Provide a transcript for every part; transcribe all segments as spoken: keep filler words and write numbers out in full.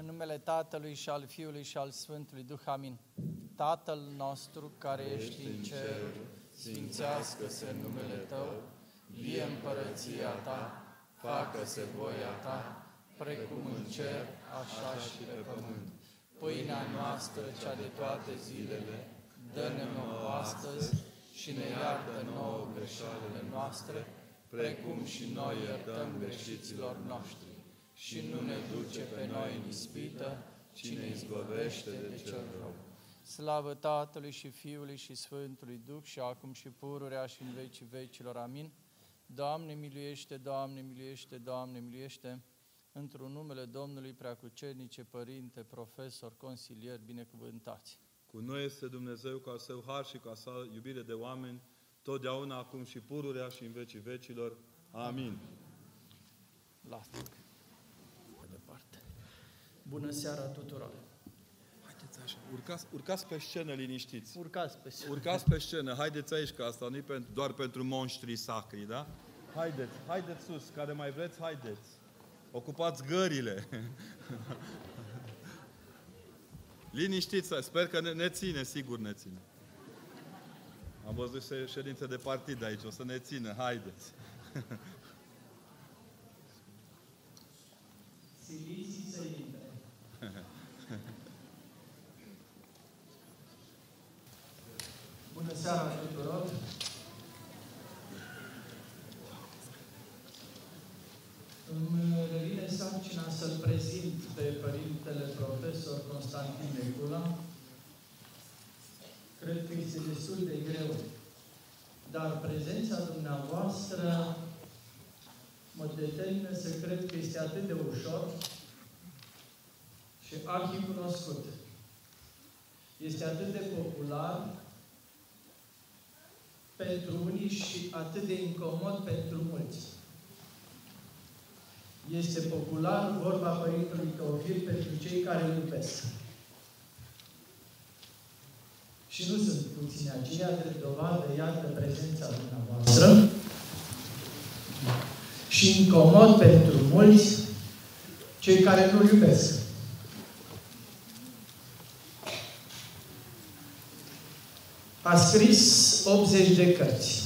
În numele Tatălui și al Fiului și al Sfântului Duh, amin. Tatăl nostru care ești în cer, sfințească-se numele Tău, vie împărăția Ta, facă-se voia Ta, precum în cer, așa și pe pământ. Pâinea noastră, cea de toate zilele, dă-ne nouă astăzi și ne iartă nouă greșelile noastre, precum și noi iertăm greșiților noștri. Și nu ne duce pe noi în ispită, ci ne izbăvește de cel rău. Slavă Tatălui și Fiului și Sfântului Duh, și acum și pururea și în vecii vecilor. Amin. Doamne miluiește, Doamne miluiește, Doamne miluiește, într-un numele Domnului Preacucernice, Părinte, Profesor, Consilier, binecuvântați. Cu noi este Dumnezeu ca Său har și ca Sa iubire de oameni, totdeauna, acum și pururea și în vecii vecilor. Amin. Lasă. Departe. Bună seara tuturor. Haideți așa. Urcați, urcați pe scenă liniștiți. Urcați pe scenă. Urcați pe scenă. Haideți aici, că asta nu-i pentru, doar pentru monștrii sacri, da? Haideți, haideți sus, care mai vreți, haideți. Ocupați gările. Liniștiți, sper că ne, ne ține, sigur ne ține. Am văzut ședințe de partid aici, o să ne țină, haideți. Siliții să intre. Bună seara tuturor! Îmi revine sarcina să-l prezint pe Părintele Profesor Constantin Necula. Cred că este destul de greu, dar prezența dumneavoastră mă determină să cred că este atât de ușor și arhicunoscut. Este atât de popular pentru unii și atât de incomod pentru mulți. Este popular vorba Părintelui Teofil pentru cei care îl iubesc. Și nu sunt puțini aceia, drept dovadă, iată prezența dumneavoastră. Și incomod pentru mulți, cei care nu-l iubesc. A scris optzeci de cărți.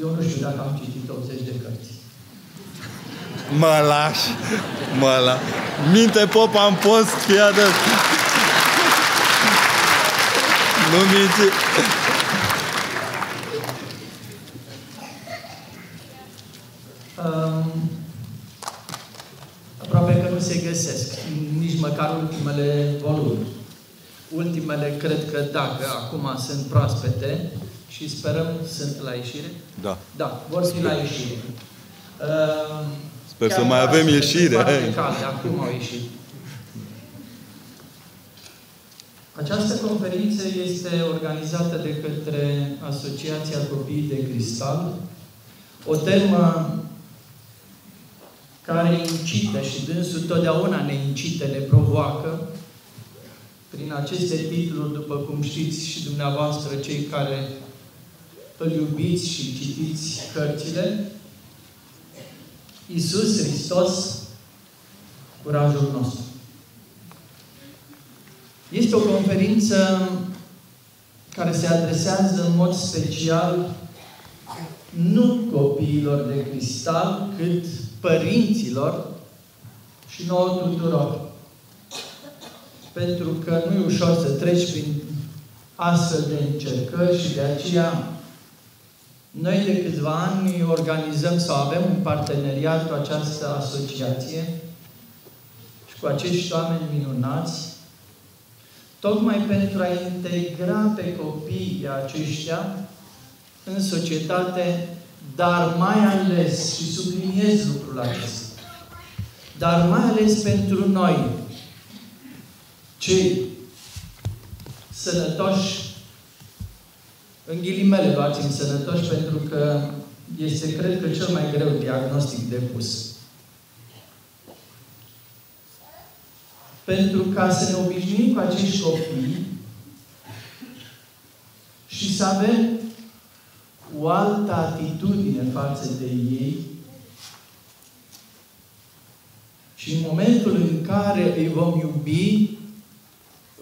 Eu nu știu dacă am citit optzeci de cărți. Mă lași, mă lași. Minte Popa în post, fii adăt. Nu minți. Um, aproape că nu se găsesc, nici măcar ultimele volumuri. Ultimele, cred că dacă acum sunt proaspete și sperăm, sunt la ieșire? Da. Da, vor fi la ieșire. Uh, Sper să mai avem ieșire. Foarte calde, acum au ieșit. Această conferință este organizată de către Asociația Copiii de Cristal, o temă care incită și dânsul totdeauna ne incită, ne provoacă prin aceste titluri, după cum știți și dumneavoastră, cei care îl iubiți și citiți cărțile. Iisus Hristos, curajul nostru. Este o conferință care se adresează în mod special nu copiilor de cristal, cât părinților și nouă tuturor. Pentru că nu e ușor să treci prin astfel de încercări și de aceea noi de câțiva ani organizăm sau avem un parteneriat cu această asociație și cu acești oameni minunați, tocmai pentru a integra pe copiii aceștia în societate, dar mai ales, și subliniez lucrul acesta, dar mai ales pentru noi, cei sănătoși, în ghilimele luați-mi sănătoși, pentru că este, cred că, cel mai greu diagnostic de pus. Pentru ca să ne obișnim cu acești copii și să avem o altă atitudine față de ei, Și în momentul în care îi vom iubi,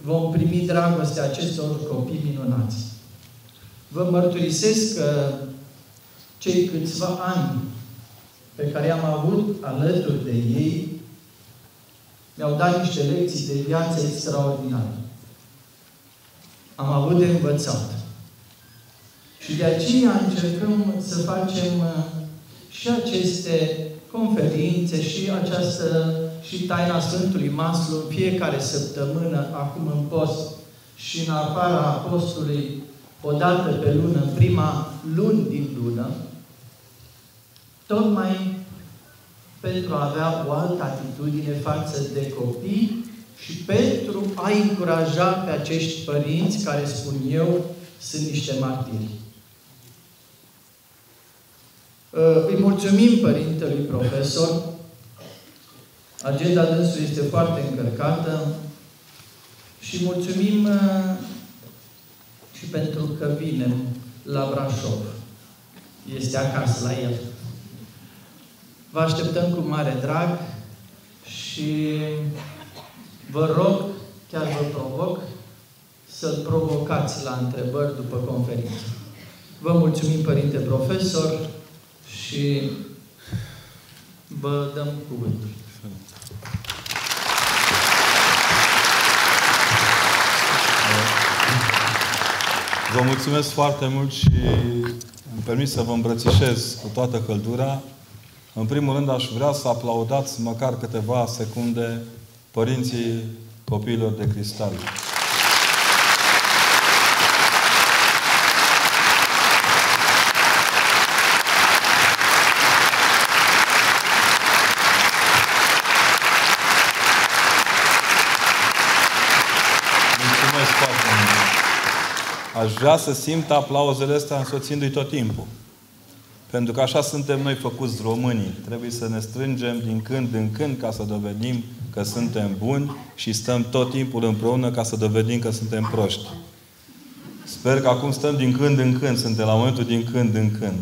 vom primi dragostea acestor copii minunați. Vă mărturisesc că cei câțiva ani pe care am avut alături de ei mi-au dat niște lecții de viață extraordinare. Am avut de învățat. Și de aceea încercăm să facem și aceste conferințe și această și taina Sfântului Maslu în fiecare săptămână, acum în post și în afara postului, o dată pe lună, în prima luni din lună, tocmai pentru a avea o altă atitudine față de copii și pentru a încuraja pe acești părinți care, spun eu, sunt niște martiri. Îi mulțumim părintelui profesor. Agenda dânsului este foarte încărcată și mulțumim și pentru că vinem la Brașov. Este acasă la el. Vă așteptăm cu mare drag și vă rog, chiar vă provoc, să-l provocați la întrebări după conferință. Vă mulțumim, părinte profesor, și vă dăm cuvântul. Vă mulțumesc foarte mult și îmi permit să vă îmbrățișez cu toată căldura. În primul rând aș vrea să aplaudați măcar câteva secunde părinții copiilor de cristal. Aș vrea să simt aplauzele astea însoțindu-i tot timpul. Pentru că așa suntem noi făcuți românii. Trebuie să ne strângem din când în când ca să dovedim că suntem buni și stăm tot timpul împreună ca să dovedim că suntem proști. Sper că acum stăm din când în când. Suntem la momentul din când în când.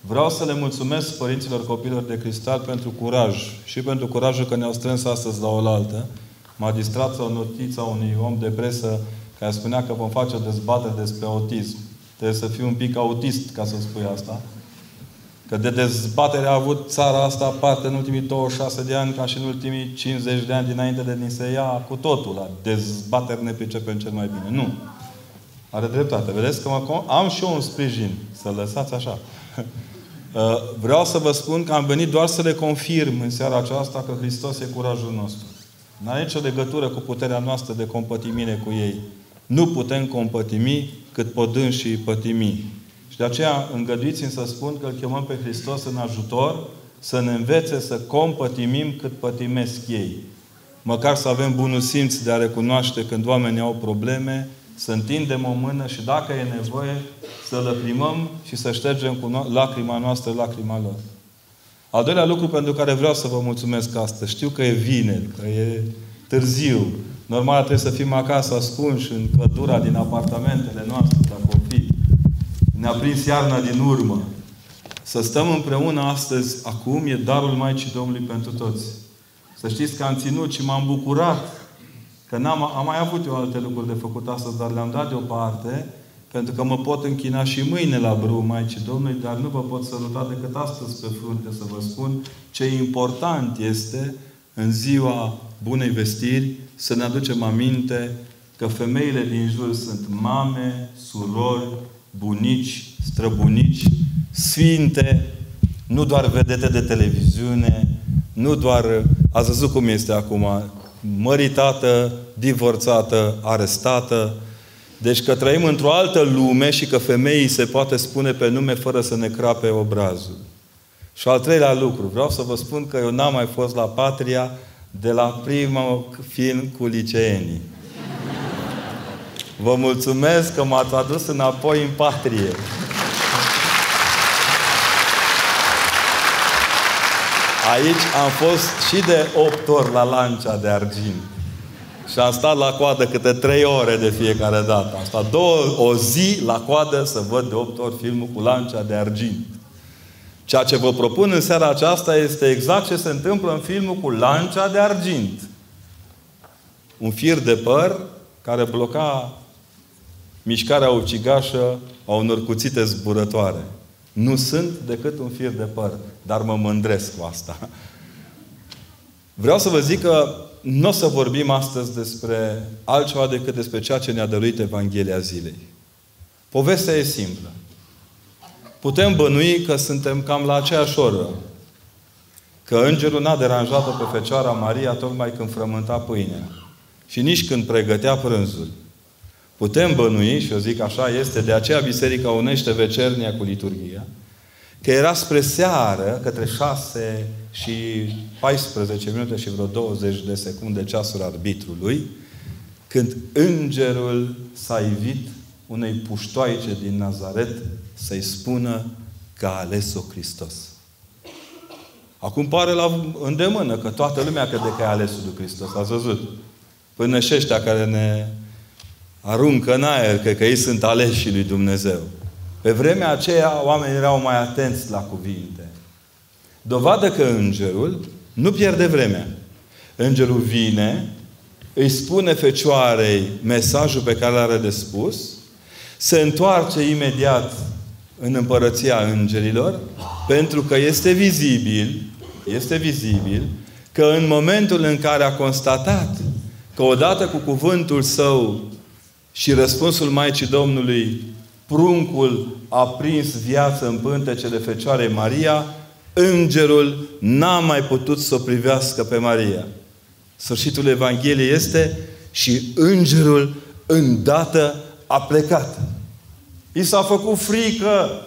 Vreau să le mulțumesc părinților copiilor de cristal pentru curaj. Și pentru curajul că ne-au strâns astăzi la oaltă. M-a distrat o notiță a unui om de presă care spunea că vom face o dezbatere despre autism. Trebuie să fii un pic autist ca să spui asta. Că de dezbatere a avut țara asta parte în ultimii douăzeci și șase de ani, ca și în ultimii cincizeci de ani dinainte de ni se ia cu totul. La dezbateri ne pricepem cel mai bine. Nu. Are dreptate. Vedeți că mă, am și eu un sprijin. Să-l lăsați așa. Vreau să vă spun că am venit doar să le confirm în seara aceasta că Hristos e curajul nostru. N-are nicio legătură cu puterea noastră de compătimire cu ei. Nu putem compătimi cât pot și pătimi. Și de aceea îngăduiți-mi să spun că îl chemăm pe Hristos în ajutor să ne învețe să compătimim cât pătimesc ei. Măcar să avem bunul simț de a recunoaște când oamenii au probleme, să întindem o mână și dacă e nevoie să lăcrimăm și să ștergem cu lacrima noastră lacrima lor. Al doilea lucru pentru care vreau să vă mulțumesc astăzi. Știu că e vineri, că e târziu. Normal trebuie să fim acasă ascunși în căldura din apartamentele noastre, dacă o fi. Ne-a prins iarna din urmă. Să stăm împreună astăzi, acum, e darul Maicii Domnului pentru toți. Să știți că am ținut și m-am bucurat că n-am, am mai avut eu alte lucruri de făcut astăzi, dar le-am dat deoparte pentru că mă pot închina și mâine la brâu Maicii Domnului, dar nu vă pot săruta decât astăzi pe frunte să vă spun ce important este în ziua Bunei Vestiri să ne aducem aminte că femeile din jur sunt mame, surori, bunici, străbunici, sfinte, nu doar vedete de televiziune, nu doar... Ați văzut cum este acum, măritată, divorțată, arestată. Deci că trăim într-o altă lume și că femeii se poate spune pe nume fără să ne crape obrazul. Și al treilea lucru. Vreau să vă spun că eu n-am mai fost la Patria de la primul film cu liceenii. Vă mulțumesc că m-ați adus înapoi în Patrie. Aici am fost și de opt ori la Lancia de Argint. Și am stat la coadă câte trei ore de fiecare dată. Am stat două, o zi la coadă să văd de opt ori filmul cu Lancia de Argint. Ceea ce vă propun în seara aceasta este exact ce se întâmplă în filmul cu lancia de argint. Un fir de păr care bloca mișcarea ucigașă a unor cuțite zburătoare. Nu sunt decât un fir de păr, dar mă mândresc cu asta. Vreau să vă zic că nu o să vorbim astăzi despre altceva decât despre ceea ce ne-a dăruit Evanghelia zilei. Povestea e simplă. Putem bănui că suntem cam la aceeași oră. Că îngerul n-a deranjat-o pe Fecioara Maria tocmai când frământa pâinea. Și nici când pregătea prânzul. Putem bănui, și eu zic așa este, de aceea Biserica unește vecernia cu liturghia, că era spre seară, către șase și paisprezece minute și vreo douăzeci de secunde ceasul arbitrului, când îngerul s-a ivit unei puștoaice din Nazaret să-i spună că a ales-o Hristos. Acum pare la îndemână că toată lumea crede că e alesul lui Hristos. Ați văzut? Până și ăștia care ne aruncă în aer, că, că ei sunt aleșii lui Dumnezeu. Pe vremea aceea, oamenii erau mai atenți la cuvinte. Dovadă că îngerul nu pierde vremea. Îngerul vine, îi spune Fecioarei mesajul pe care l-are de spus, se întoarce imediat în împărăția îngerilor, pentru că este vizibil, este vizibil, că în momentul în care a constatat că odată cu cuvântul său și răspunsul Maicii Domnului, pruncul a prins viață în pântecele Fecioarei Maria, îngerul n-a mai putut să o privească pe Maria. Sfârșitul Evangheliei este și îngerul îndată a plecat. I s-a făcut frică.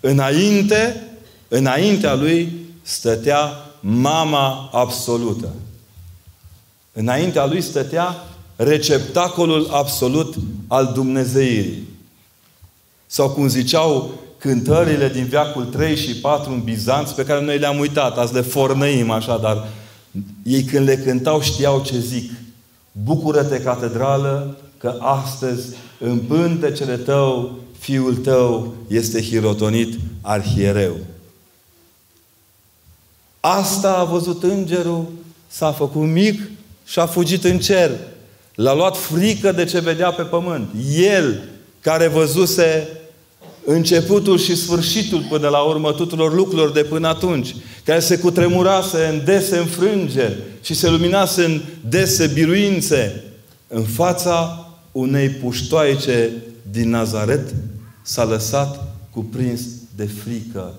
Înainte, înaintea lui stătea mama absolută. Înaintea lui stătea receptacolul absolut al dumnezeirii. Sau cum ziceau cântările din veacul trei și patru în Bizanț, pe care noi le-am uitat, azi le fornăim așa, dar ei când le cântau știau ce zic. Bucură-te, catedrală, că astăzi în pântecele tău, fiul tău este hirotonit arhiereu. Asta a văzut îngerul, s-a făcut mic și a fugit în cer. L-a luat frică de ce vedea pe pământ. El, care văzuse începutul și sfârșitul până la urmă tuturor lucrurilor de până atunci, care se cutremurase în dese înfrângeri și se luminase în dese biruințe, în fața unei puștoaice din Nazaret s-a lăsat cuprins de frică.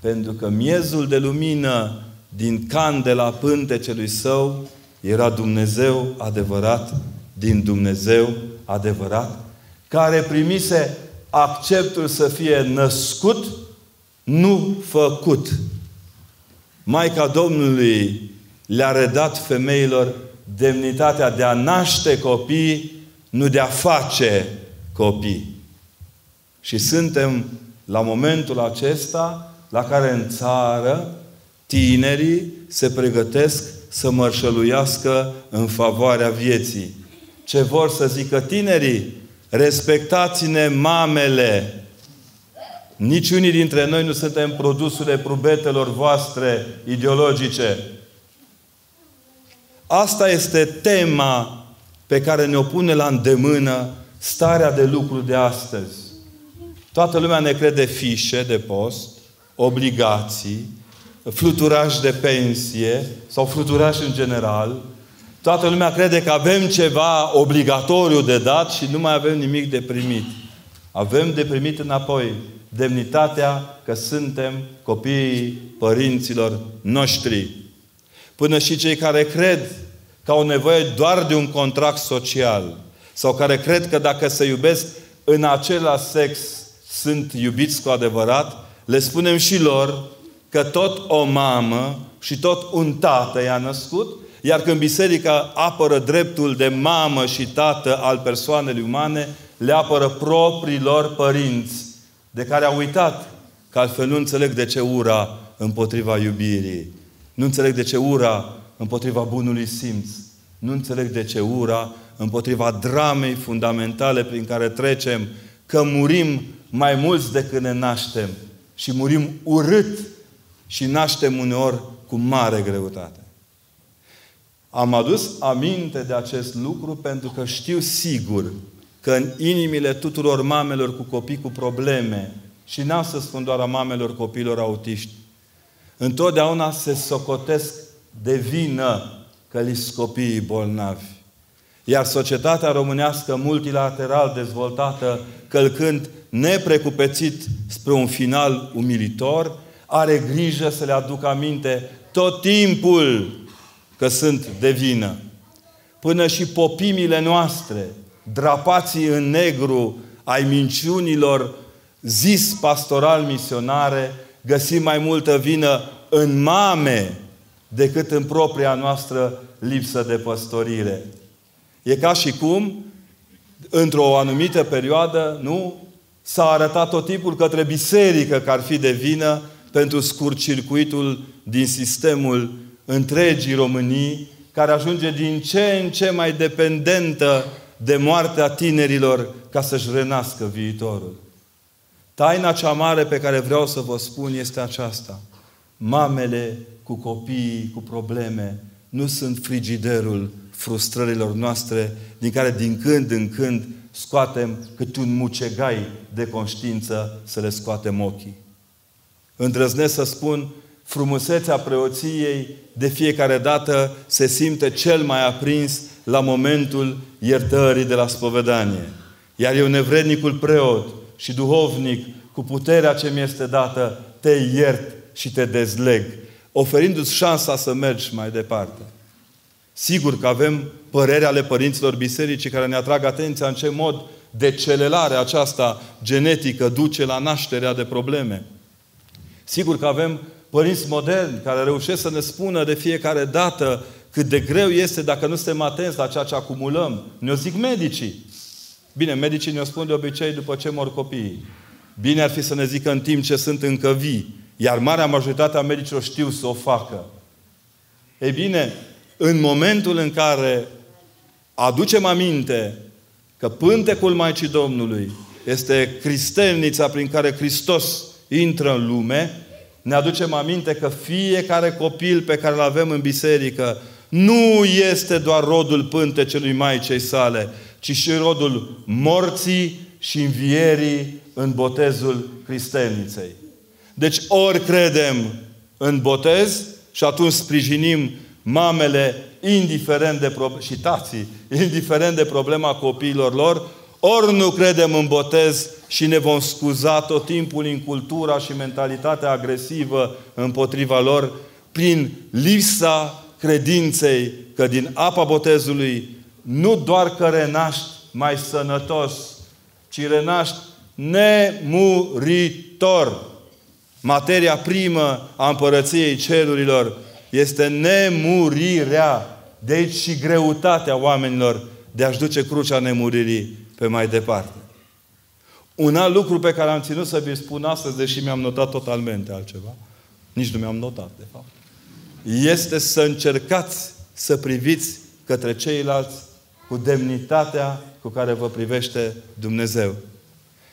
Pentru că miezul de lumină din candela pântecelui său era Dumnezeu adevărat din Dumnezeu adevărat, care primise acceptul să fie născut, nu făcut. Maica Domnului le-a redat femeilor demnitatea de a naște copii, nu de a face copii. Și suntem la momentul acesta la care în țară tinerii se pregătesc să mărșăluiască în favoarea vieții. Ce vor să zică tinerii? Respectați-ne mamele! Nici unii dintre noi nu suntem produsele prubetelor voastre ideologice. Asta este tema pe care ne-o pune la îndemână starea de lucru de astăzi. Toată lumea ne crede fișe de post, obligații, fluturaș de pensie sau fluturaș în general. Toată lumea crede că avem ceva obligatoriu de dat și nu mai avem nimic de primit. Avem de primit înapoi demnitatea că suntem copiii părinților noștri. Până și cei care cred că au nevoie doar de un contract social sau care cred că dacă se iubesc în același sex sunt iubiți cu adevărat, le spunem și lor că tot o mamă și tot un tată i-a născut. Iar când biserica apără dreptul de mamă și tată al persoanelor umane, le apără propriilor părinți, de care au uitat, că altfel nu înțeleg de ce ura împotriva iubirii. Nu înțeleg de ce ura împotriva bunului simț. Nu înțeleg de ce ura împotriva dramei fundamentale prin care trecem, că murim mai mulți decât ne naștem. și murim urât și naștem uneori cu mare greutate. Am adus aminte de acest lucru pentru că știu sigur că în inimile tuturor mamelor cu copii cu probleme, și n-am să spun doar a mamelor copiilor autiști, întotdeauna se socotesc de vină că li sunt copiii bolnavi. Iar societatea românească multilateral dezvoltată, călcând neprecupețit spre un final umilitor, are grijă să le aducă aminte tot timpul că sunt de vină. Până și popimile noastre, drapații în negru ai minciunilor zis pastoral-misionare, găsim mai multă vină în mame decât în propria noastră lipsă de păstorire. E ca și cum, într-o anumită perioadă, nu? S-a arătat tot timpul către biserică că ar fi de vină pentru scurt-circuitul din sistemul întregii Românii, care ajunge din ce în ce mai dependentă de moartea tinerilor ca să-și renască viitorul. Taina cea mare pe care vreau să vă spun este aceasta. Mamele cu copiii, cu probleme, nu sunt frigiderul frustrărilor noastre, din care din când în când scoatem câte un mucegai de conștiință să le scoatem ochii. Îndrăznesc să spun, frumusețea preoției de fiecare dată se simte cel mai aprins la momentul iertării de la spovedanie. Iar eu, nevrednicul preot și duhovnic, cu puterea ce mi este dată, te iert și te dezleg, oferindu-ți șansa să mergi mai departe. Sigur că avem păreri ale părinților bisericii care ne atrag atenția în ce mod decelelarea aceasta genetică duce la nașterea de probleme. Sigur că avem părinți moderni care reușesc să ne spună de fiecare dată cât de greu este dacă nu suntem atenți la ceea ce acumulăm. Ne-o zic medicii. Bine, medicii ne-o spun de obicei după ce mor copiii. Bine ar fi să ne zică în timp ce sunt încă vii. Iar marea majoritate a medicilor știu să o facă. Ei bine, în momentul în care aducem aminte că pântecul Maicii Domnului este cristelnița prin care Hristos intră în lume, ne aducem aminte că fiecare copil pe care îl avem în biserică nu este doar rodul pântecelui Maicei sale, ci și rodul morții și învierii în botezul cristelniței. Deci ori credem în botez și atunci sprijinim mamele indiferent de pro- și tații, indiferent de problema copiilor lor, ori nu credem în botez și ne vom scuza tot timpul în cultura și mentalitatea agresivă împotriva lor prin lipsa credinței că din apa botezului nu doar că renaști mai sănătos, ci renaști nemuritor. Materia primă a împărăției cerurilor este nemurirea, de aici și greutatea oamenilor de a-și duce crucea nemuririi pe mai departe. Un alt lucru pe care am ținut să vi-l spun astăzi, deși mi-am notat totalmente altceva, nici nu mi-am notat, de fapt, este să încercați să priviți către ceilalți cu demnitatea cu care vă privește Dumnezeu.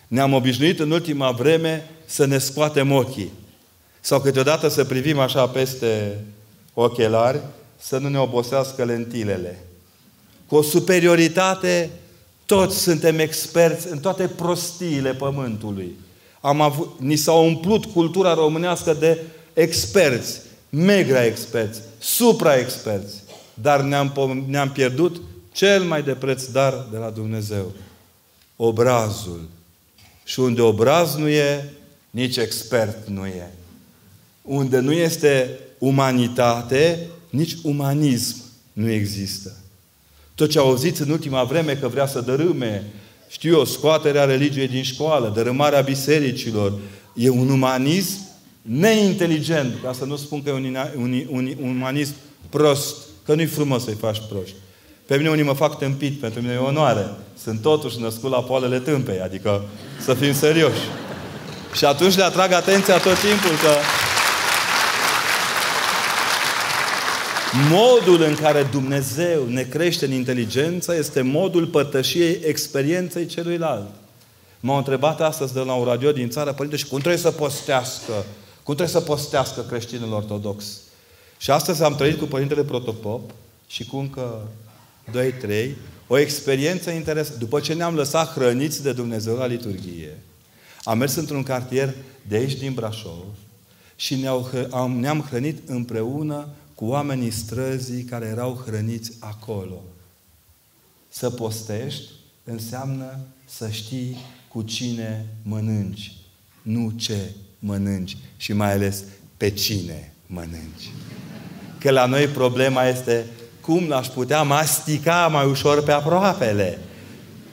Ne-am obișnuit în ultima vreme să ne scoatem ochii. Sau câteodată să privim așa peste ochelari, să nu ne obosească lentilele. Cu o superioritate, toți suntem experți în toate prostiile pământului. Am avut, ni s-a umplut cultura românească de experți, mega experți, supra-experți. Dar ne-am, ne-am pierdut cel mai de preț dar de la Dumnezeu. Obrazul. Și unde obraz nu e, nici expert nu e. Unde nu este umanitate, nici umanism nu există. Tot ce auziți în ultima vreme că vrea să dărâme, știu eu, scoaterea religiei din școală, dărâmarea bisericilor, e un umanism neinteligent, ca să nu spun că e un, un, un, un umanism prost, că nu-i frumos să-i faci proști. Pe mine unii mă fac tâmpit, pentru mine e onoare. Sunt totuși născut la poalele tâmpei, adică să fim serioși. Și atunci le atrag atenția tot timpul că modul în care Dumnezeu ne crește în inteligență este modul părtășiei experienței celuilalt. M-au întrebat astăzi de la un radio din țară, părinte, și cum trebuie să postească, cum trebuie să postească creștinul ortodox. Și astăzi am trăit cu Părintele Protopop și cu încă doi trei o experiență interesantă. După ce ne-am lăsat hrăniți de Dumnezeu la liturghie, am mers într-un cartier de aici din Brașov și ne-au, am, ne-am hrănit împreună cu oamenii străzii care erau hrăniți acolo. Să postești înseamnă să știi cu cine mănânci, nu ce mănânci și mai ales pe cine mănânci. Că la noi problema este cum l-aș putea mastica mai ușor pe aproapele.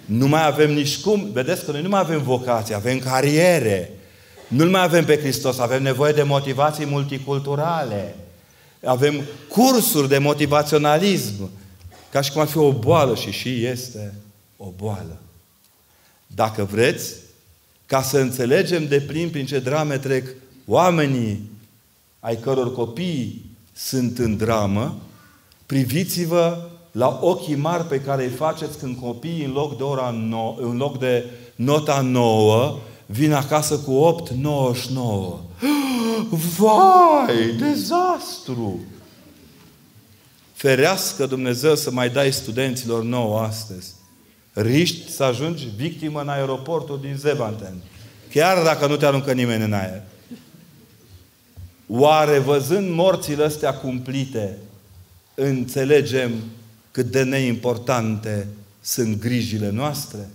Nu mai avem nici cum. Vedeți că noi nu mai avem vocație, avem cariere. Nu-L mai avem pe Hristos, avem nevoie de motivații multiculturale. Avem cursuri de motivaționalism. Ca și cum ar fi o boală și și este o boală. Dacă vreți, ca să înțelegem de plin prin ce drame trec oamenii ai căror copii sunt în dramă, priviți-vă la ochii mari pe care îi faceți când copiii în loc de, ora nouă, în loc de nota nouă vin acasă cu opt virgulă nouăzeci și nouă. Vai, dezastru! Ferească Dumnezeu să mai dai studenților nouă astăzi. Riști să ajungi victimă în aeroportul din Zeevanten. Chiar dacă nu te aruncă nimeni în aer. Oare văzând morțile astea cumplite, înțelegem cât de neimportante sunt grijile noastre?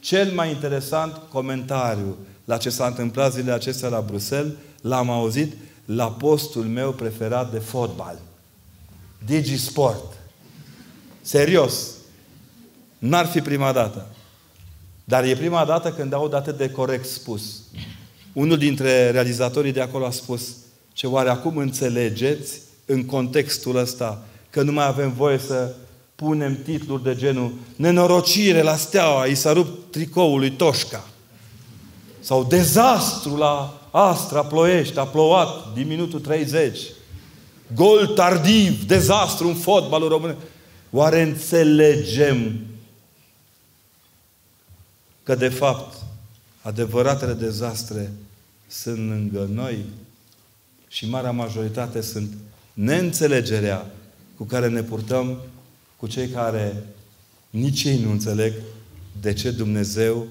Cel mai interesant comentariu la ce s-a întâmplat zilele acestea la Bruxelles l-am auzit la postul meu preferat de fotbal. Digisport. Serios. N-ar fi prima dată. Dar e prima dată când aud atât de corect spus. Unul dintre realizatorii de acolo a spus: ce oare acum înțelegeți în contextul ăsta că nu mai avem voie să punem titluri de genul nenorocire la Steaua, i s-a rupt tricoul lui Toșca. Sau dezastru la Astra Ploiești, a plouat din minutul treizeci. Gol tardiv, dezastru în fotbalul românesc. Oare înțelegem că de fapt adevăratele dezastre sunt lângă noi și marea majoritate sunt neînțelegerea cu care ne purtăm cu cei care nici ei nu înțeleg de ce Dumnezeu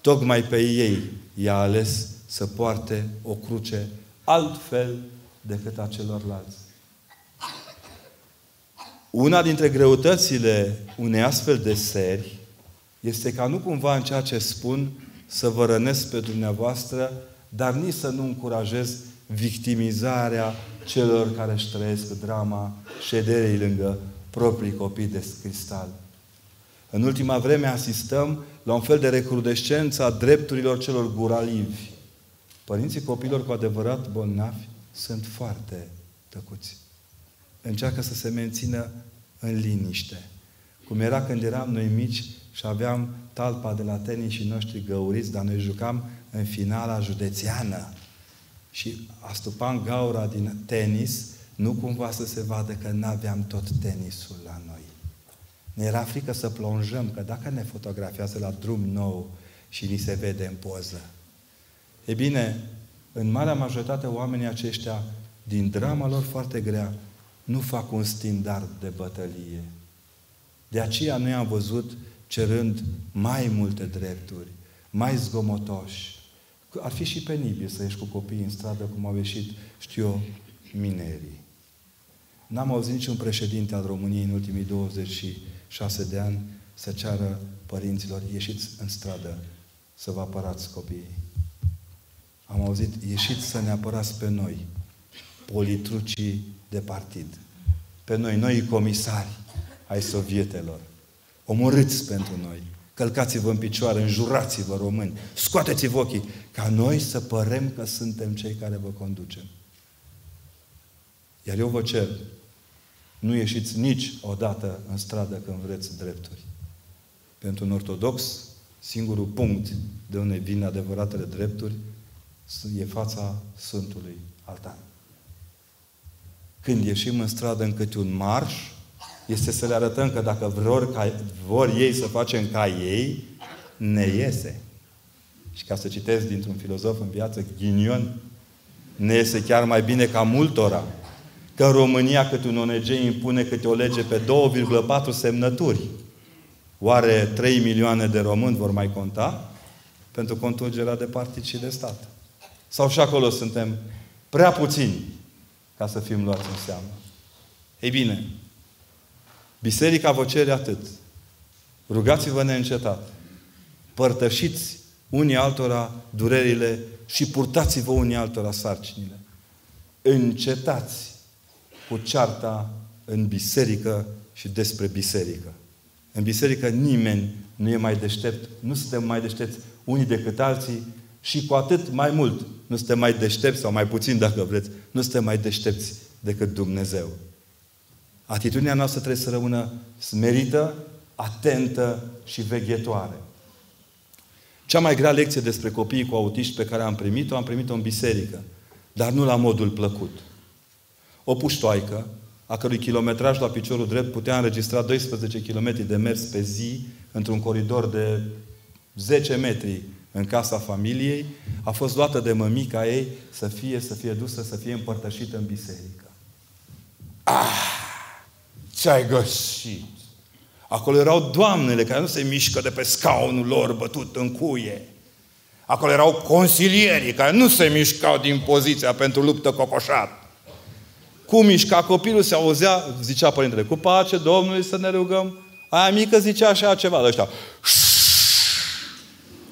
tocmai pe ei i-a ales să poarte o cruce altfel decât a celorlalți. Una dintre greutățile unei astfel de seri este ca nu cumva în ceea ce spun să vă rănesc pe dumneavoastră, dar nici să nu încurajez victimizarea celor care își trăiesc drama șederii lângă proprii copii de cristal. În ultima vreme asistăm la un fel de recrudescență a drepturilor celor guralivi. Părinții copilor cu adevărat bolnavi sunt foarte tăcuți. Încearcă să se mențină în liniște. Cum era când eram noi mici și aveam talpa de la tenis și noștri găuriți, dar noi jucam în finala județeană. Și astupam gaura din tenis, nu cumva să se vadă că n-aveam tot tenisul la noi. Ne era frică să plonjăm, că dacă ne fotografiază la drum nou și ni se vede în poză. E bine, în marea majoritate oamenii aceștia, din drama lor foarte grea, nu fac un standard de bătălie. De aceea noi am văzut cerând mai multe drepturi, mai zgomotoși. Ar fi și penibil să ieși cu copiii în stradă cum au ieșit, știu eu, minerii. N-am auzit niciun președinte al României în ultimii douăzeci și șase de ani să ceară părinților: ieșiți în stradă să vă apărați copiii. Am auzit: ieșiți să ne apărați pe noi, politrucii de partid, pe noi, noi comisari ai sovietelor. Omorâți pentru noi. Călcați-vă în picioare, înjurați-vă români, scoateți-vă ochii, ca noi să părem că suntem cei care vă conducem. Iar eu vă cer, nu ieșiți niciodată în stradă când vreți drepturi. Pentru un ortodox, singurul punct de unde vin adevăratele drepturi e fața Sfântului Altar. Când ieșim în stradă în câte un marș, este să le arătăm că dacă vor, ca, vor ei să facem ca ei, ne iese. Și ca să citesc dintr-un filozof în viață, Ghinion, ne este chiar mai bine ca multora că România, cât un O N G impune câte o lege pe două virgulă patru semnături. Oare trei milioane de români vor mai conta pentru contungerea de partid și de stat? Sau și acolo suntem prea puțini ca să fim luați în seamă? Ei bine, biserica vă cere atât. Rugați-vă neîncetat. Părtășiți unii altora durerile și purtați-vă unii altora sarcinile. Încetați cu cearta în biserică și despre biserică. În biserică nimeni nu e mai deștept, nu suntem mai deștepți unii decât alții și cu atât mai mult nu suntem mai deștepți, sau mai puțin dacă vreți, nu suntem mai deștepți decât Dumnezeu. Atitudinea noastră trebuie să rămână smerită, atentă și veghetoare. Cea mai grea lecție despre copiii cu autiști pe care am primit-o, am primit-o în biserică, dar nu la modul plăcut. O puștoaică, a cărui kilometraj la piciorul drept putea înregistra doisprezece kilometri de mers pe zi într-un coridor de zece metri în casa familiei, a fost luată de mămica ei să fie, să fie dusă, să fie împărtășită în biserică. Ah! Ce-ai găsit! Acolo erau doamnele care nu se mișcă de pe scaunul lor bătut în cuie. Acolo erau consilierii care nu se mișcau din poziția pentru luptă cocoșat. Cum mișca copilul, se auzea, zicea părintele, cu pace Domnului să ne rugăm. Aia mică zicea așa ceva, de ăștia.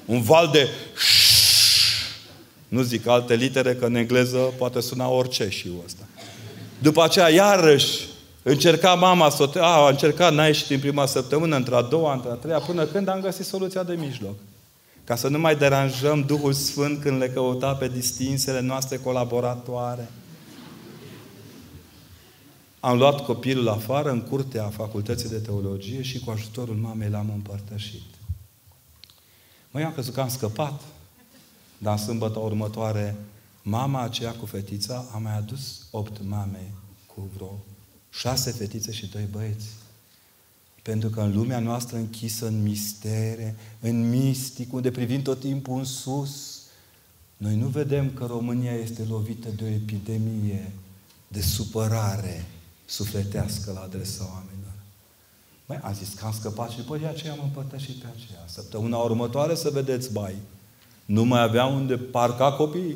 Un val de nu zic alte litere, că în engleză poate suna orice și ăsta. După aceea, iarăși, încerca mama să o... A, a încercat, n-a ieșit în prima săptămână, într-a doua, într-a treia, până când am găsit soluția de mijloc. Ca să nu mai deranjăm Duhul Sfânt când le căuta pe distinsele noastre colaboratoare. Am luat copilul afară, în curtea Facultății de Teologie și cu ajutorul mamei l-am împărtășit. Măi, am crezut că am scăpat, dar în sâmbătă următoare, mama aceea cu fetița a mai adus opt mame cu vreo șase fetițe și doi băieți. Pentru că în lumea noastră închisă în mistere, în mistic, unde privim tot timpul în sus, noi nu vedem că România este lovită de o epidemie de supărare sufletească la adresa oamenilor. Mai am zis că am scăpat și după aceea am împărtășit pe aceea. Săptămâna următoare să vedeți, bai, nu mai avea unde parca copiii.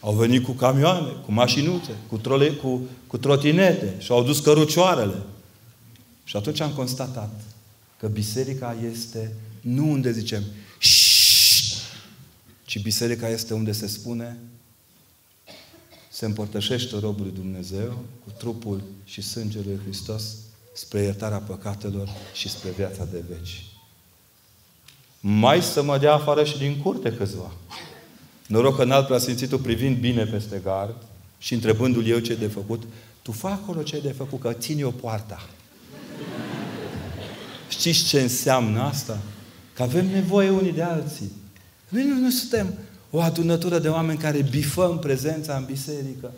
Au venit cu camioane, cu mașinuțe, cu, trole, cu, cu trotinete și au dus cărucioarele. Și atunci am constatat că biserica este nu unde zicem ci biserica este unde se spune se împărtășește robul lui Dumnezeu cu trupul și sângele lui Hristos spre iertarea păcatelor și spre viața de veci. Mai să mă dea afară și din curte câțiva. Noroc că înalt preasfințitul privind bine peste gard și întrebându-l eu ce-i de făcut, tu fă acolo ce-i de făcut, că țin eu poarta. Știți ce înseamnă asta? Că avem nevoie unii de alții. Noi nu, nu suntem o adunătură de oameni care bifăm prezența în biserică.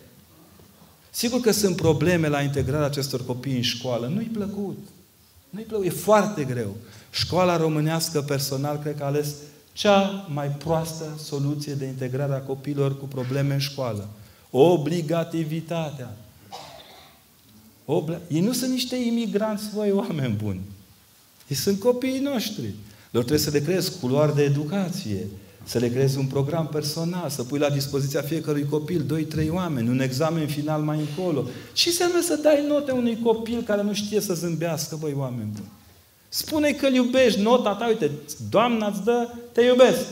Sigur că sunt probleme la integrarea acestor copii în școală. Nu-i plăcut. Nu-i plăcut. E foarte greu. Școala românească, personal, cred că a ales cea mai proastă soluție de integrare a copiilor cu probleme în școală. Obligativitatea. Obla... Ei nu sunt niște imigranți, voi oameni buni. Ei sunt copiii noștri. Lor trebuie să le creezi culoare de educație, să le creezi un program personal, să pui la dispoziția fiecărui copil doi, trei oameni, un examen final mai încolo. Ce înseamnă să dai note unui copil care nu știe să zâmbească, voi oameni buni? Spune că îl iubești, nota ta, uite, Doamna îți dă, te iubesc.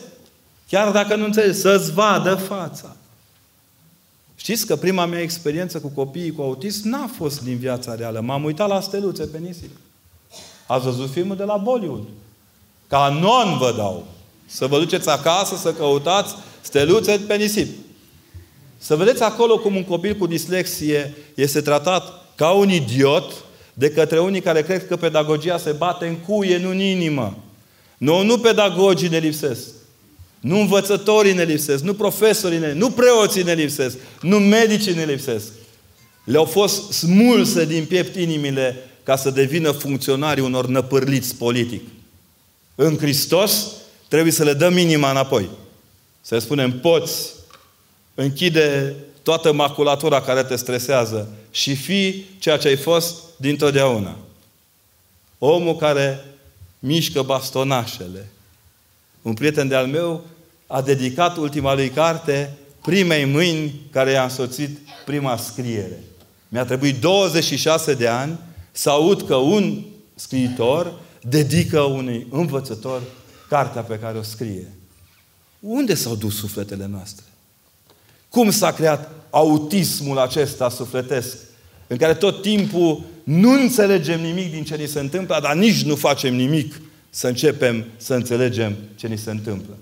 Chiar dacă nu înțelegi, să-ți vadă fața. Știți că prima mea experiență cu copiii cu autism n-a fost din viața reală. M-am uitat la steluțe pe nisip. Ați văzut filmul de la Bollywood. Canon vă dau. Să vă duceți acasă, să căutați steluțe pe nisip. Să vedeți acolo cum un copil cu dislexie este tratat ca un idiot de către unii care cred că pedagogia se bate în cuie, nu în inimă. Nu, nu pedagogii ne lipsesc. Nu învățătorii ne lipsesc. Nu profesorii ne lipsesc. Nu preoții ne lipsesc. Nu medicii ne lipsesc. Le-au fost smulse din piept inimile ca să devină funcționarii unor năpârliți politic. În Hristos trebuie să le dăm inima înapoi. să spunem, poți închide toată maculatura care te stresează și fii ceea ce ai fost dintotdeauna. Omul care mișcă bastonașele. Un prieten de-al meu a dedicat ultima lui carte primei mâini care i-a însoțit prima scriere. Mi-a trebuit douăzeci și șase de ani să aud că un scriitor dedică unui învățător cartea pe care o scrie. Unde s-au dus sufletele noastre? Cum s-a creat autismul acesta sufletesc, în care tot timpul nu înțelegem nimic din ce ni se întâmplă, dar nici nu facem nimic să începem să înțelegem ce ni se întâmplă.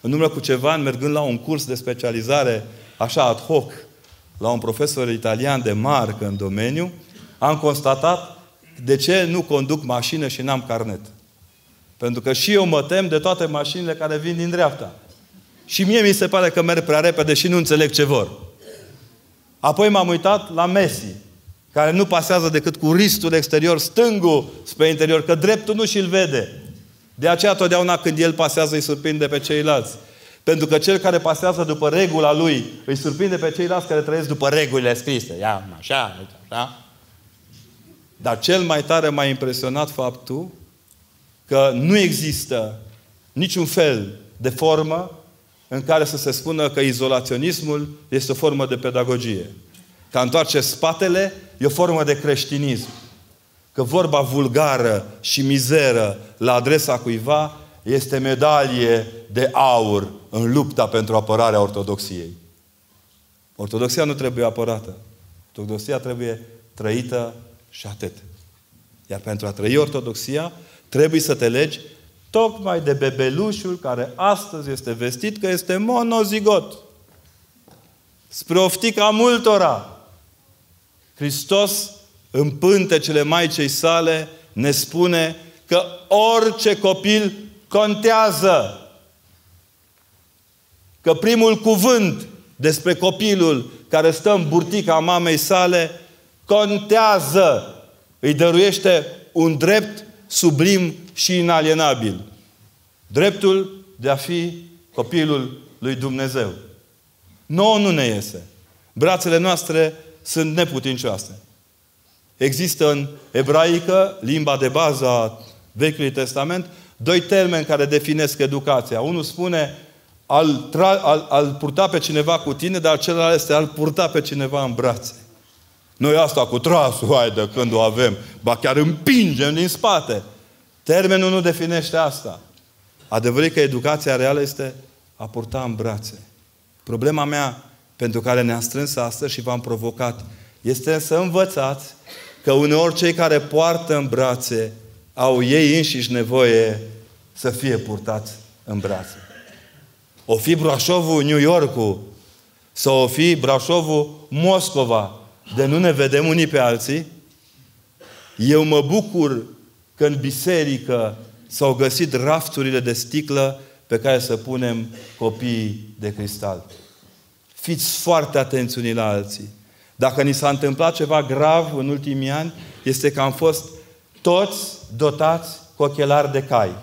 În urmă cu ceva ani, mergând la un curs de specializare, așa ad hoc, la un profesor italian de marcă în domeniu, am constatat de ce nu conduc mașină și n-am carnet. Pentru că și eu mă tem de toate mașinile care vin din dreapta. Și mie mi se pare că merg prea repede și nu înțeleg ce vor. Apoi m-am uitat la Messi, care nu pasează decât cu ristul exterior stângul spre interior, că dreptul nu și-l vede. De aceea totdeauna când el pasează îi surprinde pe ceilalți. Pentru că cel care pasează după regula lui îi surprinde pe ceilalți care trăiesc după regulile scrise. Ia, așa, așa. Dar cel mai tare m-a impresionat faptul că nu există niciun fel de formă în care să se spună că izolaționismul este o formă de pedagogie. Că întoarce spatele e o formă de creștinism. Că vorba vulgară și mizeră la adresa cuiva este medalie de aur în lupta pentru apărarea ortodoxiei. Ortodoxia nu trebuie apărată. Ortodoxia trebuie trăită și atât. Iar pentru a trăi ortodoxia trebuie să te legi tocmai de bebelușul care astăzi este vestit că este monozigot. Spre oftica multora, Hristos, în pântecele Maicei sale, ne spune că orice copil contează. Că primul cuvânt despre copilul care stă în burtica mamei sale contează. Îi dăruiește un drept sublim și inalienabil. Dreptul de a fi copilul lui Dumnezeu. Nouă nu ne iese. Brațele noastre sunt neputincioase. Există în ebraică, limba de bază a Vechiului Testament, doi termeni care definesc educația. Unul spune al, tra- al, al purta pe cineva cu tine, dar celălalt este al purta pe cineva în brațe. Noi asta cu trasul, haide, când o avem, ba chiar împingem din spate. Termenul nu definește asta. Adevărul că educația reală este a purta în brațe. Problema mea pentru care ne-am strâns astăzi și v-am provocat este să învățați că uneori cei care poartă în brațe au ei înșiși nevoie să fie purtați în brațe. O fi Brașovul New York-ul sau o fi Brașovul Moscova, de nu ne vedem unii pe alții. Eu mă bucur că în biserică s-au găsit rafturile de sticlă pe care să punem copiii de cristal. Fiți foarte atenți unii la alții. Dacă ni s-a întâmplat ceva grav în ultimii ani, este că am fost toți dotați cu ochelari de cai.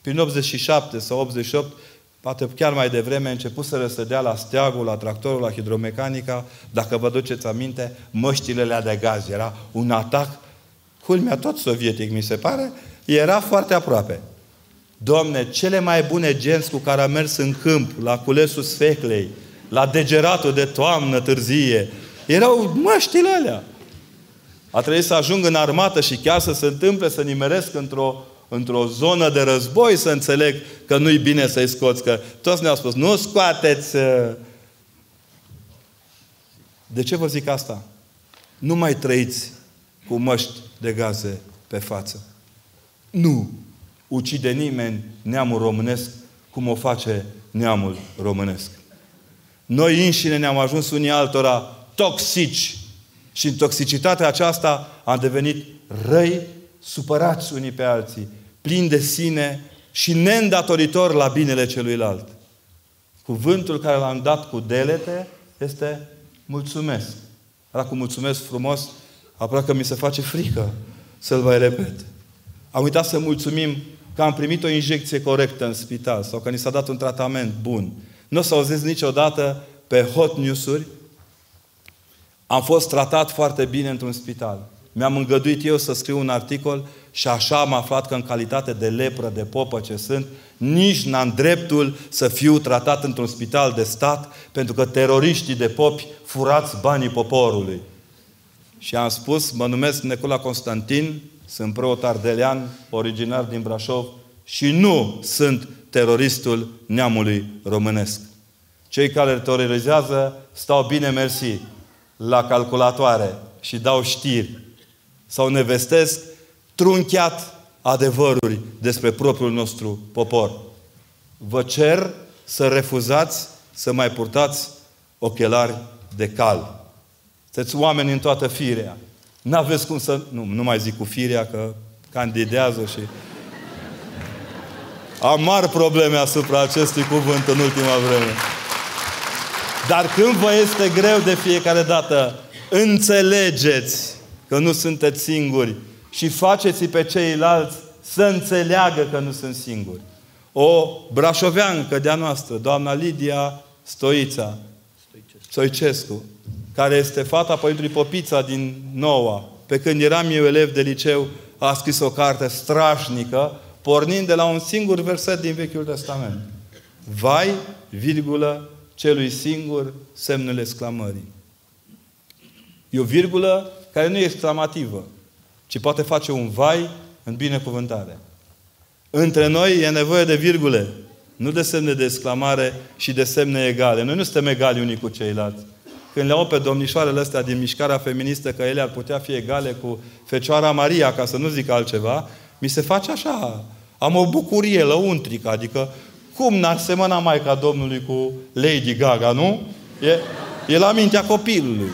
Prin optzeci și șapte sau optzeci și opt, poate chiar mai devreme, începuseră să dea la Steagul, la Tractorul, la Hidromecanica, dacă vă duceți aminte, măștile alea de gaz. Era un atac, culmea tot sovietic, mi se pare, era foarte aproape. Doamne, cele mai bune genți cu care am mers în câmp, la culesul sfeclei, la degeratul de toamnă târzie, erau măștile alea. A trebuit să ajung în armată și chiar să se întâmple să nimeresc într-o, într-o zonă de război să înțeleg că nu-i bine să-i scoți, că toți ne-au spus, nu scoateți. De ce vă zic asta? Nu mai trăiți cu măști de gaze pe față. Nu ucide nimeni neamul românesc cum o face neamul românesc. Noi înșine ne-am ajuns unii altora toxici. Și în toxicitatea aceasta am devenit răi, supărați unii pe alții, plini de sine și neîndatoritori la binele celuilalt. Cuvântul care l-am dat cu delete este mulțumesc. Acum mulțumesc frumos, aproape că mi se face frică să-l mai repet. Am uitat să mulțumim că am primit o injecție corectă în spital sau că ni s-a dat un tratament bun. Nu o să auziți niciodată pe hot news-uri: am fost tratat foarte bine într-un spital. Mi-am îngăduit eu să scriu un articol și așa am aflat că în calitate de lepră, de popă ce sunt, nici n-am dreptul să fiu tratat într-un spital de stat pentru că teroriștii de popi furați banii poporului. Și am spus, mă numesc Necula Constantin, sunt preot ardelean, originar din Brașov și nu sunt teroristul neamului românesc. Cei care terorizează stau bine mersi la calculatoare și dau știri sau ne vestesc trunchiat adevăruri despre propriul nostru popor. Vă cer să refuzați să mai purtați ochelari de cal. Sunteți oameni în toată firea. N-aveți cum să... Nu, nu mai zic cu firea, că candidează și... Am mari probleme asupra acestui cuvânt în ultima vreme. Dar când vă este greu de fiecare dată, înțelegeți că nu sunteți singuri și faceți-i pe ceilalți să înțeleagă că nu sunt singuri. O brașoveancă de-a noastră, doamna Lidia Stoica, Stoicescu, Stoicescu, care este fata Părintului Popița din Noua, pe când eram eu elev de liceu, a scris o carte strașnică, pornind de la un singur verset din Vechiul Testament. Vai, virgulă, celui singur, semnul exclamării. E o virgulă care nu e exclamativă, ci poate face un vai în binecuvântare. Între noi e nevoie de virgule, nu de semne de exclamare și de semne egale. Noi nu suntem egali unii cu ceilalți. Când le au pe domnișoarele astea din mișcarea feministă că ele ar putea fi egale cu Fecioara Maria, ca să nu zic altceva, mi se face așa. Am o bucurie lăuntrică, adică cum n-ar semăna Maica Domnului cu Lady Gaga, nu? E, e la mintea copilului.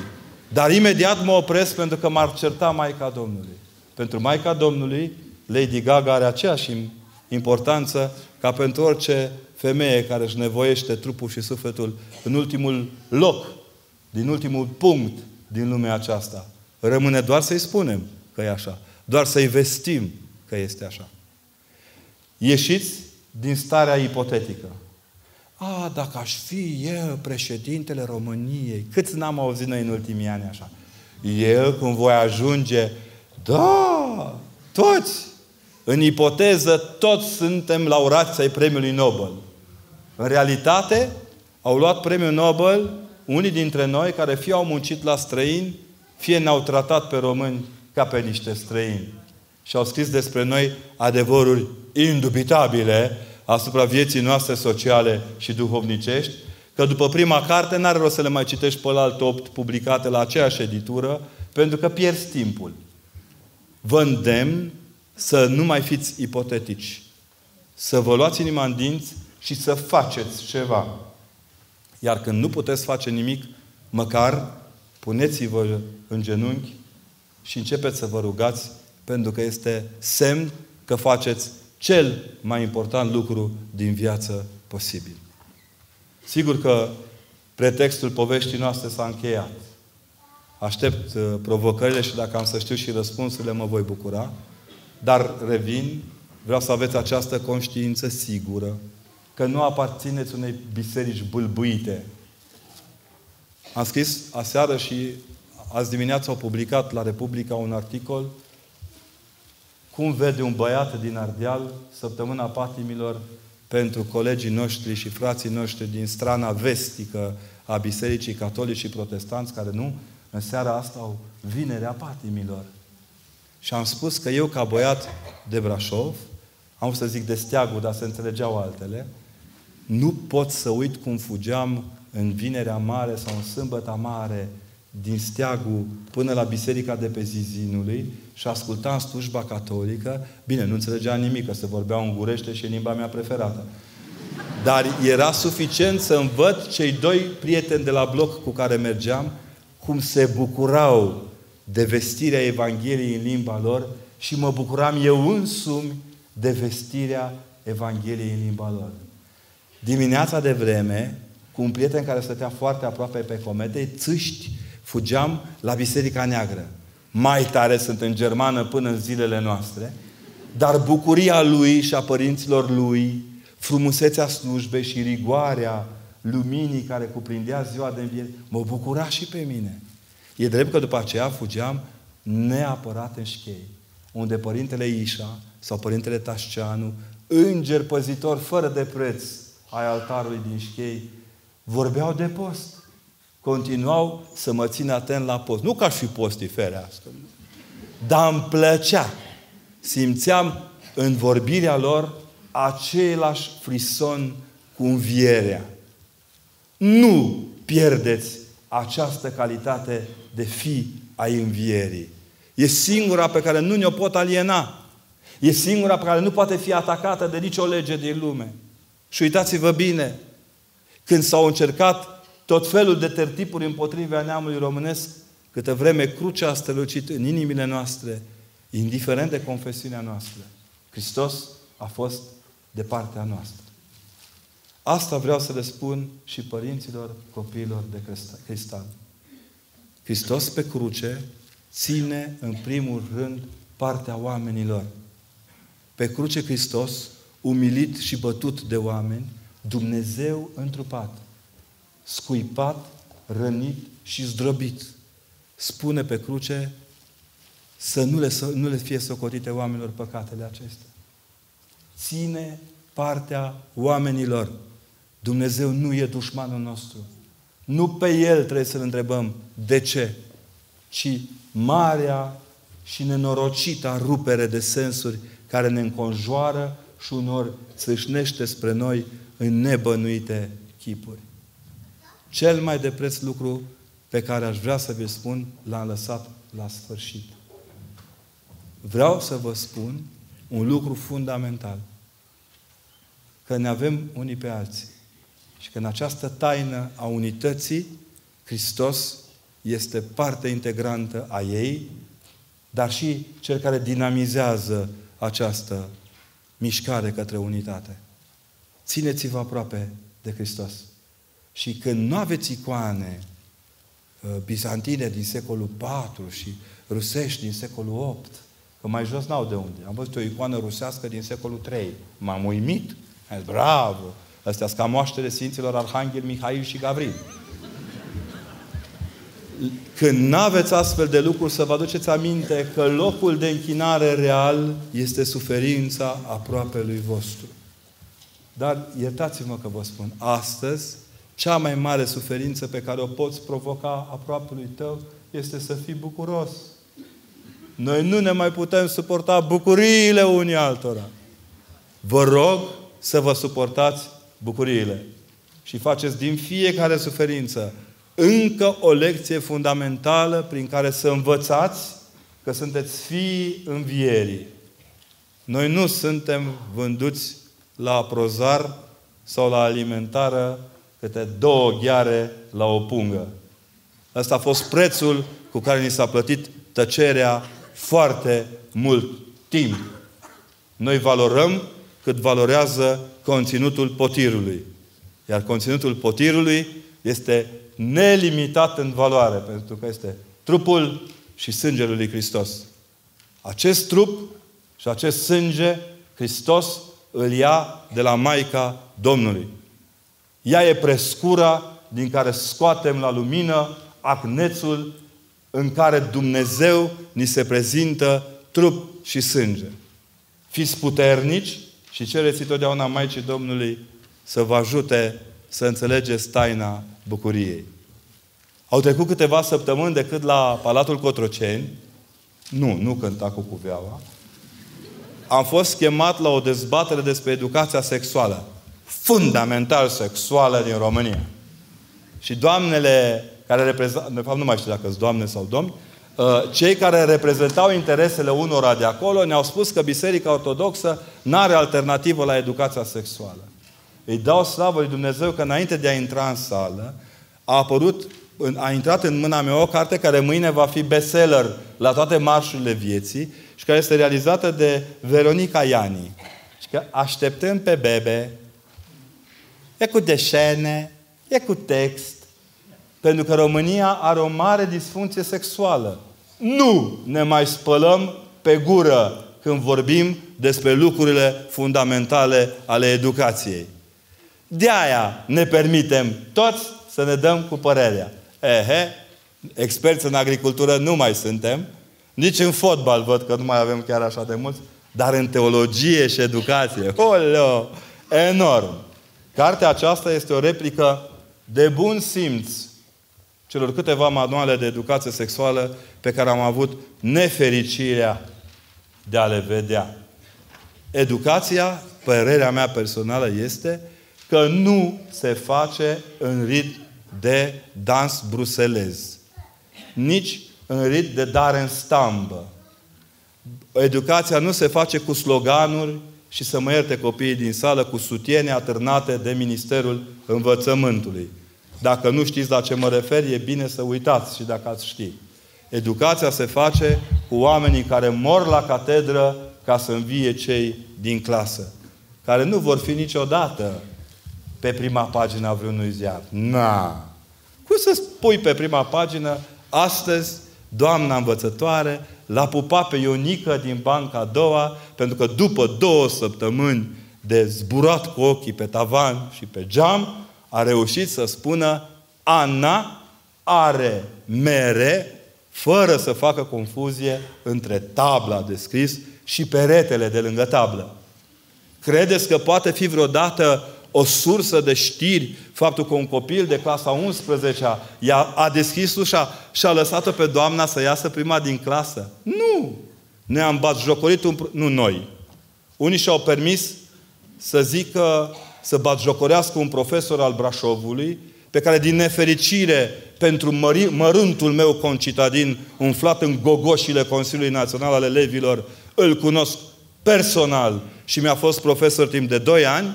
Dar imediat mă opresc pentru că m-ar certa Maica Domnului. Pentru Maica Domnului, Lady Gaga are aceeași importanță ca pentru orice femeie care își nevoiește trupul și sufletul în ultimul loc, din ultimul punct din lumea aceasta. Rămâne doar să-i spunem că e așa. Doar să-i vestim că este așa. Ieșiți din starea ipotetică. A, dacă aș fi eu președintele României, câți n-am auzit noi în ultimii ani așa. Eu când voi ajunge, da, toți, în ipoteză, toți suntem laureați ai premiului Nobel. În realitate, au luat premiul Nobel unii dintre noi care fie au muncit la străini, fie ne-au tratat pe români ca pe niște străini. Și au scris despre noi adevăruri indubitabile asupra vieții noastre sociale și duhovnicești, că după prima carte n-are rost să le mai citești pe alte opt publicate la aceeași editură, pentru că pierzi timpul. Vă îndemn să nu mai fiți ipotetici. Să vă luați inima în dinți și să faceți ceva. Iar când nu puteți face nimic, măcar puneți-vă în genunchi și începeți să vă rugați, pentru că este semn că faceți cel mai important lucru din viață posibil. Sigur că pretextul poveștii noastre s-a încheiat. Aștept provocările și dacă am să știu și răspunsurile, mă voi bucura. Dar revin, vreau să aveți această conștiință sigură că nu aparțineți unei biserici bâlbuite. Am scris aseară și azi dimineață au publicat la Republica un articol: cum vede un băiat din Ardeal săptămâna patimilor pentru colegii noștri și frații noștri din strana vestică a Bisericii Catolici și Protestanți, care nu, în seara asta au vinerea patimilor. Și am spus că eu, ca băiat de Brașov, am să zic de Steagul, dar se înțelegeau altele, nu pot să uit cum fugeam în Vinerea Mare sau în Sâmbăta Mare din Steagul până la biserica de pe Zizinului și ascultam slujba catolică. Bine, nu înțelegeam nimic, că se vorbea ungurește și limba mea preferată. Dar era suficient să învăț cei doi prieteni de la bloc cu care mergeam cum se bucurau de vestirea Evangheliei în limba lor și mă bucuram eu însumi de vestirea Evangheliei în limba lor. Dimineața de vreme, cu un prieten care stătea foarte aproape pe Cometei, țâști, fugeam la Biserica Neagră. Mai tare sunt în germană până în zilele noastre. Dar bucuria lui și a părinților lui, frumusețea slujbei și rigoarea luminii care cuprindea ziua de înviere, mă bucura și pe mine. E drept că după aceea fugeam neapărat în șchei, unde părintele Ișa sau părintele Tașceanu, îngeri păzitori fără de preț ai altarului din șchei, vorbeau de post. Continuau să mă țin atent la post. Nu că aș fi postit ferească, dar îmi plăcea. Simțeam în vorbirea lor același frison cu învierea. Nu pierdeți această calitate de fii ai învierii. E singura pe care nu ne-o pot aliena. E singura pe care nu poate fi atacată de nicio lege din lume. Și uitați-vă bine, când s-au încercat tot felul de tertipuri împotriva neamului românesc, câtă vreme crucea a strălucit în inimile noastre, indiferent de confesiunea noastră, Hristos a fost de partea noastră. Asta vreau să le spun și părinților copiilor de cristal. Hristos pe cruce ține în primul rând partea oamenilor. Pe cruce Hristos, umilit și bătut de oameni, Dumnezeu întrupat, scuipat, rănit și zdrobit, spune pe cruce să nu le, să, nu le fie socotite oamenilor păcatele acestea. Ține partea oamenilor. Dumnezeu nu e dușmanul nostru. Nu pe El trebuie să-L întrebăm de ce, ci marea și nenorocita rupere de sensuri care ne înconjoară și unor țâșnește spre noi în nebănuite chipuri. Cel mai de preț lucru pe care aș vrea să vi-l spun l-am lăsat la sfârșit. Vreau să vă spun un lucru fundamental. Că ne avem unii pe alții. Și că în această taină a unității, Hristos este parte integrantă a ei, dar și cel care dinamizează această mișcare către unitate. Țineți-vă aproape de Hristos. Și când nu aveți icoane bizantine din secolul patru și rusești din secolul opt, că mai jos n-au de unde. Am văzut o icoană rusească din secolul trei. M-am uimit. Am zis, bravo! Astea sunt camoaștele Sfinților Arhanghel, Mihail și Gavril. Când n-aveți astfel de lucruri, să vă aduceți aminte că locul de închinare real este suferința aproapelui vostru. Dar iertați-mă că vă spun, astăzi, cea mai mare suferință pe care o poți provoca aproapelui tău este să fii bucuros. Noi nu ne mai putem suporta bucuriile unii altora. Vă rog să vă suportați bucuriile. Și faceți din fiecare suferință încă o lecție fundamentală prin care să învățați că sunteți fii învierii. Noi nu suntem vânduți la aprozar sau la alimentară câte două gheare la o pungă. Ăsta a fost prețul cu care ni s-a plătit tăcerea foarte mult timp. Noi valorăm cât valorează conținutul potirului. Iar conținutul potirului este nelimitat în valoare, pentru că este trupul și sângele lui Hristos. Acest trup și acest sânge, Hristos îl ia de la Maica Domnului. Ea e prescura din care scoatem la lumină acnețul în care Dumnezeu ni se prezintă trup și sânge. Fiți puternici și cereți totdeauna Maicii Domnului să vă ajute să înțelegeți taina bucuriei. Au trecut câteva săptămâni de când la Palatul Cotroceni, nu, nu cânta cu cuveaua, am fost chemat la o dezbatere despre educația sexuală, fundamental sexuală din România. Și doamnele care reprezentau, de fapt nu mai știu dacă sunt doamne sau domni, cei care reprezentau interesele unora de acolo ne-au spus că Biserica Ortodoxă n-are alternativă la educația sexuală. Îi dau slavă lui Dumnezeu că înainte de a intra în sală a apărut, a intrat în mâna mea o carte care mâine va fi bestseller la toate marșurile vieții și care este realizată de Veronica Iani. Și că așteptăm pe bebe, e cu deșene, e cu text, pentru că România are o mare disfuncție sexuală. Nu ne mai spălăm pe gură când vorbim despre lucrurile fundamentale ale educației. De-aia ne permitem toți să ne dăm cu părerea. Ehe, experți în agricultură nu mai suntem, nici în fotbal văd că nu mai avem chiar așa de mulți, dar în teologie și educație. Oleo! Enorm! Cartea aceasta este o replică de bun simț celor câteva manuale de educație sexuală pe care am avut nefericirea de a le vedea. Educația, părerea mea personală este că nu se face în rit de dans bruselez. Nici în rit de dar în stambă. Educația nu se face cu sloganuri și să mă ierte copiii din sală cu sutiene atârnate de Ministerul Învățământului. Dacă nu știți la ce mă refer, e bine să uitați și dacă ați ști. Educația se face cu oamenii care mor la catedră ca să învie cei din clasă. Care nu vor fi niciodată pe prima pagina vreunui ziar. Na! Cum să spui pe prima pagină astăzi, doamna învățătoare l-a pupat pe Ionică din banca a doua, pentru că după două săptămâni de zburat cu ochii pe tavan și pe geam, a reușit să spună Ana are mere, fără să facă confuzie între tabla de scris și peretele de lângă tablă. Credeți că poate fi vreodată o sursă de știri faptul că un copil de clasa a unsprezecea a deschis ușa și a lăsat-o pe doamna să iasă prima din clasă? Nu! Ne-am batjocorit, un... nu noi. Unii și-au permis să zică, să batjocorească un profesor al Brașovului, pe care din nefericire pentru mări... măruntul meu concitadin, umflat în gogoșile Consiliului Național al Elevilor, îl cunosc personal și mi-a fost profesor timp de doi ani,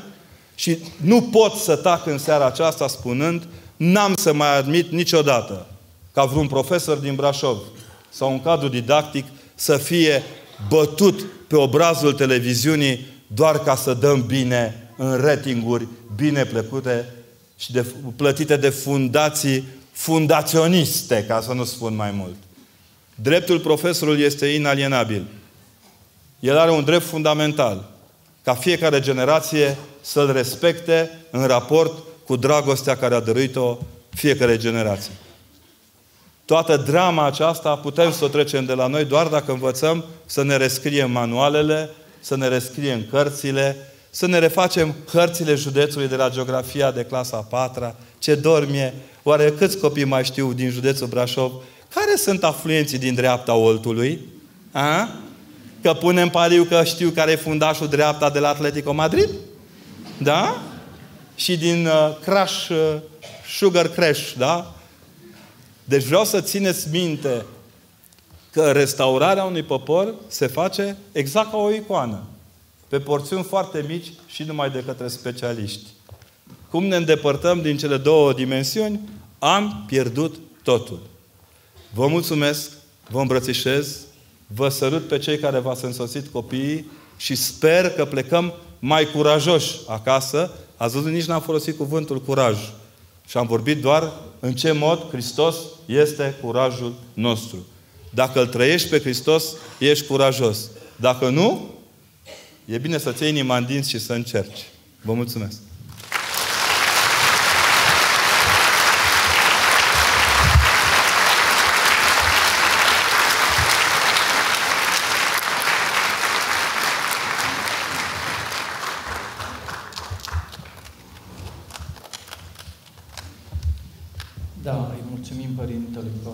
și nu pot să tac în seara aceasta spunând n-am să mai admit niciodată ca vreun profesor din Brașov sau un cadru didactic să fie bătut pe obrazul televiziunii doar ca să dăm bine în ratinguri bine plăcute și de, plătite de fundații fundaționiste, ca să nu spun mai mult. Dreptul profesorului este inalienabil. El are un drept fundamental ca fiecare generație să-l respecte în raport cu dragostea care a dăruit-o fiecare generație. Toată drama aceasta putem să o trecem de la noi doar dacă învățăm să ne rescriem manualele, să ne rescriem cărțile, să ne refacem hărțile județului de la geografia de clasa a patra, ce dormie, oare câți copii mai știu din județul Brașov, care sunt afluenții din dreapta Oltului? A? Că punem pariu că știu care e fundașul dreapta de la Atletico Madrid? Da? Și din uh, crash, uh, sugar crash, da? Deci vreau să țineți minte că restaurarea unui popor se face exact ca o icoană. Pe porțiuni foarte mici și numai de către specialiști. Cum ne îndepărtăm din cele două dimensiuni, am pierdut totul. Vă mulțumesc, vă îmbrățișez, vă sărut pe cei care v-ați însoțit copiii și sper că plecăm mai curajoși acasă. Ați văzut, nici n-am folosit cuvântul curaj. Și am vorbit doar în ce mod Hristos este curajul nostru. Dacă îl trăiești pe Hristos, ești curajos. Dacă nu, e bine să-ți iei inima în dinți și să încerci. Vă mulțumesc!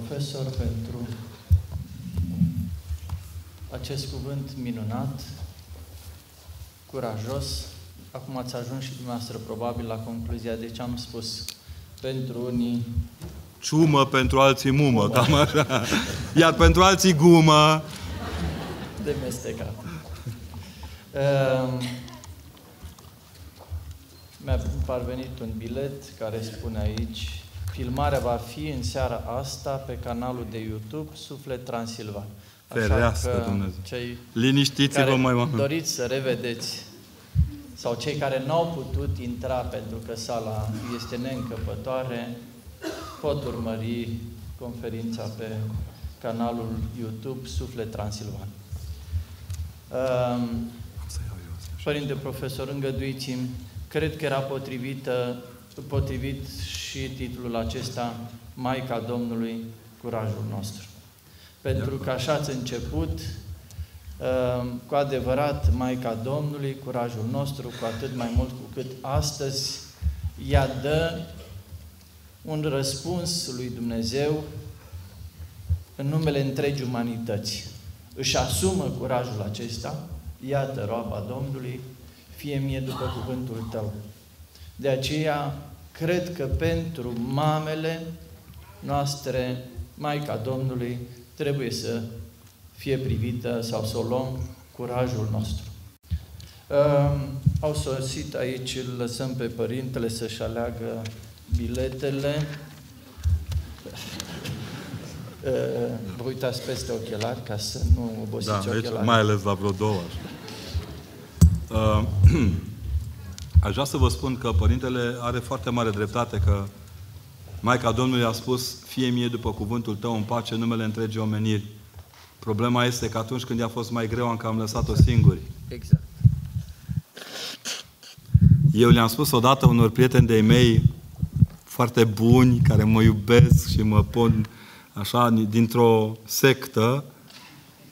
Profesor, pentru acest cuvânt minunat, curajos. Acum ați ajuns și dumneavoastră probabil la concluzia de ce am spus pentru unii ciumă, pentru alții mumă, cam așa. Iar pentru alții gumă. De mestecat. Uh, mi-a parvenit un bilet care spune aici: filmarea va fi în seara asta pe canalul de YouTube Suflet Transilvan. Așa Ferească, că Dumnezeu. Cei liniștiți-vă, care mai doriți să revedeți sau cei care n-au putut intra pentru că sala este neîncăpătoare, pot urmări conferința pe canalul YouTube Suflet Transilvan. Părinte profesor, îngăduiți-mi, cred că era potrivită, potrivit și titlul acesta, Maica Domnului, curajul nostru. Pentru că așa ați început, cu adevărat, Maica Domnului, curajul nostru, cu atât mai mult cu cât astăzi ea dă un răspuns lui Dumnezeu în numele întregii umanități. Își asumă curajul acesta, iată roaba Domnului, fie mie după cuvântul tău. De aceea, cred că pentru mamele noastre, Maica Domnului trebuie să fie privită sau să o luăm curajul nostru. Uh, au sosit aici, îl lăsăm pe părintele să-și aleagă biletele. Uh, vă uitați peste ochelari ca să nu obosiți da, ochelari. Mai ales la vreo două. Uh, aș vrea să vă spun că părintele are foarte mare dreptate că Maica Domnului a spus, fie mie după cuvântul tău în pace numele întregii omeniri. Problema este că atunci când i-a fost mai greu, încă am lăsat-o exact. Singuri. Exact. Eu le-am spus odată unor prieteni de-ai mei foarte buni, care mă iubesc și mă pun așa, dintr-o sectă,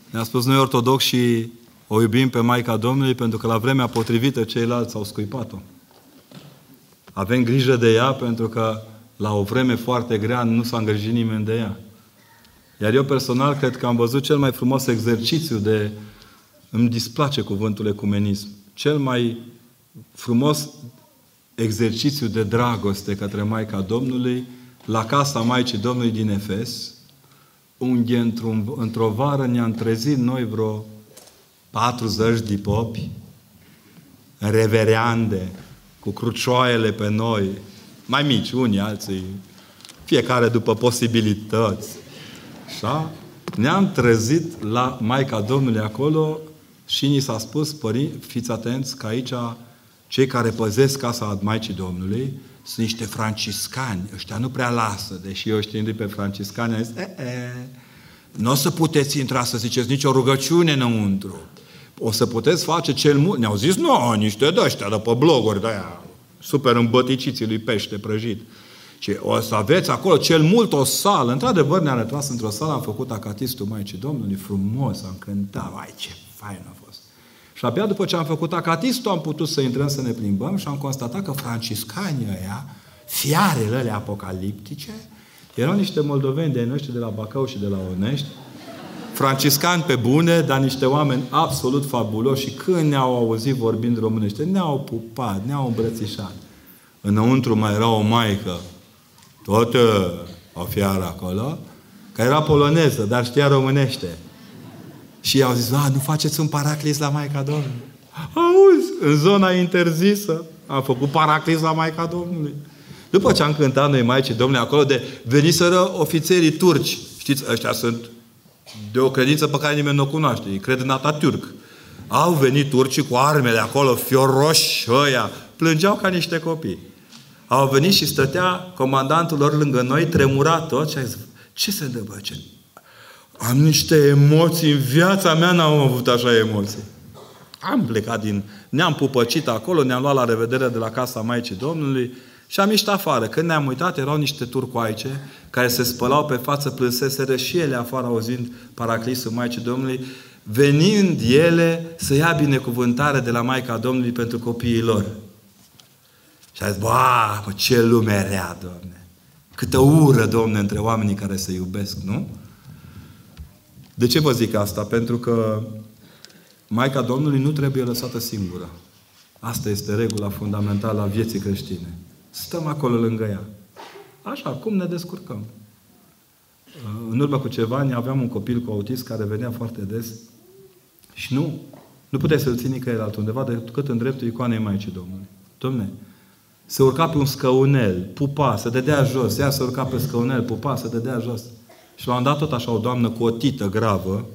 ne-a spus, noi ortodoxi și o iubim pe Maica Domnului pentru că la vremea potrivită ceilalți au scuipat-o. Avem grijă de ea pentru că la o vreme foarte grea nu s-a îngrijit nimeni de ea. Iar eu personal cred că am văzut cel mai frumos exercițiu de... Îmi displace cuvântul ecumenism. Cel mai frumos exercițiu de dragoste către Maica Domnului la Casa Maicii Domnului din Efes, unde într-o, într-o vară ne-am trezit noi vreo patruzeci de popi revereande, cu crucioaiele pe noi, mai mici, unii, alții, fiecare după posibilități. Așa? Ne-am trezit la Maica Domnului acolo și ni s-a spus, părinți, fiți atenți că aici cei care păzesc Casa Maicii Domnului sunt niște franciscani, ăștia nu prea lasă, deși eu știind pe franciscani am zis, e, e, nu o să puteți intra să ziceți nicio rugăciune înăuntru. O să puteți face cel mult. Ne-au zis, nu, niște de-aștia de pe bloguri, de-aia, super îmbăticiții lui pește prăjit. Și o să aveți acolo cel mult o sală. Într-adevăr ne-a retras într-o sală, am făcut acatistul Maicii Domnului, frumos, am cântat, ai ce fain a fost. Și abia după ce am făcut acatistul, am putut să intrăm să ne plimbăm și am constatat că franciscanii ăia, fiarele alea apocaliptice, erau niște moldoveni de noștri de la Bacău și de la Onești, franciscani pe bune, dar niște oameni absolut fabuloși și când ne-au auzit vorbind românește, ne-au pupat, ne-au îmbrățișat. Înăuntru mai era o maică, tot o fiară acolo, care era poloneză, dar știa românește. Și i-au zis, nu faceți un paraclis la Maica Domnului. Auzi, în zona interzisă, am făcut paraclis la Maica Domnului. După ce am cântat noi Maicii Domnului acolo, de veniseră ofițerii turci. Știți, ăștia sunt de o credință pe care nimeni nu o cunoaște. Ei cred în Atatürk. Au venit turcii cu armele acolo, fioroși ăia. Plângeau ca niște copii. Au venit și stătea comandantul lor lângă noi, tremurat tot și a zis, ce se întâmplă? Ce? Am niște emoții, în viața mea n-am avut așa emoții. Am plecat din... Ne-am pupăcit acolo, ne-am luat la revedere de la Casa Maicii Domnului și am ieșit afară. Când ne-am uitat, erau niște turcoaice care se spălau pe față, plânseseră și ele afară, auzind paraclisul Maicii Domnului, venind ele să ia binecuvântare de la Maica Domnului pentru copiii lor. Și a zis, bă, ce lume rea, Doamne! Câtă ură, Doamne, între oamenii care se iubesc, nu? De ce vă zic asta? Pentru că Maica Domnului nu trebuie lăsată singură. Asta este regula fundamentală a vieții creștine. Stăm acolo lângă ea. Așa, cum ne descurcăm? În urmă cu ceva ani aveam un copil cu autism care venea foarte des și nu, nu puteai să-l ții nicăieri altundeva decât în dreptul icoanei Maicii Domnului. Dom'le, se urca pe un scăunel, pupa, se dădea jos, ea se urca pe scăunel, pupa, se dădea jos. Și l-am dat tot așa o doamnă cu o tită gravă,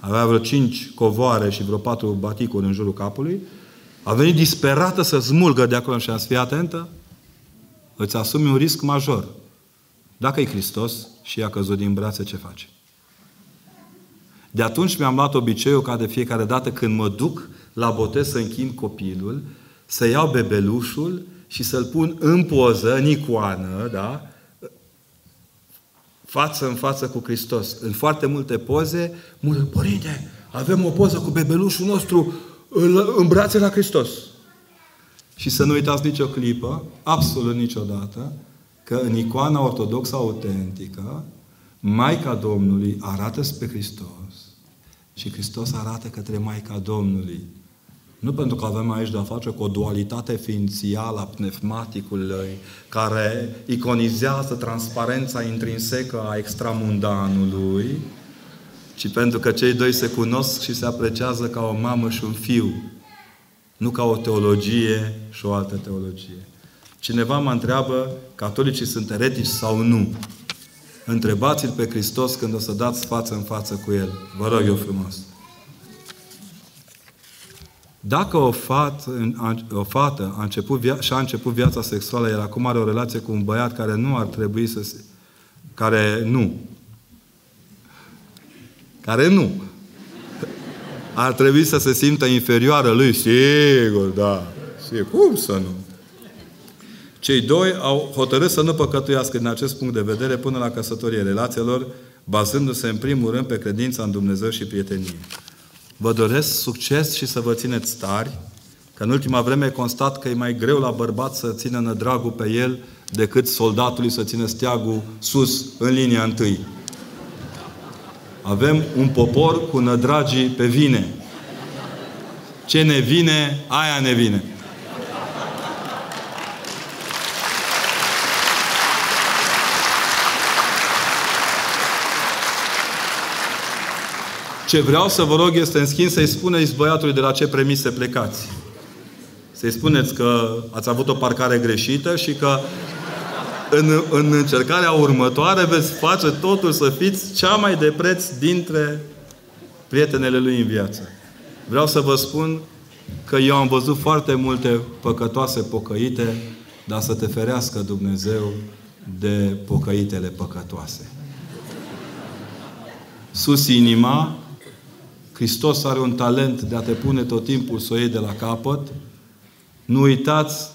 avea vreo cinci covoare și vreo patru baticuri în jurul capului, a venit disperată să smulgă de acolo și a zis, fii atentă, îți asumi un risc major. Dacă e Hristos și i-a căzut din brațe, ce faci? De atunci mi-am luat obiceiul ca de fiecare dată când mă duc la botez să închin copilul, să iau bebelușul și să-l pun în poză, în icoană, da? Față în față cu Hristos. În foarte multe poze, mă zic, părinte, avem o poză cu bebelușul nostru în brațe la Hristos. Și să nu uitați nicio clipă, absolut niciodată, că în icoana ortodoxă autentică, Maica Domnului arată spre Hristos și Hristos arată către Maica Domnului. Nu pentru că avem aici de-a face cu o dualitate ființială a pneumaticului care iconizează transparența intrinsecă a extramundanului, ci pentru că cei doi se cunosc și se apreciază ca o mamă și un fiu, nu ca o teologie și o altă teologie. Cineva mă întreabă, catolicii sunt eretici sau nu? Întrebați-l pe Hristos când o să dați față în față cu El. Vă rog eu frumos. Dacă o fată, o fată a început via- și-a început viața sexuală, iar acum are o relație cu un băiat care nu ar trebui să se... care nu. Care nu. Ar trebui să se simtă inferioară lui. Sigur, da. Sigur. Cum să nu? Cei doi au hotărât să nu păcătuiască din acest punct de vedere până la căsătorie relațiilor, bazându-se în primul rând pe credința în Dumnezeu și prietenie. Vă doresc succes și să vă țineți tari, că în ultima vreme constat că e mai greu la bărbat să țină nădragul pe el decât soldatului să țină steagul sus, în linia întâi. Avem un popor cu nădragii pe vine. Ce ne vine, aia ne vine. Ce vreau să vă rog este, în schimb, să-i spuneți băiatului de la ce premise plecați. Să-i spuneți că ați avut o parcare greșită și că în, în încercarea următoare veți face totul să fiți cea mai de preț dintre prietenele lui în viață. Vreau să vă spun că eu am văzut foarte multe păcătoase pocăite, dar să te ferească Dumnezeu de pocăitele păcătoase. Sus inima, Hristos are un talent de a te pune tot timpul să o iei de la capăt. Nu uitați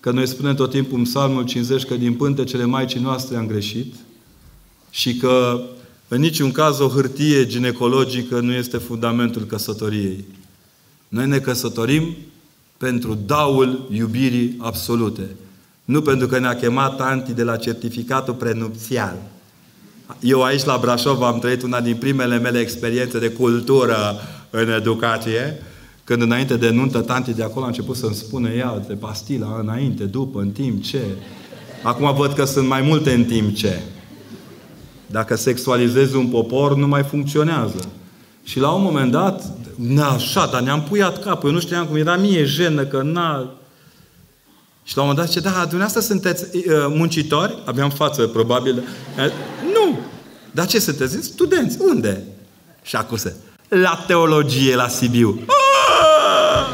că noi spunem tot timpul în Psalmul cincizeci că din pântecele Maicii noastre am greșit și că în niciun caz o hârtie ginecologică nu este fundamentul căsătoriei. Noi ne căsătorim pentru daul iubirii absolute. Nu pentru că ne-a chemat tanti de la certificatul prenupțial. Eu aici la Brașov am trăit una din primele mele experiențe de cultură în educație, când înainte de nuntă tanti de acolo a început să-mi spună ea de pastila, înainte, după, în timp ce. Acum văd că sunt mai multe în timp ce. Dacă sexualizezi un popor, nu mai funcționează. Și la un moment dat, na, așa, dar ne-am puiat capul, eu nu știam cum era mie jenă că na... Și la un moment dat zice, da, dumneavoastră sunteți uh, muncitori? Aveam față, probabil. Nu! Dar ce sunteți? Studenți. Unde? Și acuse. La teologie, la Sibiu. Aaaa!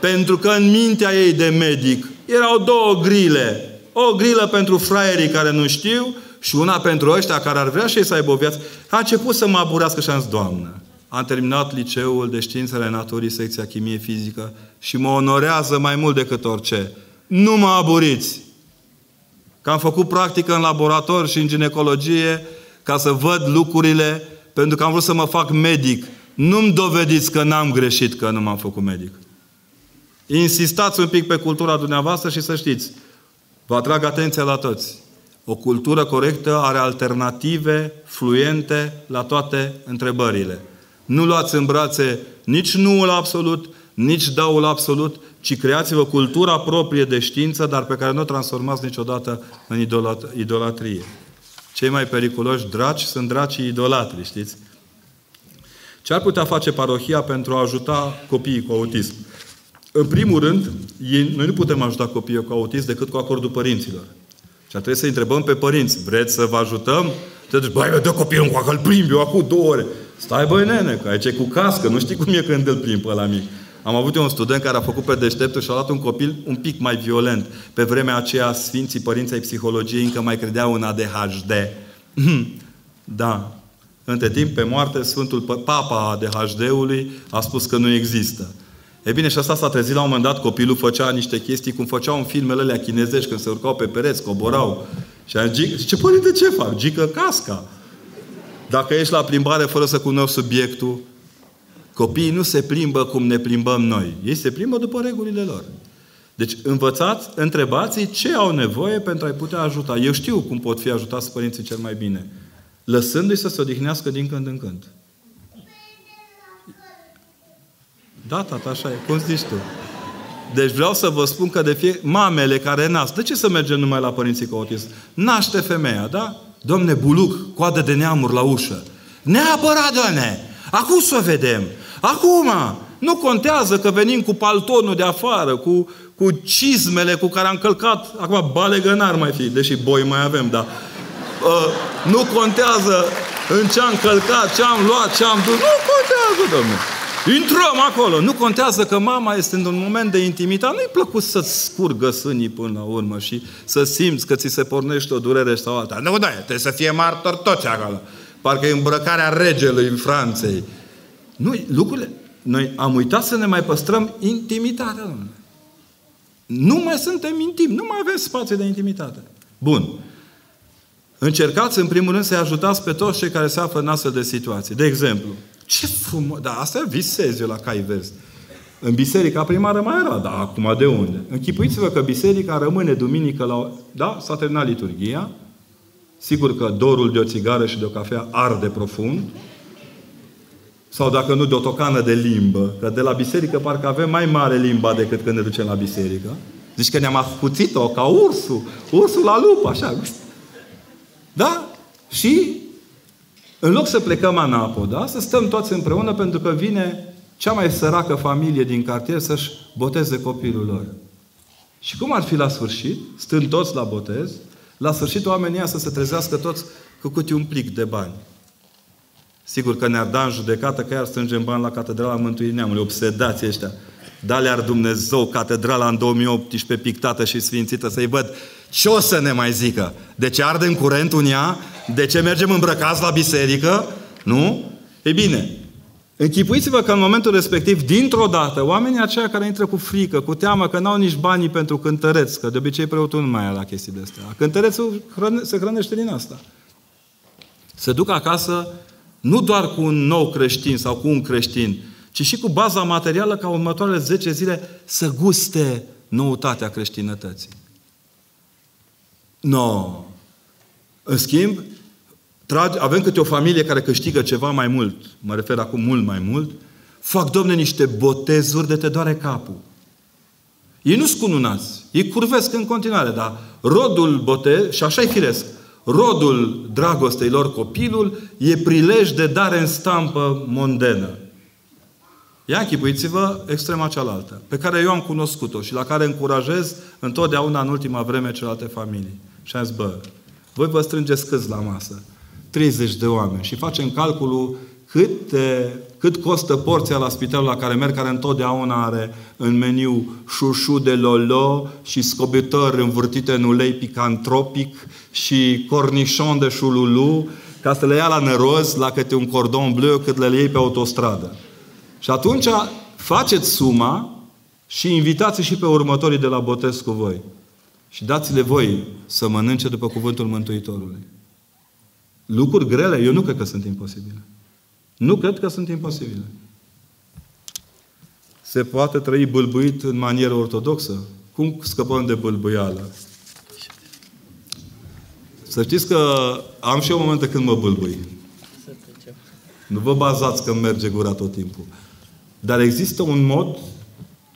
Pentru că în mintea ei de medic erau două grile. O grilă pentru fraierii care nu știu și una pentru ăștia care ar vrea și ei să aibă o viață. A început să mă aburească și am zis, Doamnă, am terminat liceul de științele naturii, secția chimie fizică și mă onorează mai mult decât orice. Nu mă aburiți! Că am făcut practică în laborator și în ginecologie ca să văd lucrurile, pentru că am vrut să mă fac medic. Nu-mi dovediți că n-am greșit, că nu m-am făcut medic. Insistați un pic pe cultura dumneavoastră și să știți. Vă atrag atenția la toți. O cultură corectă are alternative fluente la toate întrebările. Nu luați în brațe nici nuul absolut, nici daul absolut, ci creați-vă cultura proprie de știință, dar pe care nu o transformați niciodată în idolat- idolatrie. Cei mai periculoși draci sunt dracii idolatri, știți? Ce ar putea face parohia pentru a ajuta copiii cu autism? În primul rând, ei, noi nu putem ajuta copiii cu autism decât cu acordul părinților. Și trebuie să întrebăm pe părinți. Vreți să vă ajutăm? Te duci, băi, dă copilul cu acel plimb, eu acum două ore. Stai, băi, nene, că aici e cu cască, nu știi cum e când îl plimb pe ăla mic. Am avut eu un student care a făcut pe deșteptul și a luat un copil un pic mai violent. Pe vremea aceea, sfinții părinții ai psihologiei încă mai credeau în A D H D. Da. Între timp, pe moarte, Sfântul Papa D H D-ului a spus că nu există. E bine, și asta s-a trezit la un moment dat, copilul făcea niște chestii, cum făceau în filmele alea chinezești, când se urcau pe pereți, coborau. Și a zis, ce părinte, ce fac? Gică casca. Dacă ești la plimbare fără să cunoști subiectul, copiii nu se plimbă cum ne plimbăm noi. Ei se plimbă după regulile lor. Deci învățați, întrebați-i ce au nevoie pentru a-i putea ajuta. Eu știu cum pot fi ajutați părinții cel mai bine. Lăsându-i să se odihnească din când în când. Da, tata, așa e. Cum zici tu? Deci vreau să vă spun că de fie mamele care nasc, de ce să mergem numai la părinții cu autism? Naște femeia, da? Domne, buluc, coadă de neamuri la ușă. Neapărat, doamne! Acum să o vedem! Acum! Nu contează că venim cu paltonul de afară, cu, cu cizmele cu care am călcat. Acum, balegă n-ar mai fi, deși boi mai avem, dar... Uh, nu contează în ce am călcat, ce am luat, ce am dus. Nu contează, domnule. Intrăm acolo. Nu contează că mama este într-un moment de intimitate. Nu-i plăcut să-ți scurgă sânii până la urmă și să simți că ți se pornește o durere sau alta. Nu, doamne, trebuie să fie martor toți acolo. Parcă e îmbrăcarea regelui în Franței. Nu, lucrurile... Noi am uitat să ne mai păstrăm intimitatea, domnule. Nu mai suntem intimi. Nu mai avem spațiu de intimitate. Bun. Încercați, în primul rând, să-i ajutați pe toți cei care se află în astfel de situații. De exemplu, ce frumos... Da, asta visez eu la Cai Verzi. În biserica primară mai era, dar acum de unde? Închipuiți-vă că biserica rămâne duminică la... Da, s-a terminat liturghia. Sigur că dorul de o țigară și de o cafea arde profund. Sau dacă nu, de o tocană de limbă. Că de la biserică parcă avem mai mare limba decât când ne ducem la biserică. Zici că ne-am afuțit-o ca ursul. Ursul la lupă, așa... Da? Și în loc să plecăm anapo, da? Să stăm toți împreună pentru că vine cea mai săracă familie din cartier să-și boteze copilul lor. Și cum ar fi la sfârșit, stând toți la botez, la sfârșit oamenii să se trezească toți cu câte un plic de bani. Sigur că ne-ar da în judecată că iar strângem bani la Catedrala Mântuirii Neamului. Obsedați ăștia. Da, le-ar Dumnezeu Catedrala în două mii optsprezece pictată și sfințită să-i văd. Ce o să ne mai zică? De ce ardem curentul în ea? De ce mergem îmbrăcați la biserică? Nu? Ei bine, închipuiți-vă că în momentul respectiv, dintr-o dată, oamenii aceia care intră cu frică, cu teamă că n-au nici banii pentru cântăreți, că de obicei preotul nu mai are la chestii de astea. Cântărețul se hrănește din asta. Se duc acasă nu doar cu un nou creștin sau cu un creștin, ci și cu baza materială ca următoarele zece zile să guste noutatea creștinătății. No. În schimb, trage, avem câte o familie care câștigă ceva mai mult, mă refer acum mult mai mult, fac, domne, niște botezuri de te doare capul. Ei nu-s cununați, ei curvesc în continuare, dar rodul botez, și așa-i firesc, rodul dragostei lor, copilul, e prilej de dare în stampă mondenă. Ia închipuiți-vă extrema cealaltă, pe care eu am cunoscut-o și la care încurajez întotdeauna în ultima vreme celelalte familii. Și am zis, bă, voi vă strângeți câți la masă? treizeci de oameni. Și facem calculul cât, cât costă porția la spitalul la care merg, care întotdeauna are în meniu șușu de lolo și scobitori învârtite în ulei picantropic și cornișon de șululu, ca să le ia la năroz, la câte un cordon bleu, cât le iei pe autostradă. Și atunci faceți suma și invitați și pe următorii de la botez cu voi. Și dați-le voi să mănânce după cuvântul Mântuitorului. Lucruri grele, eu nu cred că sunt imposibile. Nu cred că sunt imposibile. Se poate trăi bâlbuit în manieră ortodoxă? Cum scăpăm de bâlbuială? Să știți că am și eu momente când mă bâlbui. Nu vă bazați că merge gura tot timpul. Dar există un mod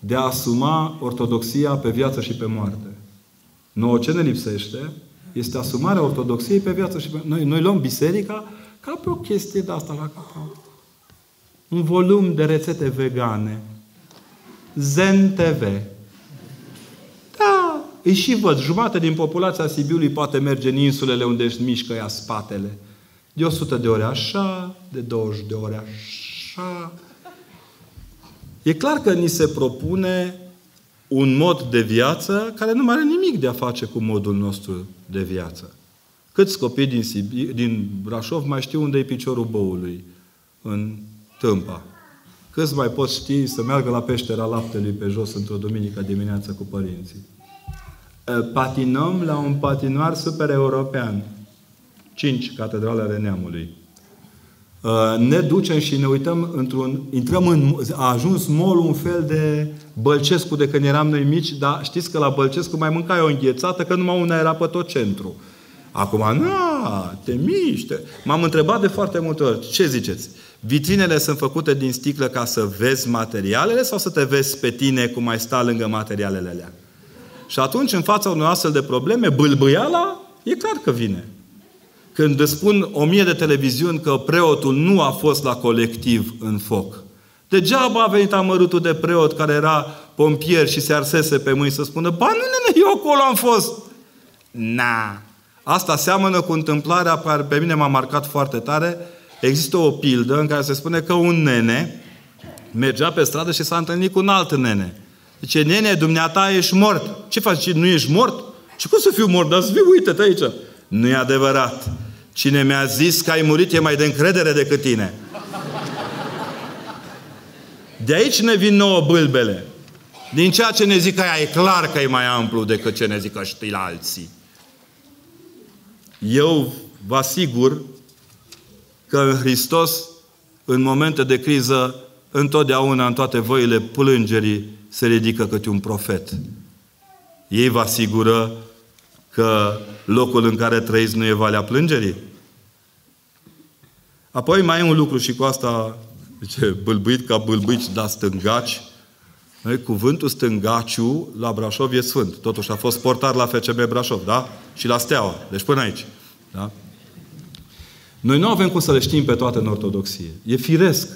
de a asuma ortodoxia pe viață și pe moarte. Noi ce ne lipsește este asumarea ortodoxiei pe viață și pe... Noi, noi luăm biserica ca pe o chestie de asta la cap. Un volum de rețete vegane. Zen T V. Da! Îi și văd. Jumate din populația Sibiului poate merge în insulele unde își mișcă ea spatele. De o sută de ore așa, de douăzeci de ore așa. E clar că ni se propune un mod de viață care nu mai are nimic de a face cu modul nostru de viață. Câți copii din, Sibiu, din Brașov mai știu unde e piciorul băului? În Tâmpa. Câți mai pot ști să meargă la peștera laptelui pe jos într-o duminică dimineață cu părinții? Patinăm la un patinoar super-european. Cinci catedrale ale neamului. Ne ducem și ne uităm într-un... Intrăm în... A ajuns molul un fel de Bălcescu de când eram noi mici, dar știți că la Bălcescu mai mâncai o înghețată, că numai una era pe tot centru. Acum, na, te miște. M-am întrebat de foarte multe ori. Ce ziceți? Vitrinele sunt făcute din sticlă ca să vezi materialele sau să te vezi pe tine cum ai sta lângă materialele alea? Și atunci, în fața unor astfel de probleme, bâlbâiala e clar că vine. Când îți spun o mie de televiziuni că preotul nu a fost la colectiv în foc, degeaba a venit amărutul de preot care era pompier și se arsese pe mâini să spună: ba, nu, nene, eu acolo am fost. Na! Asta seamănă cu întâmplarea care pe mine m-a marcat foarte tare. Există o pildă în care se spune că un nene mergea pe stradă și s-a întâlnit cu un alt nene. Zice: nene, dumneata, ești mort. Ce faci? Nu ești mort? Și cum să fiu mort? Dar să fiu, uite-te aici. Nu e adevărat. Cine mi-a zis că ai murit e mai de încredere decât tine. De aici ne vin nouă bâlbele. Din ceea ce ne zic aia, e clar că e mai amplu decât ce ne zic ăștia la alții. Eu vă asigur că în Hristos, în momente de criză, întotdeauna, în toate văile plângerii, se ridică câte un profet. Ei vă asigură că locul în care trăiți nu e valea plângerii? Apoi mai e un lucru și cu asta, zice, bâlbâit ca bâlbâici, dar stângaci. Noi, cuvântul stângaciu la Brașov e sfânt. Totuși a fost portar la F C B Brașov, da? Și la Steaua. Deci până aici. Da? Noi nu avem cum să le știm pe toate în ortodoxie. E firesc.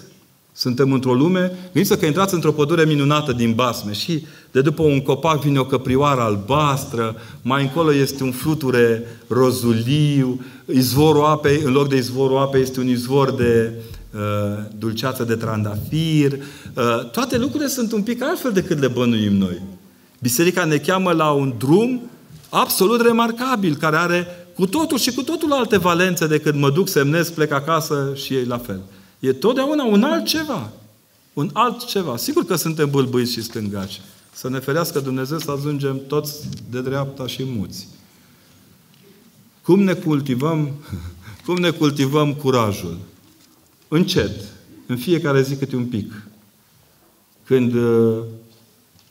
Suntem într-o lume... Gândiți-vă că intrați într-o pădure minunată din basme și de după un copac vine o căprioară albastră, mai încolo este un fluture rozuliu, izvorul apei, în loc de izvorul apei este un izvor de uh, dulceață de trandafir. Uh, toate lucrurile sunt un pic altfel decât le bănuim noi. Biserica ne cheamă la un drum absolut remarcabil, care are cu totul și cu totul alte valențe decât mă duc, semnez, plec acasă și ei la fel. E totdeauna un altceva. Un altceva. Sigur că suntem bâlbâiți și stângaci. Să ne ferească Dumnezeu să ajungem toți de dreapta și muți. Cum ne cultivăm, cum ne cultivăm curajul? Încet. În fiecare zi câte un pic. Când uh,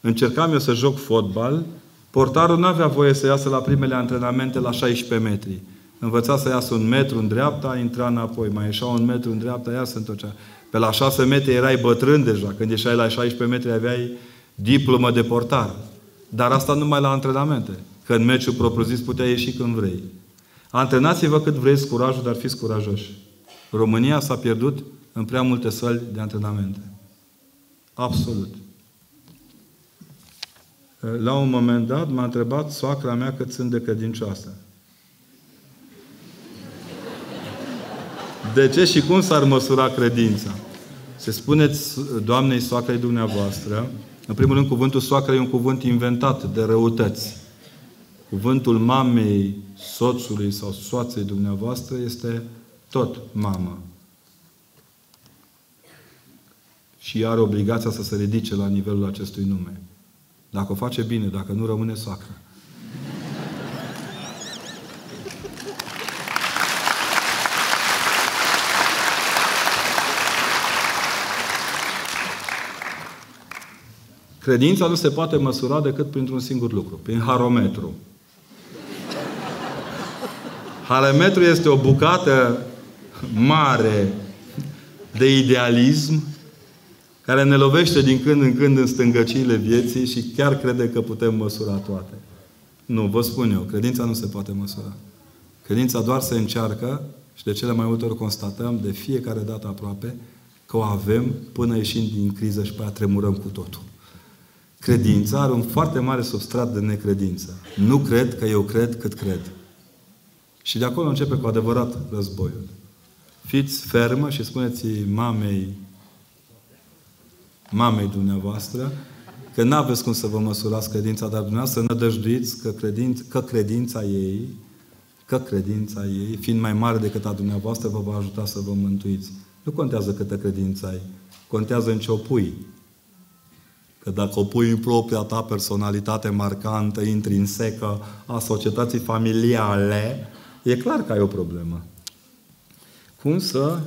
încercam eu să joc fotbal, portarul n-avea voie să iasă la primele antrenamente la șaisprezece metri. Învăța să iasă un metru în dreapta, intra înapoi. Mai ieșea un metru în dreapta, iar se întorcea. Pe la șase metri erai bătrân deja. Când ieșai la șaisprezece metri aveai diplomă de portar. Dar asta numai la antrenamente. Că în meciul propriu-zis puteai ieși când vrei. Antrenați-vă cât vreți curajul, dar fiți curajoși. România s-a pierdut în prea multe săli de antrenamente. Absolut. La un moment dat m-a întrebat soacra mea cât sunt de credincioasă. De ce și cum s-ar măsura credința? Se spuneți Doamnei soacrei dumneavoastră. În primul rând, cuvântul soacră e un cuvânt inventat de răutăți. Cuvântul mamei soțului sau soaței dumneavoastră este tot mamă. Și are obligația să se ridice la nivelul acestui nume. Dacă o face bine, dacă nu, rămâne soacră. Credința nu se poate măsura decât printr-un singur lucru. Prin harometru. Harometru este o bucată mare de idealism care ne lovește din când în când în stângăciile vieții și chiar crede că putem măsura toate. Nu, vă spun eu, credința nu se poate măsura. Credința doar se încearcă și de cele mai multe ori constatăm, de fiecare dată aproape, că o avem până ieșind din criză și pe aia tremurăm cu totul. Credința are un foarte mare substrat de necredință. Nu cred că eu cred cât cred. Și de acolo începe cu adevărat războiul. Fiți fermă și spuneți mamei mamei dumneavoastră că n-aveți cum să vă măsurați credința, dar dumneavoastră nădăjduiți că, credinț, că credința ei că credința ei, fiind mai mare decât a dumneavoastră, vă va ajuta să vă mântuiți. Nu contează câtă credință ai, contează în ce o pui. Că dacă o pui în propria ta personalitate marcantă, intrinsecă, a societății familiale, e clar că ai o problemă. Cum să...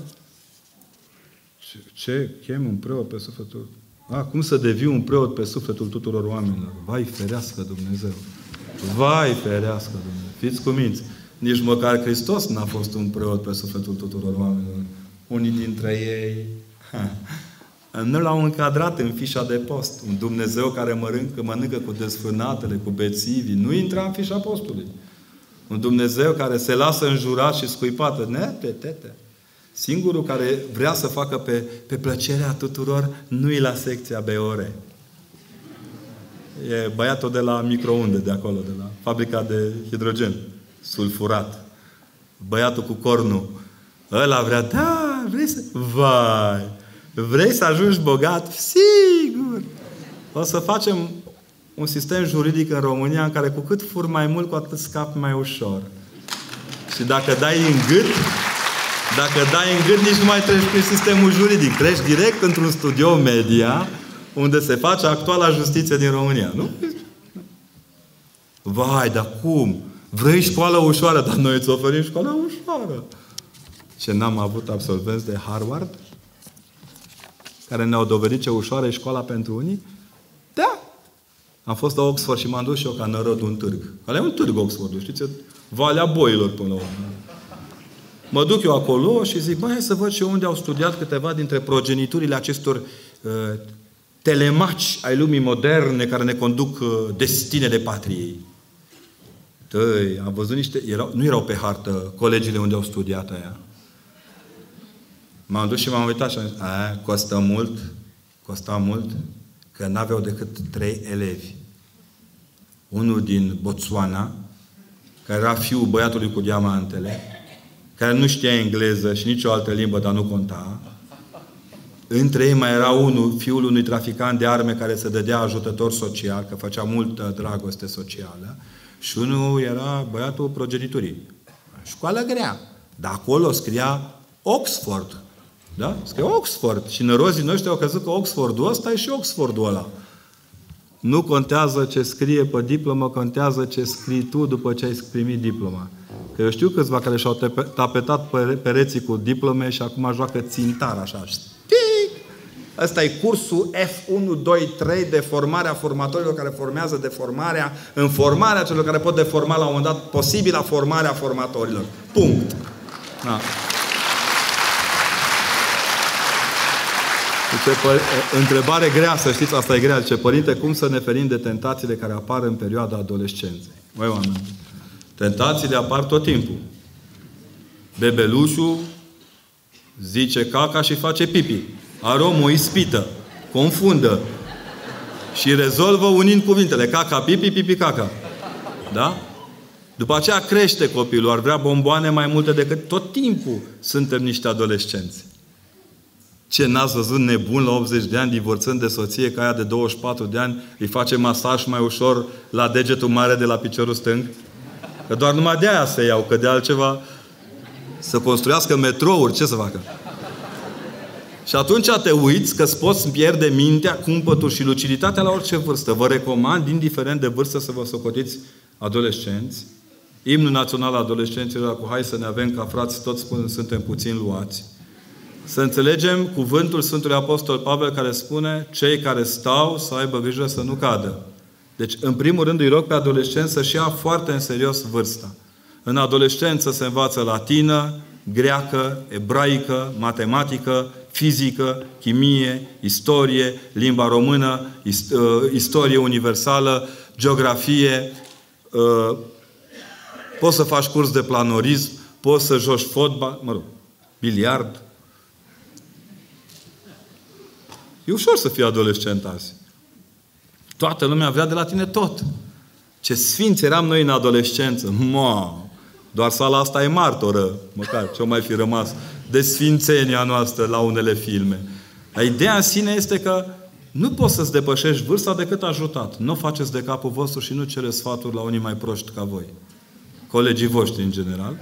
Ce chem un preot pe sufletul... A, cum să devii un preot pe sufletul tuturor oamenilor? Vai, ferească Dumnezeu! Vai, ferească Dumnezeu! Fiți cuminți! Nici măcar Hristos n-a fost un preot pe sufletul tuturor oamenilor. Unii dintre ei... Ha. Nu l-au încadrat în fișa de post. Un Dumnezeu care mănâncă, mănâncă cu desfrânatele, cu bețivii, nu intra în fișa postului. Un Dumnezeu care se lasă înjurat și scuipat. Ne, te, te, te. Singurul care vrea să facă pe, pe plăcerea tuturor, nu-i la secția B O R. E băiatul de la microunde, de acolo, de la fabrica de hidrogen sulfurat. Băiatul cu cornul. Ăla vrea, da, vrei să... Vai! Vrei să ajungi bogat? Sigur! O să facem un sistem juridic în România în care cu cât furi mai mult, cu atât scapi mai ușor. Și dacă dai în gât, dacă dai în gât, nici nu mai treci prin sistemul juridic. Treci direct într-un studio media unde se face actuala justiție din România. Nu? Vai, dar cum? Vrei școală ușoară, dar noi îți oferim școală ușoară. Ce n-am avut absolvenți de Harvard? Care ne-au dovedit ce ușoară e școala pentru unii? Da! Am fost la Oxford și m-am dus și eu ca nărod un târg. Alea e un târg Oxford, știți? Valea boilor până la urmă. Mă duc eu acolo și zic, băi, hai să văd și eu unde au studiat câteva dintre progeniturile acestor uh, telemaci ai lumii moderne care ne conduc uh, destinele patriei. Tăi, am văzut niște... Erau, nu erau pe hartă colegiile unde au studiat aia. M-am dus și m-am uitat și am zis, aia, costă mult, costa mult, că n-aveau decât trei elevi. Unul din Botswana, care era fiul băiatului cu diamantele, care nu știa engleză și nicio altă limbă, dar nu conta. Între ei mai era unul, fiul unui traficant de arme care se dădea ajutător social, că făcea multă dragoste socială, și unul era băiatul progeniturii. Școală grea. Dar acolo scria Oxford. Da? Scrie Oxford. Și nerozii noștri au crezut că Oxfordul ăsta e și Oxfordul ăla. Nu contează ce scrie pe diplomă, contează ce scrii tu după ce ai primit diploma. Că eu știu câțiva care și-au tapetat pereții cu diplome și acum joacă țintar așa. Știi? Ăsta e cursul F unu, doi, trei de formarea formatorilor care formează deformarea în formarea celor care pot deforma la un moment dat posibilă formarea formatorilor. Punct. Da. Întrebare grea, să știți, asta e grea. Ce părinte, cum să ne ferim de tentațiile care apar în perioada adolescenței? Măi, oameni, tentațiile apar tot timpul. Bebelușul zice caca și face pipi. Are omul ispită, confundă și rezolvă unind cuvintele. Caca, pipi, pipi, caca. Da? După aceea crește copilul, ar vrea bomboane mai multe decât tot timpul suntem niște adolescenți. Ce n-ați văzut nebun la optzeci de ani divorțând de soție, că aia de douăzeci și patru de ani îi face masaj mai ușor la degetul mare de la piciorul stâng? Că doar numai de aia se iau, că de altceva să construiască metrouri, ce să facă? Și atunci te uiți că îți poți pierde mintea, cumpătul și luciditatea la orice vârstă. Vă recomand, indiferent de vârstă, să vă socotiți adolescenți. Imnul național al adolescenților, cu hai să ne avem ca frați, toți spun, suntem puțin luați. Să înțelegem cuvântul Sfântului Apostol Pavel care spune cei care stau să aibă grijă să nu cadă. Deci, în primul rând, îi rog pe adolescenți să-și ia foarte în serios vârsta. În adolescență se învață latină, greacă, ebraică, matematică, fizică, chimie, istorie, limba română, istorie universală, geografie. Poți să faci curs de planorism, poți să joci fotbal, mă rog, biliard. E ușor să fii adolescent azi. Toată lumea vrea de la tine tot. Ce sfinți eram noi în adolescență. Mă, doar sala asta e martoră. Măcar ce-o mai fi rămas de sfințenia noastră la unele filme. La ideea în sine este că nu poți să-ți depășești vârsta decât ajutat. Nu faceți de capul vostru și nu cereți sfaturi la unii mai proști ca voi. colegii voștri în general,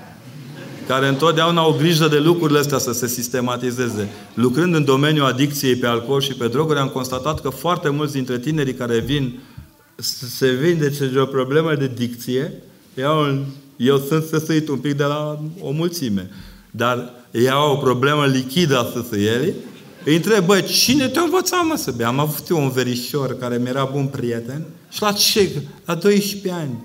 care întotdeauna au grijă de lucrurile astea să se sistematizeze. Lucrând în domeniul adicției pe alcool și pe droguri, am constatat că foarte mulți dintre tinerii care vin, se vindece de o problemă de dicție, iau, eu sunt săsăit un pic de la o mulțime, dar iau o problemă lichidă a săsăierii, îi întreb, bă, cine te-a învățat, mă, să bea? Am avut eu un verișor care mi-era bun prieten și la ce? La doisprezece ani.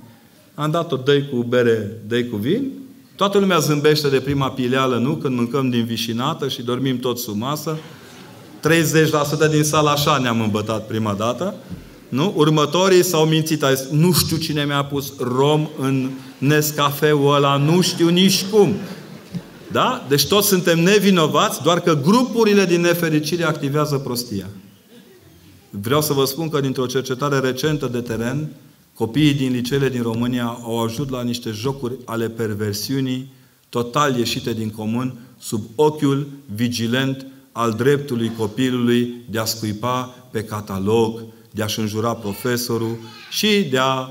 Am dat-o, dă-i cu bere, dă-i cu vin. Toată lumea zâmbește de prima pileală, nu? Când mâncăm din vișinată și dormim toți sub masă. treizeci la sută din sala așa ne-am îmbătat prima dată. Nu? Următorii s-au mințit. Zis, nu știu cine mi-a pus rom în Nescafe-ul ăla, nu știu nici cum. Da? Deci toți suntem nevinovați, doar că grupurile din nefericire activează prostia. Vreau să vă spun că dintr-o cercetare recentă de teren, copiii din liceele din România au ajuns la niște jocuri ale perversiunii total ieșite din comun, sub ochiul vigilent al dreptului copilului de a scuipa pe catalog, de a-și înjura profesorul și de a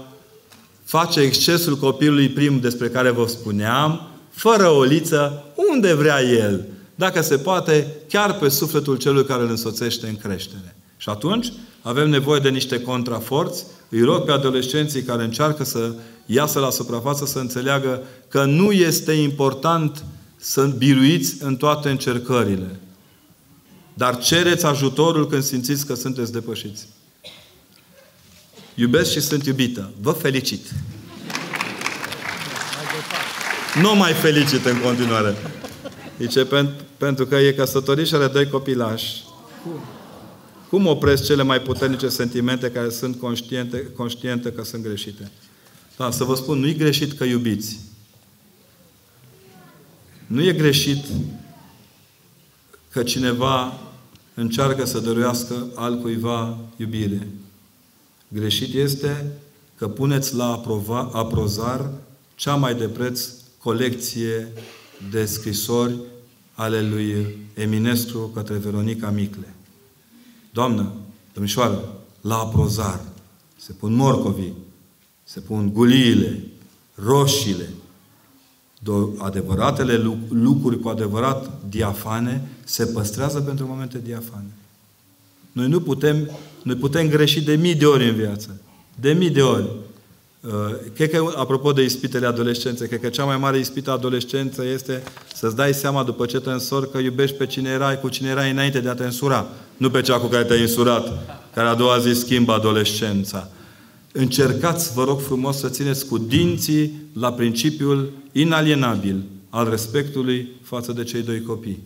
face excesul copilului prim despre care vă spuneam, fără o liță, unde vrea el, dacă se poate, chiar pe sufletul celui care îl însoțește în creștere. Și atunci avem nevoie de niște contraforți. Îi rog pe adolescenții care încearcă să iasă la suprafață să înțeleagă că nu este important să biruiți în toate încercările. Dar cereți ajutorul când simțiți că sunteți depășiți. Iubesc și sunt iubită. Vă felicit! Nu mai felicit în continuare. Zice, pentru că e căsătorit și are doi copilași. Cum opresc cele mai puternice sentimente care sunt conștiente, conștiente că sunt greșite? Da, să vă spun, nu e greșit că iubiți. Nu e greșit că cineva încearcă să dăruiască altcuiva iubire. Greșit este că puneți la aprova, aprozar cea mai de preț colecție de scrisori ale lui Eminescu către Veronica Micle. Doamnă, domnișoară, la aprozar se pun morcovii, se pun guliile, roșiile. Adevăratele lucruri cu adevărat diafane se păstrează pentru momente diafane. Noi nu putem, noi putem greși de mii de ori în viață. De mii de ori. Cred că, apropo de ispitele adolescenței, cred că cea mai mare ispită adolescență este să-ți dai seama după ce te însori că iubești pe cine erai, cu cine erai înainte de a te însura. Nu pe cea cu care te-ai însurat, care a doua zi schimbă adolescența. Încercați, vă rog frumos, să țineți cu dinții la principiul inalienabil al respectului față de cei doi copii.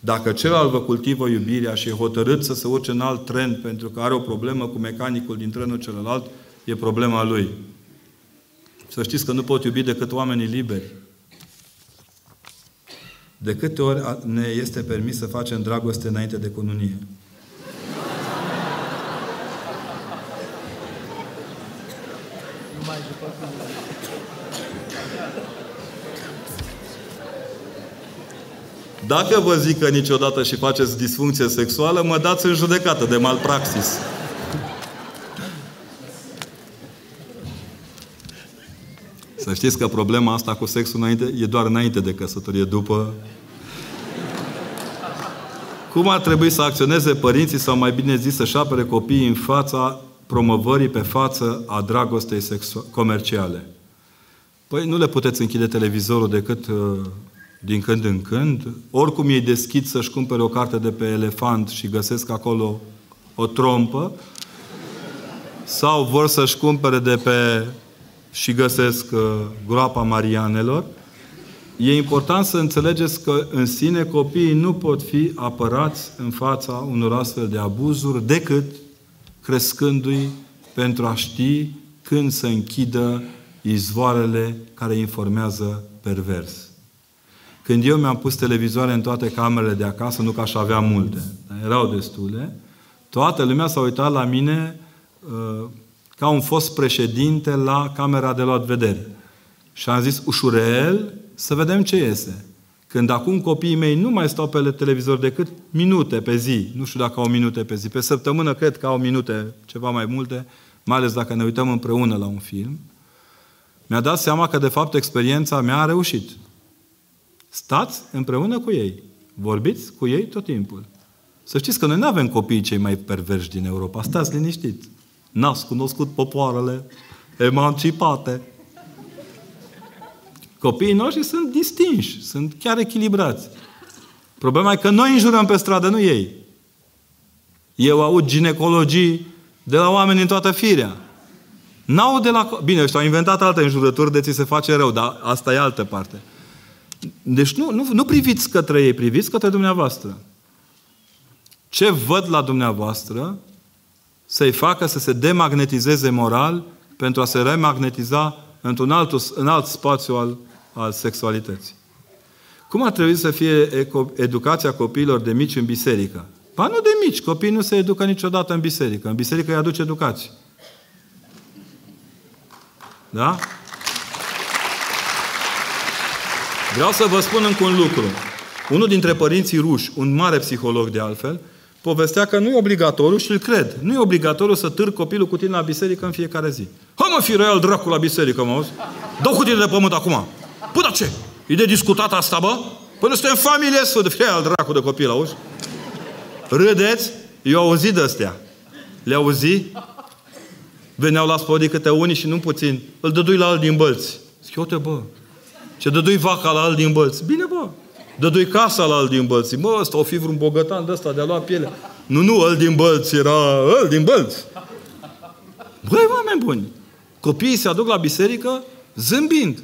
Dacă celălalt vă cultivă iubirea și e hotărât să se urce în alt tren pentru că are o problemă cu mecanicul din trenul celălalt, e problema lui. Să știți că nu pot iubi decât oamenii liberi. De câte ori ne este permis să facem dragoste înainte de cununie? Dacă vă zic că niciodată și faceți disfuncție sexuală, mă dați în judecată de malpraxis. Să știți că problema asta cu sexul înainte e doar înainte de căsătorie, după. Cum ar trebui să acționeze părinții, sau mai bine zis, să-și apere copiii în fața promovării pe față a dragostei sexu- comerciale? Păi nu le puteți închide televizorul decât uh, din când în când. Oricum ei deschid să-și cumpere o carte de pe Elefant și găsesc acolo o trompă, sau vor să-și cumpere de pe... și găsesc uh, groapa Marianelor, e important să înțelegeți că în sine copiii nu pot fi apărați în fața unor astfel de abuzuri decât crescându-i pentru a ști când să închidă izvoarele care informează pervers. Când eu mi-am pus televizoare în toate camerele de acasă, nu că aș avea multe, dar erau destule, toată lumea s-a uitat la mine uh, ca un fost președinte la camera de luat vedere. Și am zis, ușurel, să vedem ce iese. Când acum copiii mei nu mai stau pe televizor decât minute pe zi, nu știu dacă au minute pe zi, pe săptămână cred că au minute, ceva mai multe, mai ales dacă ne uităm împreună la un film, mi-a dat seama că, de fapt, experiența mea a reușit. Stați împreună cu ei. Vorbiți cu ei tot timpul. Să știți că noi nu avem copiii cei mai perverși din Europa. Stați liniștit. N-ați cunoscut popoarele emancipate. Copiii noștri sunt distinși, sunt chiar echilibrați. Problema e că noi înjurăm pe stradă, nu ei. Eu aud ginecologii de la oameni în toată firea. N-au de la... Bine, ăștia au inventat alte înjurături de ți se face rău, dar asta e altă parte. Deci nu, nu, nu priviți către ei, priviți către dumneavoastră. Ce văd la dumneavoastră să-i facă să se demagnetizeze moral pentru a se remagnetiza într-un alt, în alt spațiu al, al sexualității. Cum ar trebui să fie educația copiilor de mici în biserică? Pa nu de mici, copiii nu se educă niciodată în biserică. În biserică îi aduce educație. Da? Vreau să vă spun încă un lucru. Unul dintre părinții ruși, un mare psiholog de altfel, povestea că nu e obligatoriu și îl cred. Nu e obligatoriu să târg copilul cu tine la biserică în fiecare zi. Hă mă, fi real dracu la biserică, mă auzi? Dă cu tine de pământ acum. Păi da ce? E de discutat asta, bă? Păi nu suntem familie, să fie al dracu de copil, auzi? Râdeți? Eu auzi de astea. Le auzi? Veneau la spodii câte unii și nu puțin. Îl dădui la alt din bălți. Zic, uite, bă. Ce dădui vaca la alt din bălți. Bine, bă. Dădui casa la alt din bălți. Mă, ăsta o fi vreun bogătan de ăsta de a lua piele. Nu, nu, alt din bălți era alt din bălți. Băi, oameni buni. Copiii se aduc la biserică zâmbind.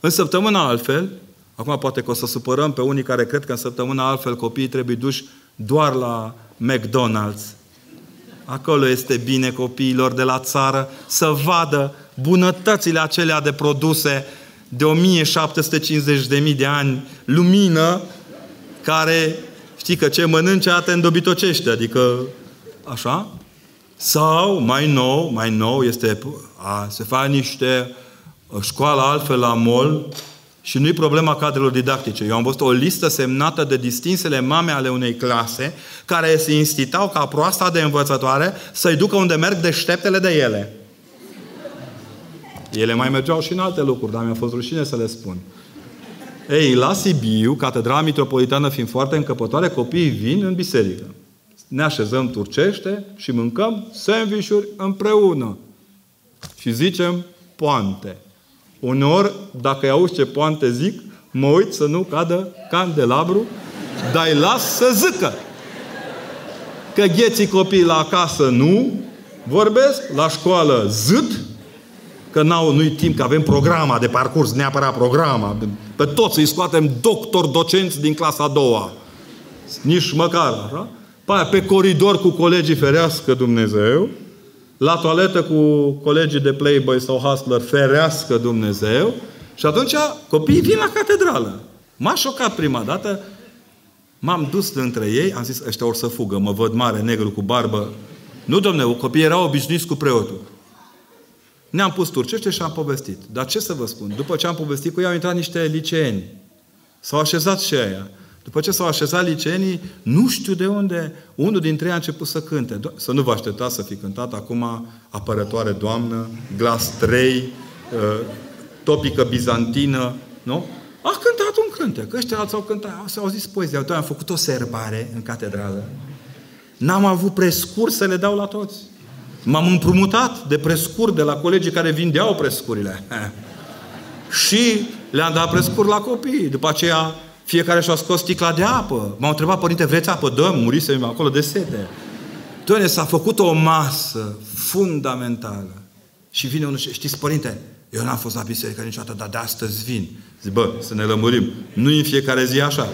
În săptămâna altfel, acum poate că o să supărăm pe unii care cred că în săptămâna altfel copiii trebuie duși doar la McDonald's. Acolo este bine copiilor de la țară să vadă bunătățile acelea de produse de o mie șapte sute cincizeci de mii de ani lumină, care știi că ce mănânce te îndobitocește, adică așa. Sau mai nou, mai nou este a, se fac niște școală altfel la mall și nu-i problema cadrelor didactice. Eu am văzut o listă semnată de distinsele mame ale unei clase care se institau ca proasta de învățătoare să-i ducă unde merg deșteptele de ele. Ele mai mergeau și în alte locuri, dar mi-a fost rușine să le spun. Ei, la Sibiu, Catedrala Mitropolitană fiind foarte încăpătoare, copiii vin în biserică. Ne așezăm turcește și mâncăm sandvișuri împreună. Și zicem poante. Uneori, dacă îi auzi ce poante zic, mă uit să nu cadă candelabru, dar îi las să zică. Că gheții copiii la acasă nu vorbesc, la școală zât, că n-au, nu-i timp, că avem programa de parcurs, neapărat programa. Pe toți îi scoatem doctori, docenți din clasa a doua. Nici măcar. Așa? Pe coridor cu colegii, ferească Dumnezeu. La toaletă cu colegii de Playboy sau Hustler, ferească Dumnezeu. Și atunci copiii vin la catedrală. M-a șocat prima dată. M-am dus între ei, am zis, ăștia ori să fugă, mă văd mare, negru, cu barbă. Nu, domnule, copiii erau obișnuiți cu preotul. Ne-am pus turcește și am povestit. Dar ce să vă spun? După ce am povestit cu ei, au intrat niște liceeni. S-au așezat și aia. După ce s-au așezat liceenii, nu știu de unde, unul dintre ei a început să cânte. Să nu vă așteptați să fi cântat acum Apărătoare Doamnă, Glas trei, Topică Bizantină, nu? A cântat un cântec. Ăștia alții au cântat, s-au zis poezia. Am făcut o serbare în catedrală. N-am avut prescuri să le dau la toți. M-am împrumutat de prescuri de la colegii care vindeau prescurile. Și le-am dat prescuri la copii. După aceea, fiecare și-a scos sticla de apă. M-au întrebat, părinte, vreți apă? Dă, murisem acolo de sete. Doamne, s-a făcut o masă fundamentală. Și vine unul și, știți, părinte, eu n-am fost la biserică niciodată, dar de astăzi vin. Zic, bă, să ne lămurim. Nu-i în fiecare zi așa.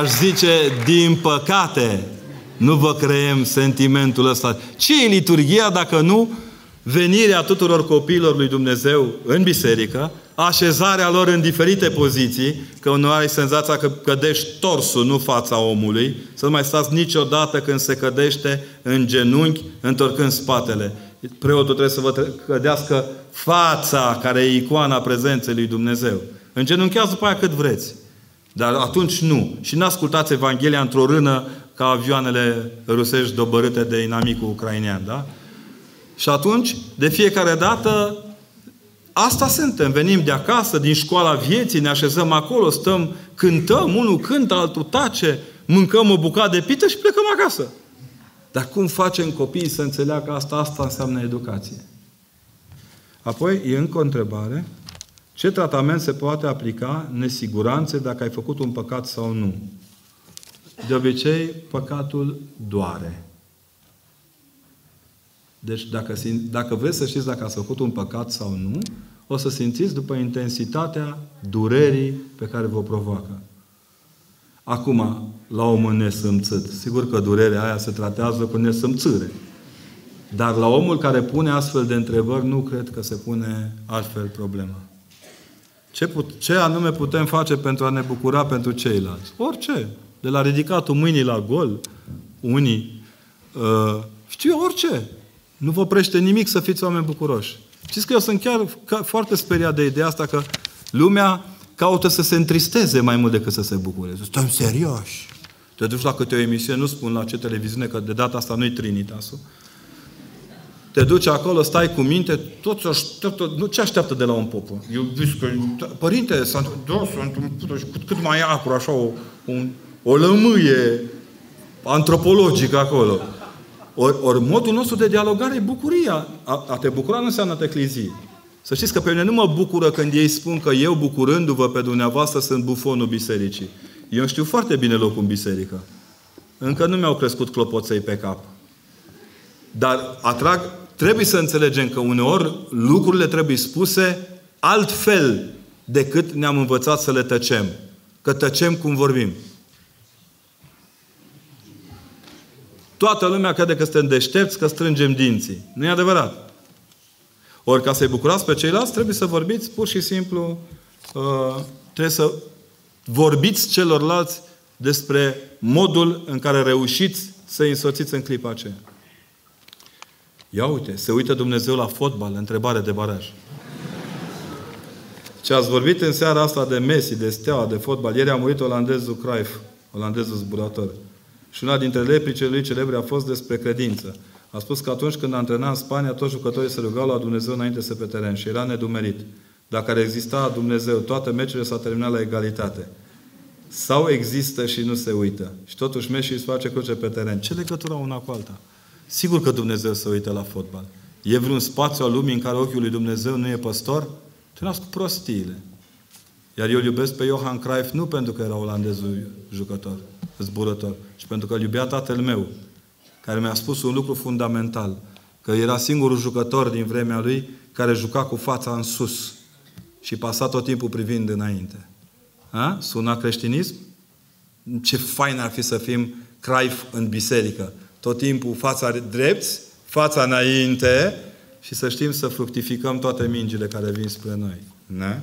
Aș zice, din păcate, nu vă creăm sentimentul ăsta. Ce e liturghia dacă nu venirea tuturor copiilor lui Dumnezeu în biserică, așezarea lor în diferite poziții, că uneori ai senzația că cădești torsul, nu fața omului, să nu mai stați niciodată când se cădește în genunchi, întorcând spatele. Preotul trebuie să vă cădească fața, care e icoana prezenței lui Dumnezeu. Îngenuncheați după aia cât vreți. Dar atunci nu. Și n-ascultați Evanghelia într-o rână ca avioanele rusești dobărâte de inamicul ucrainean, da? Și atunci, de fiecare dată, asta suntem. Venim de acasă, din școala vieții, ne așezăm acolo, stăm, cântăm, unul cântă, altul tace, mâncăm o bucată de pită și plecăm acasă. Dar cum facem copiii să înțeleagă asta? Asta înseamnă educație. Apoi, e încă o întrebare. Ce tratament se poate aplica nesiguranțe dacă ai făcut un păcat sau nu? De obicei, păcatul doare. Deci, dacă, dacă vreți să știți dacă ați făcut un păcat sau nu, o să simțiți după intensitatea durerii pe care vă provoacă. Acum, la omul nesâmțit, sigur că durerea aia se tratează cu nesâmțire. Dar la omul care pune astfel de întrebări, nu cred că se pune altfel problema. Ce, put- ce anume putem face pentru a ne bucura pentru ceilalți? Orice. De la ridicatul mâinii la gol, unii, uh, știu, orice. Nu vă oprește nimic să fiți oameni bucuroși. Știți că eu sunt chiar foarte speriat de ideea asta că lumea caută să se întristeze mai mult decât să se bucure. Suntem serioși. Te duci la câte o emisiune, nu spun la ce televiziune, că de data asta nu-i Trinitasul. Te duci acolo, stai cu minte, toți așteaptă, nu, ce așteaptă de la un popă? Eu zic că, părinte, sunt, da, sunt cât, cât mai acru, așa, o, un, o lămâie antropologică acolo. Ori or, modul nostru de dialogare e bucuria. A, a te bucura nu înseamnă te clizi. Să știți că pe mine nu mă bucură când ei spun că eu, bucurându-vă pe dumneavoastră, sunt bufonul bisericii. Eu știu foarte bine locul în biserică. Încă nu mi-au crescut clopoței pe cap. Dar atrag, trebuie să înțelegem că uneori lucrurile trebuie spuse altfel decât ne-am învățat să le tăcem. Că tăcem cum vorbim. Toată lumea crede că suntem deștepți, că strângem dinții. Nu e adevărat. Ori ca să-i bucurați pe ceilalți, trebuie să vorbiți pur și simplu, uh, trebuie să vorbiți celorlalți despre modul în care reușiți să-i însoțiți în clipa aceea. Ia uite, se uită Dumnezeu la fotbal, întrebare de baraj. Ce ați vorbit în seara asta de Messi, de Steaua, de fotbal. Ieri a murit olandezul Cruyff, olandezul zburator. Și una dintre replicile lui celebre a fost despre credință. A spus că atunci când antrena în Spania, toți jucătorii se rugau la Dumnezeu înainte să pe teren și era nedumerit. Dacă ar exista Dumnezeu, toate meciurile s-au terminat la egalitate. Sau există și nu se uită. Și totuși Messi își face cruce pe teren. Ce legătură una cu alta? Sigur că Dumnezeu se uită la fotbal. E vreun spațiu al lumii în care ochiul lui Dumnezeu nu e păstor? Te las cu prostiile. Iar eu iubesc pe Johan Cruyff nu pentru că era olandezul jucător, zburător, ci pentru că îl iubea tatăl meu, care mi-a spus un lucru fundamental. Că era singurul jucător din vremea lui care juca cu fața în sus și pasa tot timpul privind înainte. Ha? Suna creștinism? Ce fain ar fi să fim Cruyff în biserică. Tot timpul fața drepți, fața înainte și să știm să fructificăm toate mingile care vin spre noi. Ne?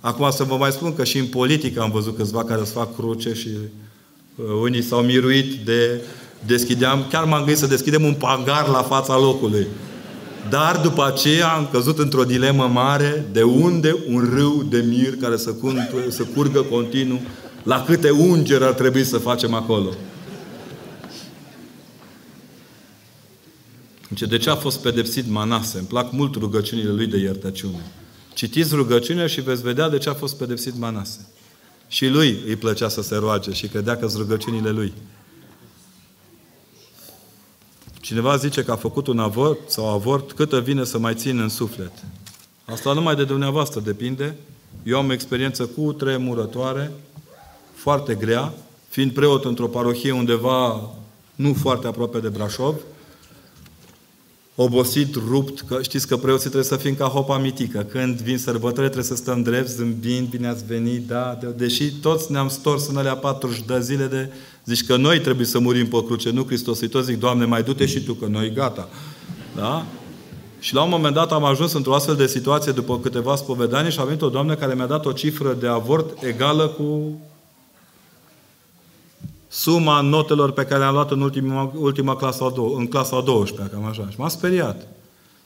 Acum să vă mai spun că și în politică am văzut câțiva care îți fac cruce și uh, unii s-au miruit de... Deschideam, chiar m-am gândit să deschidem un pangar la fața locului. Dar după aceea am căzut într-o dilemă mare de unde un râu de mir care să, cuntă, să curgă continuu, la câte ungeri ar trebui să facem acolo. De ce a fost pedepsit Manase? Îmi plac mult rugăciunile lui de iertăciune. Citiți rugăciunea și veți vedea de ce a fost pedepsit Manase. Și lui îi plăcea să se roage și credea că-s rugăciunile lui. Cineva zice că a făcut un avort sau avort, câtă vine să mai țin în suflet. Asta numai de dumneavoastră depinde. Eu am o experiență cu tremurătoare, foarte grea, fiind preot într-o parohie undeva nu foarte aproape de Brașov, obosit, rupt, că știți că preoții trebuie să fim ca hopa mitică. Când vin sărbătorile trebuie să stăm drept, zâmbind, bine ați venit, da, de- deși toți ne-am stors în alea patruzeci de zile de... Zici că noi trebuie să murim pe cruce, nu Hristos. Îi tot zic, Doamne, mai du-te și Tu, că noi gata. Da? Și la un moment dat am ajuns într-o astfel de situație după câteva spovedanii și a venit o doamnă care mi-a dat o cifră de avort egală cu suma notelor pe care le-am luat în ultima, ultima clasa a doua, în clasa a douăsprezecea, cam așa. Și m-a speriat.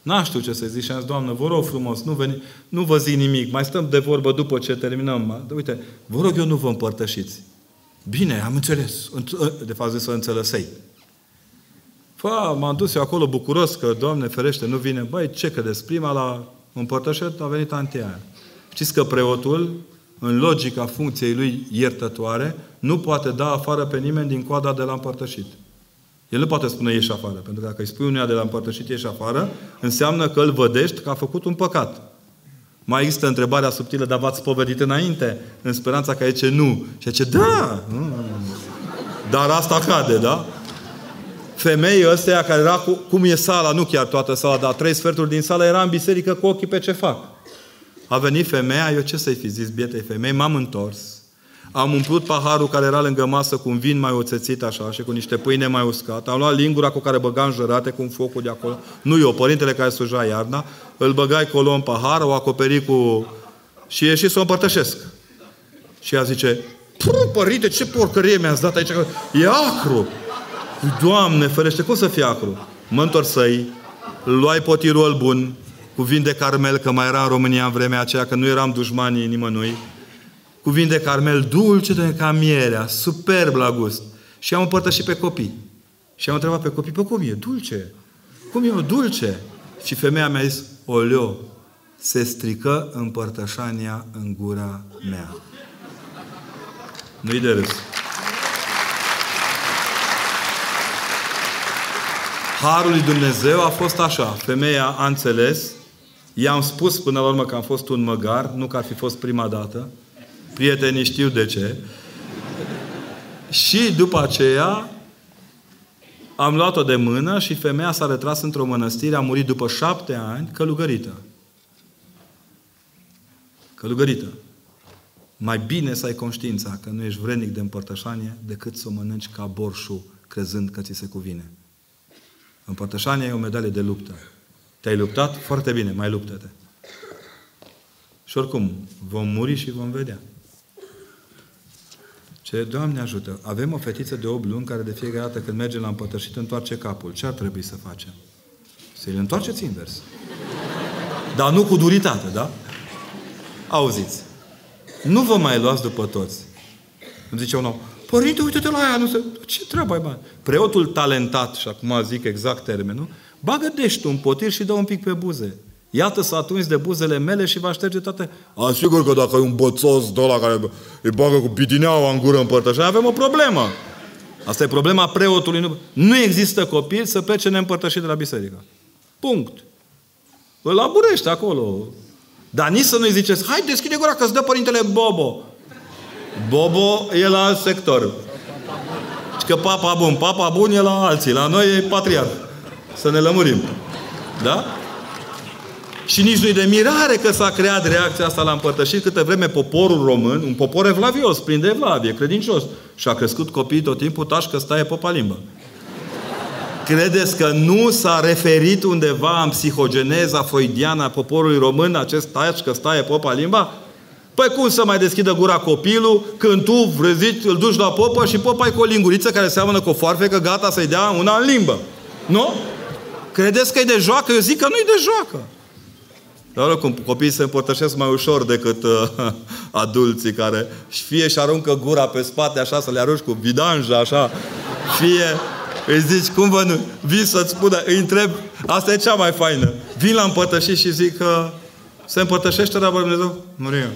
N-am știut ce să zic și am zis, Doamnă, vă rog frumos, nu, veni, nu vă zic nimic, mai stăm de vorbă după ce terminăm. Uite, vă rog, eu nu vă împărtășiți. Bine, am înțeles. De fapt, zis să înțelăsei. Fă, m-am dus eu acolo bucuros că, Doamne ferește, nu vine. Băi, ce credeți? Prima la împărtășet a venit antia. Știți că preotul, în logica funcției lui iertătoare, nu poate da afară pe nimeni din coada de la împărtășit. El nu poate spune ieși afară, pentru că dacă îi spui unuia de la împărtășit ieși afară, înseamnă că îl vădești că a făcut un păcat. Mai există întrebarea subtilă, dar v-ați spovedit înainte? În speranța că zice nu. Și zice da! Mm. Dar asta cade, da? Femeii ăsteia care era, cu, cum e sala, nu chiar toată sala, dar trei sferturi din sala era în biserică cu ochii pe ce fac. A venit femeia, eu ce să-i fi zis bietei femei, m-am întors. Am umplut paharul care era lângă masă cu un vin mai oțețit așa și cu niște pâine mai uscată. Am luat lingura cu care băgam jărate cu un focul de acolo. Nu eu, părintele care sluja iarna. Îl băgai colo în pahar, o acoperi cu... și ieși să o împărtășesc. Și ea zice, părinte, ce porcărie mi-ați dat aici? E acru! Doamne ferește, cum să fie acru? Mă întorsăi, luai potirol bun, cu vin de Carmel, că mai era în România în vremea aceea, că nu eram dușmanii nimănui. Cu vin de Carmel, dulce de ca mierea, superb la gust. Și am împărtășit pe copii. Și am întrebat pe copii, păi cum e? Dulce. Cum e? Dulce. Și femeia mi-a zis, oleo, se strică împărtășania în gura mea. Nu-i de râs. Harul lui Dumnezeu a fost așa. Femeia a înțeles. I-am spus până la urmă că am fost un măgar, nu că ar fi fost prima dată. Prietenii știu de ce. Și după aceea am luat-o de mână și femeia s-a retras într-o mănăstire, a murit după șapte ani, călugărită. Călugărită. Mai bine să ai conștiința că nu ești vrednic de împărtășanie decât să o mănânci ca borșul, crezând că ți se cuvine. Împărtășania e o medalie de luptă. Te-ai luptat? Foarte bine, mai luptă-te. Și oricum, vom muri și vom vedea. Ce, Doamne ajută, avem o fetiță de opt luni care de fiecare dată când merge la împărtășit întoarce capul. Ce ar trebui să facem? Să-i întoarceți invers. Dar nu cu duritate, da? Auziți. Nu vă mai luați după toți. Îmi zice un om, părinte, uite-te la aia, nu se... Ce treabă ai, bani? Preotul talentat, și acum zic exact termenul, bagă deștul în potir și dă un pic pe buze. Iată s-a atins de buzele mele și va șterge toate. Asigur că dacă e un bățos de ăla care îi bagă cu pitineaua în gură împărtășania, avem o problemă. Asta e problema preotului. Nu există copil să plece neîmpărtășit de la biserică. Punct. Îl aburește acolo. Dar nici să nu-i ziceți, hai deschide gura că-ți dă părintele Bobo. Bobo e la alt sector. Și că papa bun. Papa bun e la alții. La noi e patriarh. Să ne lămurim. Da? Și nici nu-i de mirare că s-a creat reacția asta la împărtășit, câtă vreme poporul român, un popor evlavios, plin de evlavie, credincios. Și a crescut copiii tot timpul, tași că stai popa limbă. Credeți că nu s-a referit undeva în psihogeneza freudiană a poporului român acest tași că stai popa limba? Păi cum să mai deschidă gura copilul când tu vreziți, îl duci la popă și popa e cu o linguriță care seamănă cu o foarfecă, gata să-i dea una în limbă. Nu? Credeți că e de joacă? Eu zic că nu-i de joacă. Dar oricum, copiii se împărtășesc mai ușor decât uh, adulții care fie și aruncă gura pe spate așa, să le arunci cu vidanja așa, fie îi zici, cum vă nu... Vin să-ți spună, îi întreb, asta e cea mai faină. Vin la împărtășit și zic că se împărtășește rău, Dumnezeu? Mărie.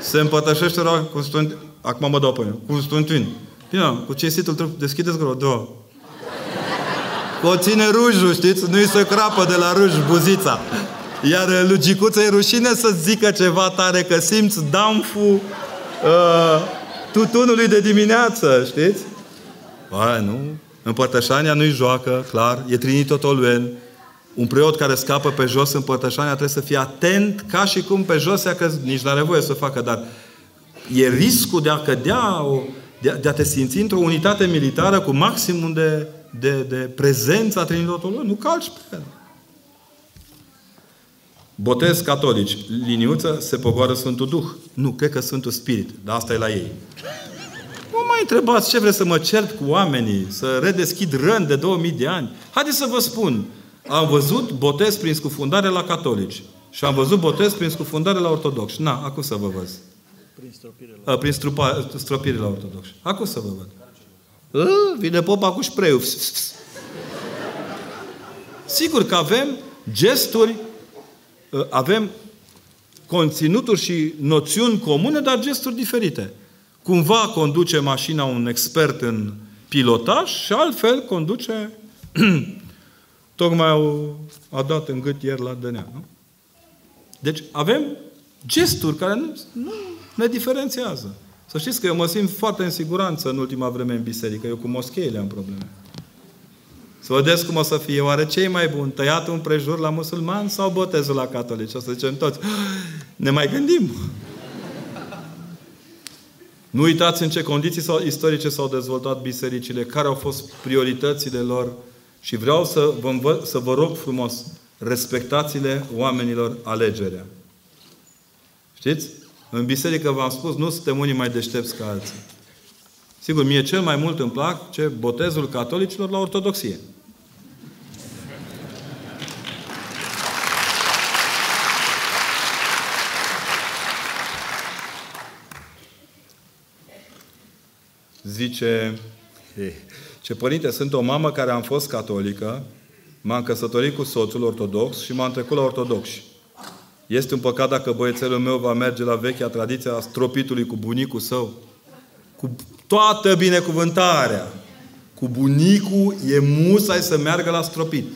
Se împărtășește rău, Constantin... Acum mă dau pe eu. Constantin. Bine, cu cinstitul trebuie, deschideți gura, două. O ține rujul, știți? Nu-i se crapă de la ruj buzița. Iar lui Gicuță e rușine să zică ceva tare, că simți damful uh, tutunului de dimineață, știți? Bă, nu. Împărtășania nu-i joacă, clar. E trinitotoluen. Un preot care scapă pe jos împărtășania trebuie să fie atent, ca și cum pe jos ea că nici n-are voie să o facă, dar e riscul de a cădea, de a, de a te simți într-o unitate militară cu maximum de, de, de prezența trinitotoluen. Nu calci pe el. Botez catolici. Liniuță, se pogoară Sfântul Duh. Nu, cred că Sfântul Spirit. Dar asta e la ei. Nu mai întrebați ce vreți să mă cert cu oamenii, să redeschid rând de două mii de ani. Haideți să vă spun. Am văzut botez prin scufundare la catolici. Și am văzut botez prin scufundare la ortodoxi. Na, acum să vă văz. Prin stropire la, prin strupa, stropire la ortodoxi. Acum să vă văd. A, vine popa cu spray-ul. Sigur că avem gesturi, avem conținuturi și noțiuni comune, dar gesturi diferite. Cumva conduce mașina un expert în pilotaj și altfel conduce... Tocmai au, a dat în gât ieri la Dănea, nu? Deci avem gesturi care nu, nu ne diferențiază. Să știți că eu mă simt foarte în siguranță în ultima vreme în biserică. Eu cu moscheile am probleme. Să vedeți cum o să fie. Oare ce e mai bun? Tăiatul împrejur la musulman sau botezul la catolici? O să zicem toți. Ne mai gândim. Nu uitați în ce condiții istorice s-au dezvoltat bisericile, care au fost prioritățile lor. Și vreau să vă, învă- să vă rog frumos, respectați-le oamenilor alegerea. Știți? În biserică v-am spus, nu suntem unii mai deștepți ca alții. Sigur, mie cel mai mult îmi plac ce botezul catolicilor la ortodoxie. Zice... Ce părinte, sunt o mamă care am fost catolică, m-am căsătorit cu soțul ortodox și m-am trecut la ortodoxi. Este un păcat dacă băiețelul meu va merge la vechea tradiție a stropitului cu bunicul său. Cu toată binecuvântarea. Cu bunicul e musai să meargă la stropit.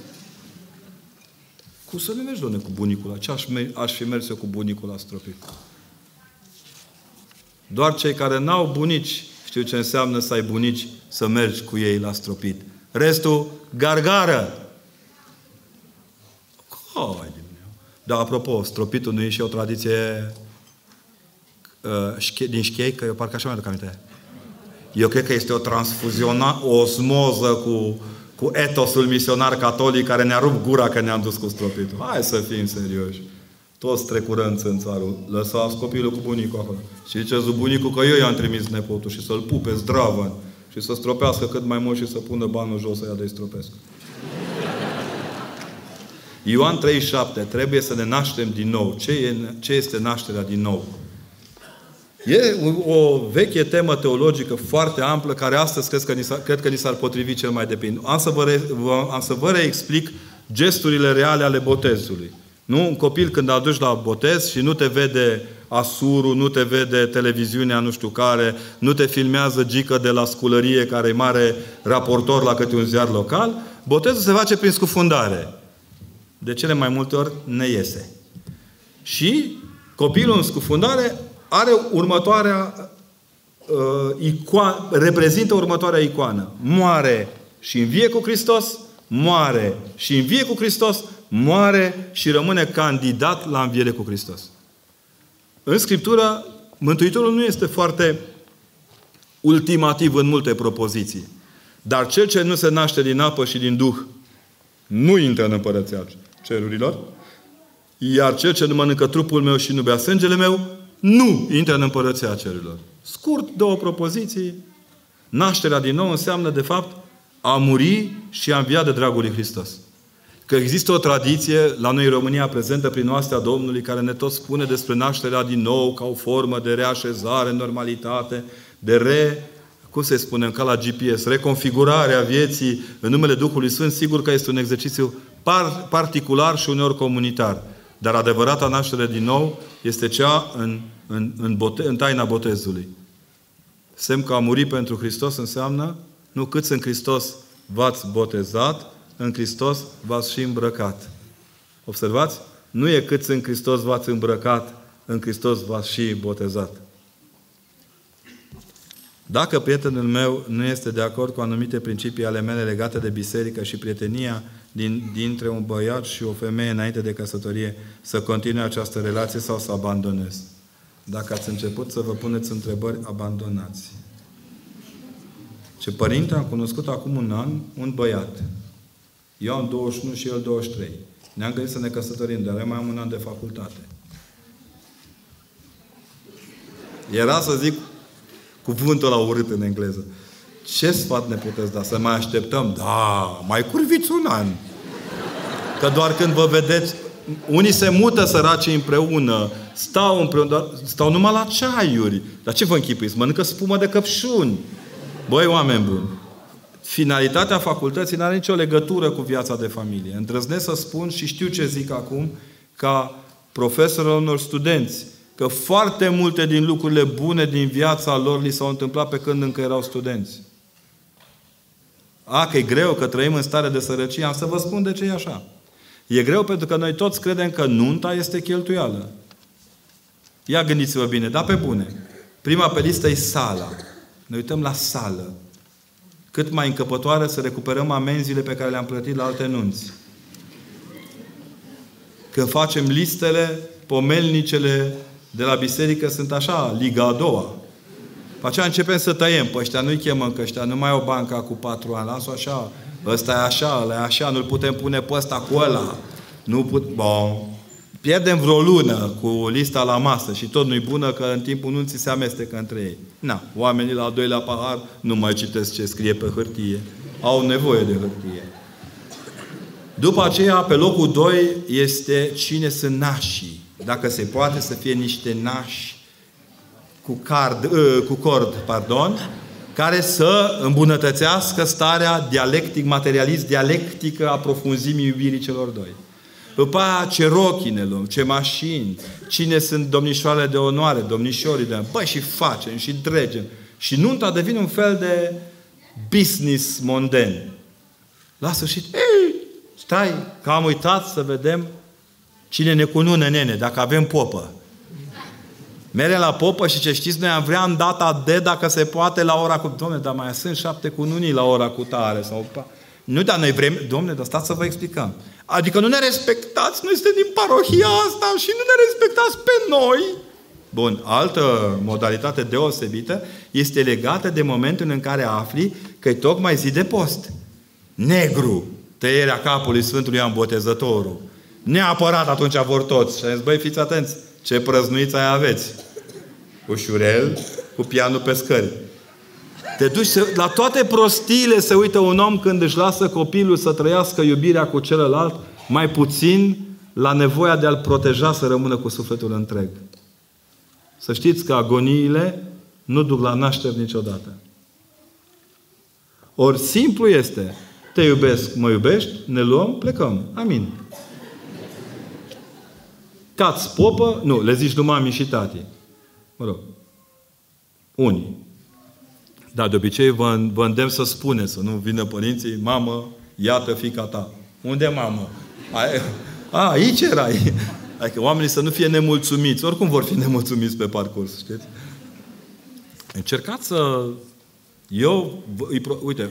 Cum să nu mergi, doamne, cu bunicul la? Ce aș, aș fi mers eu cu bunicul la stropit? Doar cei care n-au bunici știu ce înseamnă să ai bunici, să mergi cu ei la stropit. Restul, gargară! Hai, Dumnezeu! Dar, apropo, stropitul nu e și o tradiție uh, din șchei, că eu parcă așa mi-aduc aminte. Eu cred că este o transfuzionă, o osmoză cu, cu etosul misionar catolic care ne-a rupt gura că ne-am dus cu stropitul. Hai să fim serioși! Toți trecurând în țarul. Lăsați copilul cu bunicul acolo. Și ziceți lui bunicul că eu i-am trimis nepotul și să-l pupe zdravăn și să stropească cât mai mult și să pună banul jos să ia de-i stropesc. Ioan trei șapte. Trebuie să ne naștem din nou. Ce, e, ce este nașterea din nou? E o veche temă teologică foarte amplă care astăzi cred că ni s-ar, cred că ni s-ar potrivi cel mai de plin. Am să vă, re, am să vă reexplic gesturile reale ale botezului. Nu? Un copil când îl duci la botez și nu te vede asurul, nu te vede televiziunea nu știu care, nu te filmează gică de la sculărie care e mare raportor la câte un ziar local, botezul se face prin scufundare. De cele mai multe ori ne iese. Și copilul în scufundare are următoarea uh, icoană, reprezintă următoarea icoană. Moare și învie cu Hristos, moare și învie cu Hristos, moare și rămâne candidat la înviere cu Hristos. În Scriptură, Mântuitorul nu este foarte ultimativ în multe propoziții. Dar cel ce nu se naște din apă și din Duh nu intră în împărăția cerurilor, iar cel ce nu mănâncă trupul meu și nu bea sângele meu nu intră în împărăția cerurilor. Scurt, două propoziții. Nașterea din nou înseamnă, de fapt, a muri și a învia de dragul lui Hristos. Că există o tradiție la noi în România prezentă prin oastea Domnului care ne tot spune despre nașterea din nou ca o formă de reașezare, normalitate, de re... cum să-i spunem, ca la G P S, reconfigurarea vieții în numele Duhului Sfânt. Sigur că este un exercițiu par, particular și uneori comunitar. Dar adevărata naștere din nou este cea în, în, în, bote, în taina botezului. Semn că a muri pentru Hristos înseamnă nu cât în Hristos v-ați botezat, în Hristos v-ați și îmbrăcat. Observați? Nu e cât în Hristos v-ați îmbrăcat, în Hristos v-ați și botezat. Dacă prietenul meu nu este de acord cu anumite principii ale mele legate de biserică și prietenia din, dintre un băiat și o femeie înainte de căsătorie, să continue această relație sau să abandonez? Dacă ați început să vă puneți întrebări, abandonați. Ce părinte, am cunoscut acum un an un băiat. Eu am douăzeci și unu și el douăzeci și trei. Ne-am gândit să ne căsătorim, dar eu mai am un an de facultate. Era să zic cuvântul ăla urât în engleză. Ce sfat ne puteți da? Să mai așteptăm? Da, mai curviți un an. Că doar când vă vedeți, unii se mută săracii împreună, stau împreună, stau numai la ceaiuri. Dar ce vă închipuiți? Mănâncă spumă de căpșuni. Băi, oameni buni, finalitatea facultății n-are nicio legătură cu viața de familie. Îndrăznesc să spun și știu ce zic acum ca profesorul unor studenți, că foarte multe din lucrurile bune din viața lor li s-au întâmplat pe când încă erau studenți. A, că e greu, că trăim în stare de sărăcie. Am să vă spun de ce e așa. E greu pentru că noi toți credem că nunta este cheltuială. Ia gândiți-vă bine, dar pe bune. Prima pe listă e sala. Ne uităm la sală. Cât mai încăpătoare să recuperăm amenziile pe care le-am plătit la alte nunți. Când facem listele, pomelnicele de la biserică sunt așa, Liga a doua. Pe aceea începem să tăiem. Păi ăștia nu-i chemăm, că ăștia nu mai au banca cu patru ani. Las-o așa. Ăsta e așa, ăla e așa. Nu-l putem pune pe ăsta cu ăla. Nu put... Bon. Pierdem vreo lună cu lista la masă și tot nu-i bună că în timpul nunții se amestecă între ei. Na, oamenii la al doilea pahar nu mai citesc ce scrie pe hârtie. Au nevoie de hârtie. După aceea, pe locul doi este cine sunt nașii. Dacă se poate să fie niște nași cu, card, cu cord, pardon, care să îmbunătățească starea dialectic, materialist, dialectică a profunzimii iubirii celor doi. După aia, ce rochi ne luăm, ce mașini, cine sunt domnișoarele de onoare, domnișorii de onoare. Băi, și facem, și dregem. Și nunta devine un fel de business monden. La sfârșit, ei, stai, că am uitat să vedem cine ne cunună nene, dacă avem popă. Merem la popă și ce știți, noi am vrea în data de, dacă se poate, la ora cu... Doamne, dar mai sunt șapte cununii la ora cu tare sau... Nu, dar noi vrem... Doamne, dar stați să vă explicăm. Adică nu ne respectați, noi suntem din parohia asta și nu ne respectați pe noi. Bun, altă modalitate deosebită este legată de momentul în care afli că e tocmai zi de post. Negru, tăierea capului Sfântului Ioan Botezătorul. Neapărat atunci vor toți. Și am zis, băi, fiți atenți, ce prăznuiți ai aveți. Ușurel, cu pianul pe scări. Te duci să, la toate prostiile se uită un om când își lasă copilul să trăiască iubirea cu celălalt, mai puțin la nevoia de a-l proteja să rămână cu sufletul întreg. Să știți că agoniile nu duc la nașteri niciodată. Ori simplu este, te iubesc, mă iubești, ne luăm, plecăm. Amin. Cați popă, nu, le zici numai mami și tati. Mă rog. Unii. Dar de obicei vă, vă îndemn să spuneți, să nu vină părinții, mamă, iată fiica ta. Unde mamă? A, aici erai. Adică oamenii să nu fie nemulțumiți. Oricum vor fi nemulțumiți pe parcurs, știți? Încercați să... Eu, uite,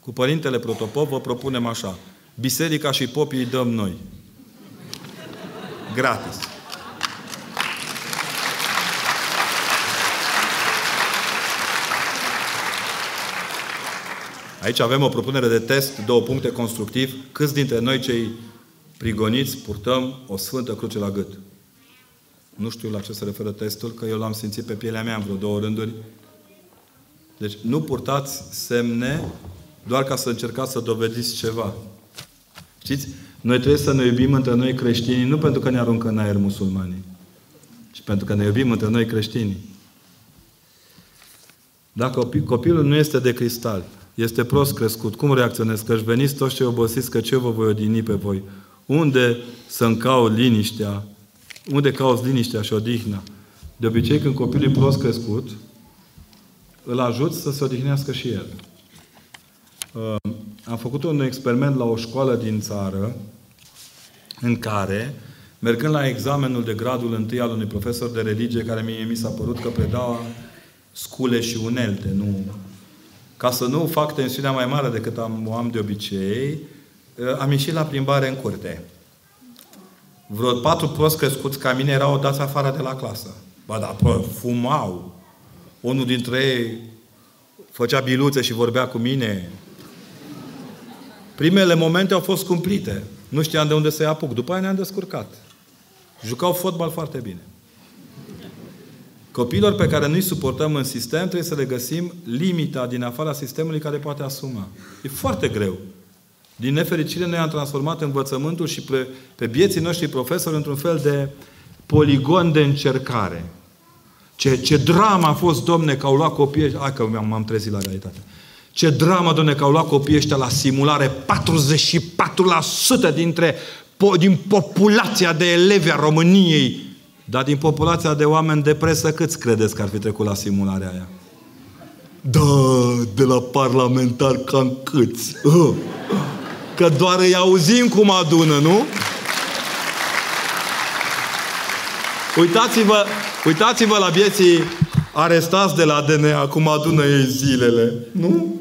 cu Părintele Protopop vă propunem așa. Biserica și popii îi dăm noi. Gratis. Aici avem o propunere de test, două puncte constructiv. Câți dintre noi cei prigoniți purtăm o sfântă cruce la gât? Nu știu la ce se referă testul, că eu l-am simțit pe pielea mea în vreo două rânduri. Deci nu purtați semne doar ca să încercați să dovediți ceva. Știți? Noi trebuie să ne iubim între noi creștinii, nu pentru că ne aruncă în aer musulmanii, ci pentru că ne iubim între noi creștinii. Dacă copilul nu este de cristal, este prost crescut, cum reacționez? Că-și veniți toți cei obosiți, că ce vă voi odihni pe voi? Unde să-mi caut liniștea? Unde cauți liniștea și odihna? De obicei, când copilul e prost crescut, îl ajut să se odihnească și el. Am făcut un experiment la o școală din țară, în care, mergând la examenul de gradul întâi al unui profesor de religie, care mie mi s-a părut că predau scule și unelte, nu... Ca să nu fac tensiunea mai mare decât am, o am de obicei, am ieșit la plimbare în curte. Vreo patru prost crescuți ca mine erau dați afară de la clasă. Ba da, bă, fumau. Unul dintre ei făcea biluțe și vorbea cu mine. Primele momente au fost cumplite. Nu știam de unde să-i apuc. După aia ne-am descurcat. Jucau fotbal foarte bine. Copiilor pe care nu-i suportăm în sistem, trebuie să le găsim limita din afara sistemului care poate asuma. E foarte greu. Din nefericire, noi am transformat învățământul și pe, pe bieții noștri profesori într-un fel de poligon de încercare. Ce, ce dramă a fost, domne, că au luat copiii ăștia... Hai că m-am trezit la realitate. Ce dramă, domne, că au luat copiii ăștia la simulare. patruzeci și patru la sută dintre, po, din populația de elevi a României. Dar din populația de oameni de presă, câți credeți că ar fi trecut la simularea aia? Da, de la parlamentar cam câți? Că doar îi auzim cum adună, nu? Uitați-vă, uitați-vă la bieții arestați de la D N A, cum adună ei zilele, nu?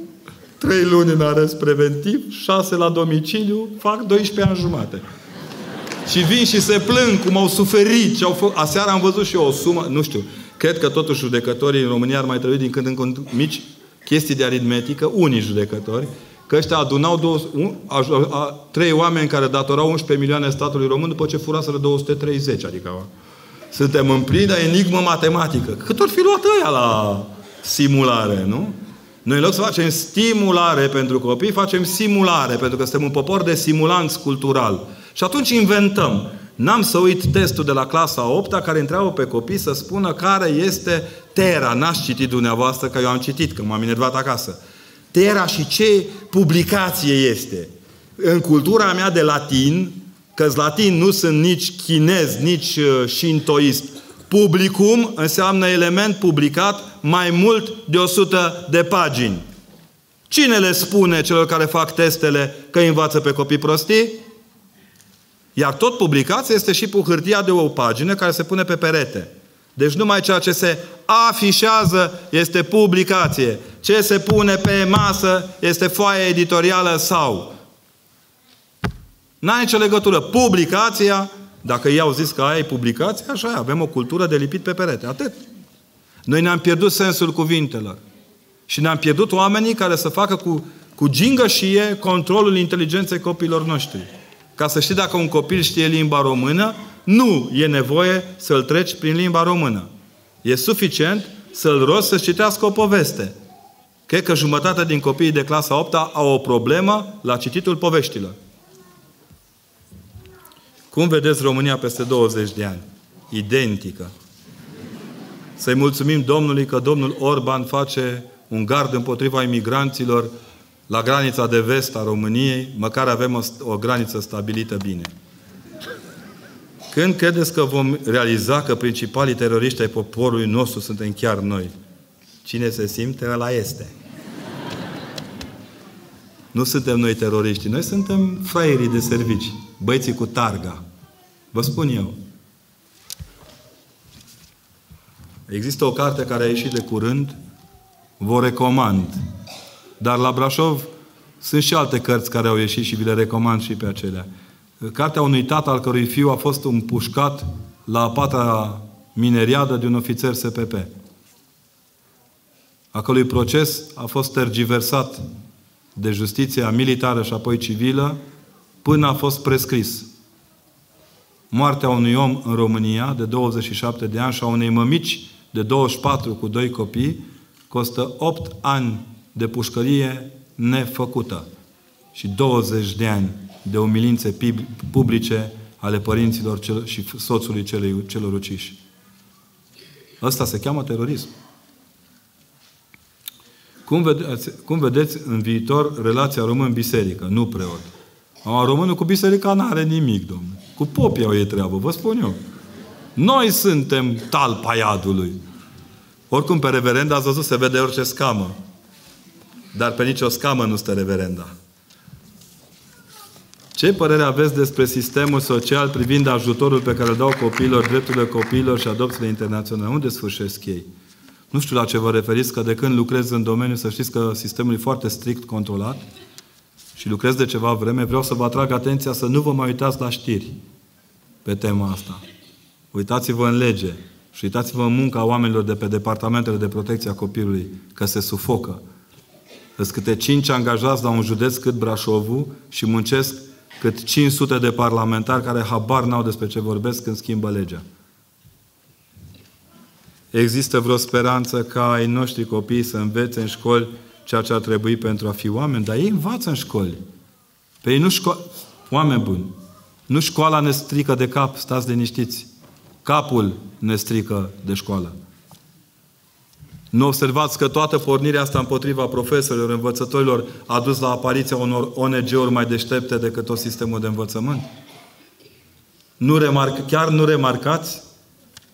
Trei luni în arest preventiv, șase la domiciliu, fac doisprezece ani jumate. Și vin și se plâng cum au suferit. Au fă... Aseară am văzut și eu o sumă, nu știu, cred că totuși judecătorii în România ar mai trebui din când în când mici chestii de aritmetică, unii judecători, că ăștia adunau două, un, a, a, trei oameni care datorau unsprezece milioane statului român după ce furaseră două sute treizeci, adică a, suntem în plină enigmă matematică. Cât ori fi luat ăia la simulare, nu? Noi în loc să facem stimulare pentru copii, facem simulare, pentru că suntem un popor de simulanți cultural. Și atunci inventăm. N-am să uit testul de la clasa a opta care întreabă pe copii să spună care este Terra. N-ați citit dumneavoastră, că eu am citit, că m-am enervat acasă. Terra și ce publicație este. În cultura mea de latin, că-s latin, nu sunt nici chinez, nici șintoist. Publicum înseamnă element publicat mai mult de o sută de pagini. Cine le spune celor care fac testele că învață pe copii prostii? Iar tot publicația este și pe hârtia de o pagină care se pune pe perete. Deci numai ceea ce se afișează este publicație. Ce se pune pe masă este foaie editorială sau... N-ai nicio legătură. Publicația, dacă ei au zis că aia e publicație, așa e. Avem o cultură de lipit pe perete. Atât. Noi ne-am pierdut sensul cuvintelor. Și ne-am pierdut oamenii care să facă cu, cu gingășie controlul inteligenței copiilor noștri. Ca să știi dacă un copil știe limba română, nu e nevoie să-l treci prin limba română. E suficient să-l rogi să-și citească o poveste. Cred că jumătate din copiii de clasa a opta au o problemă la cititul poveștilor. Cum vedeți România peste douăzeci de ani? Identică. Să-i mulțumim Domnului că domnul Orban face un gard împotriva imigranților la granița de vest a României, măcar avem o, o graniță stabilită bine. Când credeți că vom realiza că principalii teroriști ai poporului nostru suntem chiar noi? Cine se simte, ăla este. Nu suntem noi teroriști, noi suntem fraierii de servici, băieții cu targa. Vă spun eu. Există o carte care a ieșit de curând, vă recomand. Dar la Brașov sunt și alte cărți care au ieșit și vi le recomand și pe acelea. Cartea unui tată al cărui fiu a fost împușcat la a patra mineriadă de un ofițer S P P. A cărui proces a fost tergiversat de justiția militară și apoi civilă până a fost prescris. Moartea unui om în România de douăzeci și șapte de ani și a unei mămici de douăzeci și patru cu doi copii costă opt ani de pușcărie nefăcută și douăzeci de ani de umilințe publice ale părinților și soțului celor uciși. Ăsta se cheamă terorism. Cum vedeți, cum vedeți în viitor relația român-biserică, nu preot? A, românul cu biserica n-are nimic, domnule. Cu popii au ei treabă, vă spun eu. Noi suntem talpa iadului. Oricum, pe reverend, ați văzut, se vede orice scamă. Dar pe nicio scamă nu stă reverenda. Ce părere aveți despre sistemul social privind ajutorul pe care îl dau copiilor, drepturile copiilor și adopțiile internaționale? Unde sfârșesc ei? Nu știu la ce vă referiți, că de când lucrez în domeniu, să știți că sistemul e foarte strict controlat și lucrez de ceva vreme. Vreau să vă atrag atenția să nu vă mai uitați la știri pe tema asta. Uitați-vă în lege și uitați-vă în munca oamenilor de pe departamentele de protecție a copilului, că se sufocă. Sunt câte cinci angajați la un județ cât Brașovul și muncesc cât cinci sute de parlamentari care habar n-au despre ce vorbesc când schimbă legea. Există vreo speranță ca ai noștri copii să învețe în școli ceea ce ar trebui pentru a fi oameni? Dar ei învață în școli. Pe ei nu șco- Oameni buni, nu școala ne strică de cap, stați liniștiți. Capul ne strică de școală. Nu observați că toată pornirea asta împotriva profesorilor, învățătorilor, a dus la apariția unor O N G-uri mai deștepte decât tot sistemul de învățământ? Nu remarc, chiar nu remarcați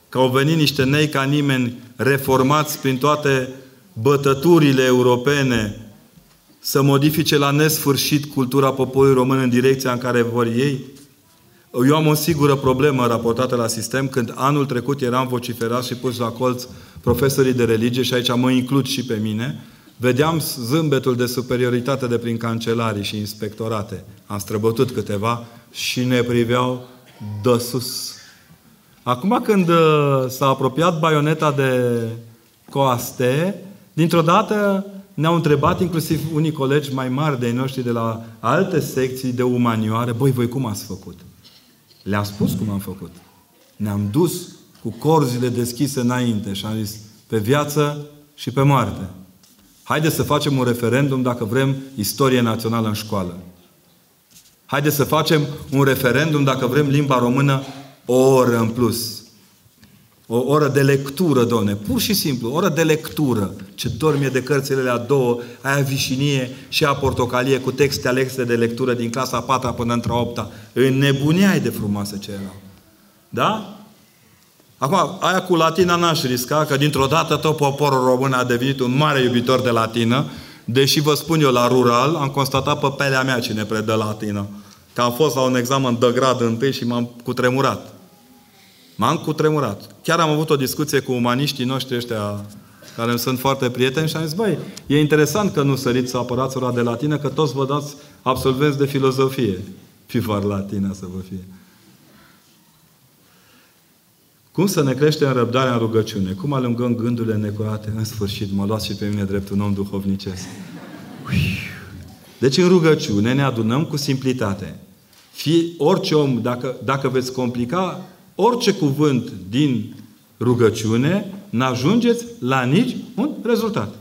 că au venit niște nei ca nimeni reformați prin toate bătăturile europene să modifice la nesfârșit cultura poporului român în direcția în care vor ei? Eu am o singură problemă raportată la sistem, când anul trecut eram vociferat și pus la colț profesorii de religie, și aici mă includ și pe mine, vedeam zâmbetul de superioritate de prin cancelarii și inspectorate. Am străbătut câteva și ne priveau de sus. Acum când s-a apropiat baioneta de coaste, dintr-o dată ne-au întrebat inclusiv unii colegi mai mari de-ai noștri de la alte secții de umanioare, băi, voi cum ați făcut? Le-am spus cum am făcut. Ne-am dus cu corzile deschise înainte și am zis pe viață și pe moarte. Haideți să facem un referendum dacă vrem istorie națională în școală. Haideți să facem un referendum dacă vrem limba română o oră în plus. O oră de lectură, doamne. Pur și simplu, o oră de lectură. Ce dormie de cărțile la două, aia vișinie și a portocalie cu texte alese de lectură din clasa a patra până într-a opta. Înnebuneai de frumoase ce erau. Da? Acum, aia cu latina n-aș risca, că dintr-o dată tot poporul român a devenit un mare iubitor de latină, deși vă spun eu, la rural, am constatat pe pelea mea cine predă latină. Că am fost la un examen de grad întâi și m-am cutremurat. M-am cutremurat. Chiar am avut o discuție cu umaniștii noștri ăștia, care îmi sunt foarte prieteni, și am zis, băi, e interesant că nu săriți să apărați ora de latină, că toți vă dați absolvenți de filozofie. Fivar latina să vă fie. Cum să ne creștem răbdarea în rugăciune? Cum alungăm gândurile necurate? În sfârșit, mă luați și pe mine drept un om duhovnicesc. Deci în rugăciune ne adunăm cu simplitate. Fie orice om, dacă, dacă veți complica orice cuvânt din rugăciune, n-ajungeți la nici un rezultat.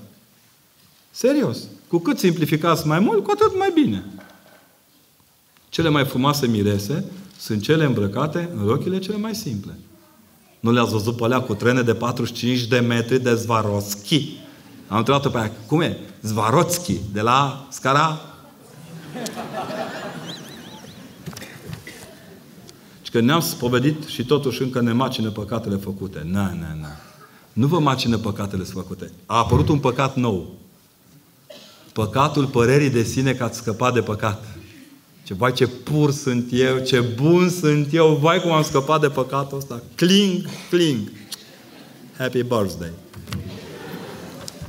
Serios. Cu cât simplificați mai mult, cu atât mai bine. Cele mai frumoase mirese sunt cele îmbrăcate în rochile cele mai simple. Nu le-ați văzut pe alea cu trene de patruzeci și cinci de metri de Zvarovski? Am întrebat-o pe aia, cum e? Zvarovski, de la scara... Și că ne-am spovedit și totuși încă ne macină păcatele făcute. Na, na, na. Nu vă macină păcatele făcute. A apărut un păcat nou. Păcatul părerii de sine că ați scăpat de păcat. Ce, vai, ce pur sunt eu, ce bun sunt eu, vai cum am scăpat de păcatul ăsta. Cling, cling. Happy birthday.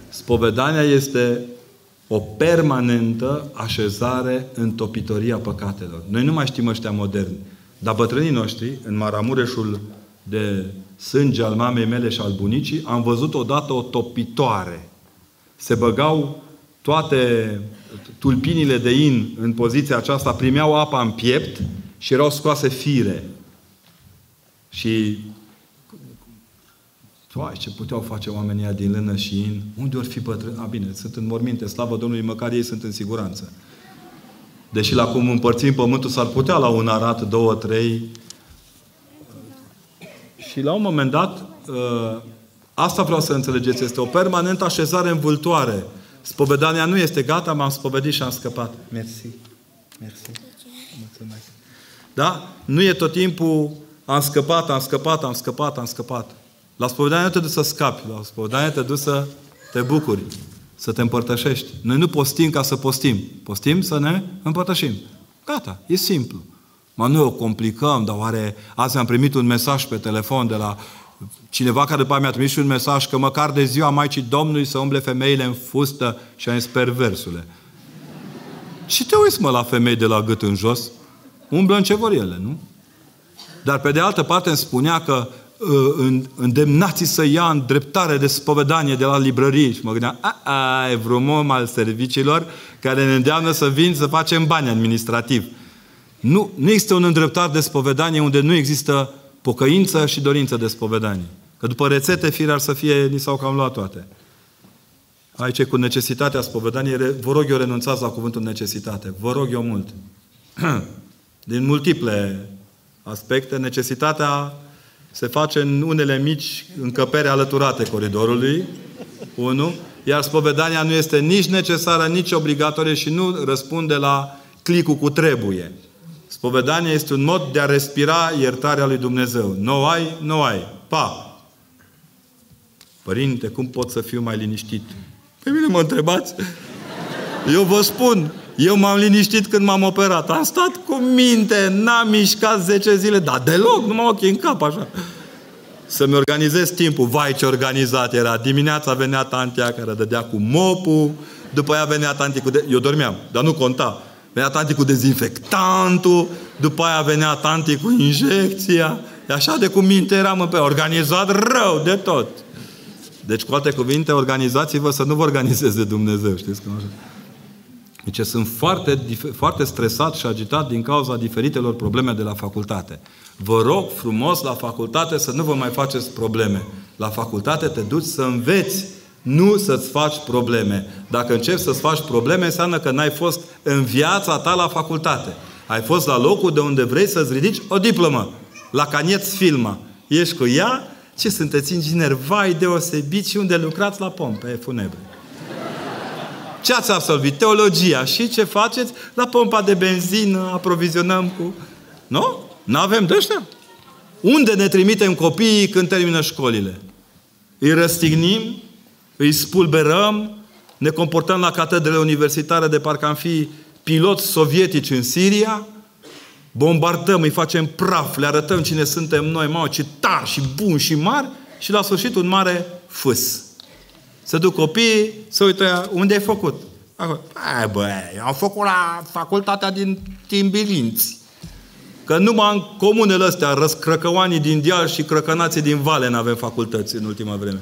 Spovedania este o permanentă așezare în topitoria păcatelor. Noi nu mai știm ăștia moderni. Dar bătrânii noștri, în Maramureșul de sânge al mamei mele și al bunicii, am văzut odată o topitoare. Se băgau toate tulpinile de in în poziția aceasta, primeau apa în piept și erau scoase fire. Și toai, ce puteau face oamenii aia din lână și in? Unde ori fi bătrâni? A, bine, sunt în morminte, slavă Domnului, măcar ei sunt în siguranță. Deși la cum împărțim pământul s-ar putea la un arat, două, trei. Și la un moment dat, asta vreau să înțelegeți, este o permanentă așezare în vâltoare. Spovedania nu este gata, m-am spovedit și am scăpat. Mersi. Mersi. Mulțumesc. Da? Nu e tot timpul am scăpat, am scăpat, am scăpat, am scăpat. La spovedania nu te duci să scapi, la spovedania te duci să te bucuri. Să te împărtășești. Noi nu postim ca să postim. Postim să ne împărtășim. Gata. E simplu. Mă, noi o complicăm, dar oare azi am primit un mesaj pe telefon de la cineva care după aia mi-a trimis și un mesaj că măcar de ziua Maicii Domnului să umble femeile în fustă și a sper versule. Și te uiți, mă, la femei de la gât în jos. Umblă în ce vor ele, nu? Dar pe de altă parte îmi spunea că îndemnați să ia în dreptare de spovedanie de la librărie. Și mă gândeam, a, a, e vreun om al serviciilor care ne îndeamnă să vin să facem bani administrativ. Nu, nu există un îndreptar de spovedanie unde nu există pocăință și dorință de spovedanie. Că după rețete, fire ar să fie, ni s-au cam luat toate. Aici, cu necesitatea spovedaniei, vă rog eu, renunțați la cuvântul necesitate. Vă rog eu mult. din multiple aspecte, necesitatea se face în unele mici încăpere alăturate coridorului, unu, iar spovedania nu este nici necesară, nici obligatorie și nu răspunde la clicul cu trebuie. Spovedania este un mod de a respira iertarea lui Dumnezeu. Nu ai, nu ai. Pa! Părinte, cum pot să fiu mai liniștit? Pe mine mă întrebați? Eu vă spun, eu m-am liniștit când m-am operat. Am stat cu minte, n-am mișcat zece zile, dar deloc, numai ochii în cap, așa. Să-mi organizez timpul. Vai, ce organizat era. Dimineața venea tantia care dădea cu mopul, după aia venea tanti cu... De... Eu dormeam, dar nu conta. Venea tanti cu dezinfectantul, după aia venea tanti cu injecția. E așa de cu minte eram pe organizat rău de tot. Deci, cu alte cuvinte, organizați-vă să nu vă organizeze Dumnezeu, știți cum așa? Deci, sunt foarte, foarte stresat și agitat din cauza diferitelor probleme de la facultate. Vă rog frumos la facultate să nu vă mai faceți probleme. La facultate te duci să înveți, nu să-ți faci probleme. Dacă începi să-ți faci probleme, înseamnă că n-ai fost în viața ta la facultate. Ai fost la locul de unde vrei să-ți ridici o diplomă. La Canieți Filma. Ești cu ea. Ce sunteți inginer? Vai, deosebit. Și unde lucrați? La pompe funebre. Ce ați absolvit? Teologia. Și ce faceți? La pompa de benzină aprovizionăm cu... Nu? N-avem de ăștia. Unde ne trimitem copiii când termină școlile? Îi răstignim, îi spulberăm, ne comportăm la catedrele universitare de parcă am fi piloți sovietici în Siria, bombardăm, îi facem praf, le arătăm cine suntem noi, mă, ce tari și buni și mari, și la sfârșit un mare fâs. Se duc copiii, se uită, unde ai făcut? Acolo. Ai, bă, am făcut la facultatea din Timbilinți. Că numai în comunele astea, răscrăcăoanii din deal și crăcănații din vale n-avem facultăți în ultima vreme.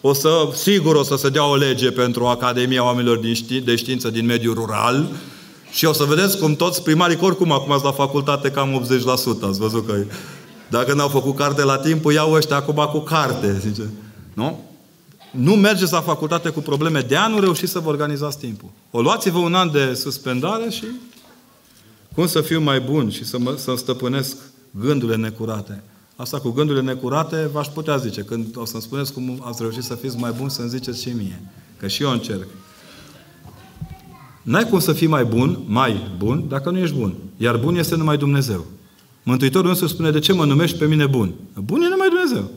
O să, sigur o să se dea o lege pentru Academia Oamenilor din ști, de Știință din mediul rural și o să vedeți cum toți primarii, oricum acum ați la facultate cam optzeci la sută, ați văzut că dacă n-au făcut carte la timp, iau ăștia acum cu carte, zice. Nu? Nu mergeți la facultate cu probleme de an, nu reușiți să vă organizați timpul. O luați-vă un an de suspendare și... Cum să fiu mai bun și să mă, să-mi stăpânesc gândurile necurate? Asta cu gândurile necurate v-aș putea zice. Când o să-mi spuneți cum ați reușit să fiți mai bun, să-mi ziceți și mie. Că și eu încerc. N-ai cum să fii mai bun, mai bun, dacă nu ești bun. Iar bun este numai Dumnezeu. Mântuitorul însuși spune, de ce mă numești pe mine bun? Bun e numai Dumnezeu.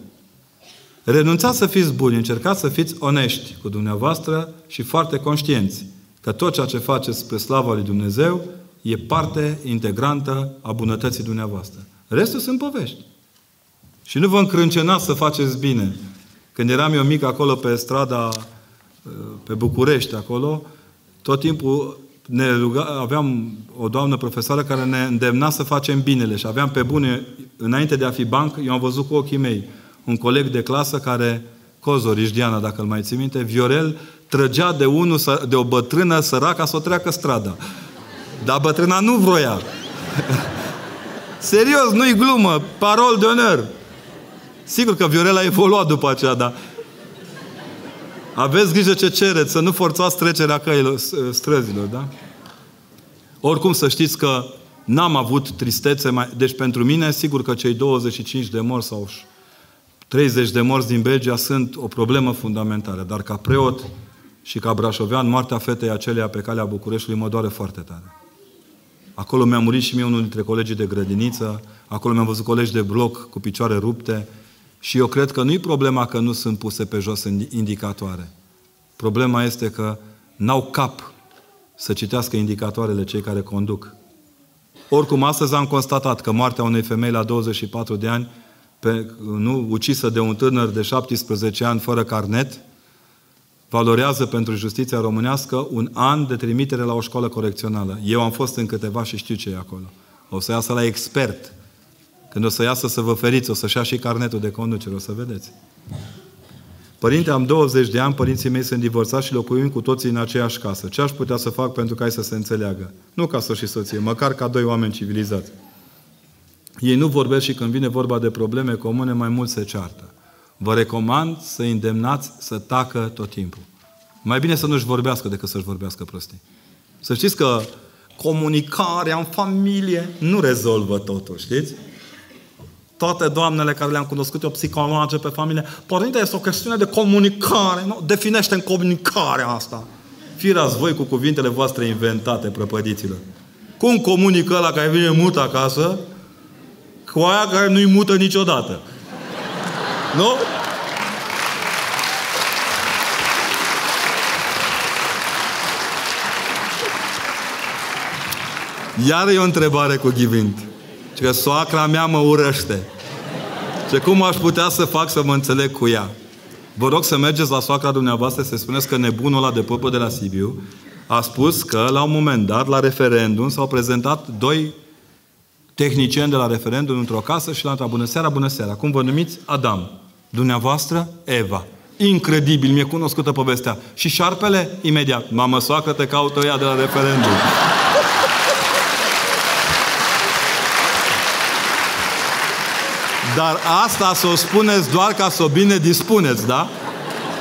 Renunțați să fiți buni, încercați să fiți onești cu dumneavoastră și foarte conștienți că tot ceea ce faceți spre slava lui Dumnezeu e parte integrantă a bunătății dumneavoastră. Restul sunt povești. Și nu vă încrâncenați să faceți bine. Când eram eu mic acolo pe strada, pe București, acolo, tot timpul ne ruga, aveam o doamnă profesoară care ne îndemna să facem binele. Și aveam pe bune, înainte de a fi banc, eu am văzut cu ochii mei un coleg de clasă care, Cozor, Ișdiana, dacă îl mai ții minte, Viorel, trăgea de, unul, de o bătrână săracă să o treacă strada. Dar bătrâna nu vroia. Serios, nu-i glumă. Parol de onor. Sigur că Viorela a evoluat după aceea, dar... Aveți grijă ce cereți, să nu forțați trecerea căilor, străzilor, da? Oricum să știți că n-am avut tristețe mai... Deci pentru mine, sigur că cei douăzeci și cinci de morți sau treizeci de morți din Belgia sunt o problemă fundamentală. Dar ca preot și ca brașovean, moartea fetei aceleia pe calea Bucureștiului mă doare foarte tare. Acolo mi-a murit și mie unul dintre colegii de grădiniță, acolo mi-am văzut colegi de bloc cu picioare rupte și eu cred că nu-i problema că nu sunt puse pe jos indicatoare. Problema este că n-au cap să citească indicatoarele cei care conduc. Oricum, astăzi am constatat că moartea unei femei la douăzeci și patru de ani, pe, nu, ucisă de un tânăr de șaptesprezece ani fără carnet, valorează pentru justiția românească un an de trimitere la o școală corecțională. Eu am fost în câteva și știu ce e acolo. O să iasă la expert. Când o să iasă să vă feriți, o să-și ia și carnetul de conducere, o să vedeți. Părinte, am douăzeci de ani, părinții mei sunt divorțați și locuim cu toții în aceeași casă. Ce aș putea să fac pentru ca ei să se înțeleagă? Nu ca soț și soție, măcar ca doi oameni civilizați. Ei nu vorbesc și când vine vorba de probleme comune, mai mult se ceartă. Vă recomand să îndemnați să tacă tot timpul. Mai bine să nu-și vorbească decât să-și vorbească prostii. Să știți că comunicarea în familie nu rezolvă totul, știți? Toate doamnele care le-am cunoscut, eu psihologe pe familie, pornită este o chestiune de comunicare, nu? Definește-mi comunicarea asta. Firați voi cu cuvintele voastre inventate, prăpădiților. Cum comunică ăla care vine mut acasă cu aia care nu-i mută niciodată? Nu? Iar e o întrebare cu ghivint. Și că soacra mea mă urăște. Și cum aș putea să fac să mă înțeleg cu ea? Vă rog să mergeți la soacra dumneavoastră să spuneți că nebunul ăla de popă de la Sibiu a spus că la un moment dat, la referendum, s-au prezentat doi tehnicieni de la referendum într-o casă și l-a întrebat: bună seara, bună seara, cum vă numiți? Adam. Dumneavoastră? Eva. Incredibil, mi-e cunoscută povestea. Și șarpele? Imediat. Mamă, soacră, te caută ea de la referendum. Dar asta s-o spuneți doar ca s-o bine dispuneți, da?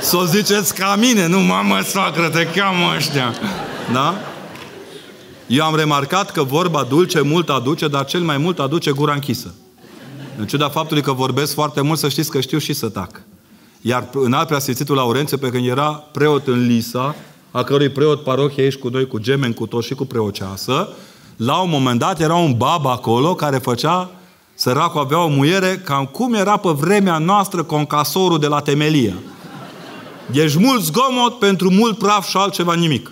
S-o ziceți ca mine, nu, mamă, soacră, te cheamă ăștia. Da? Eu am remarcat că vorba dulce mult aduce, dar cel mai mult aduce gura închisă. În ciuda faptului că vorbesc foarte mult, să știți că știu și să tac. Iar în alt preasfințitul Laurențiu, pe când era preot în Lisa, a cărui preot parohie aici cu noi, cu gemeni, cu toți și cu preoceasă, la un moment dat era un bab acolo care făcea, săracul avea o muiere, cam cum era pe vremea noastră concasorul de la temelia. Deci mult zgomot pentru mult praf și altceva nimic.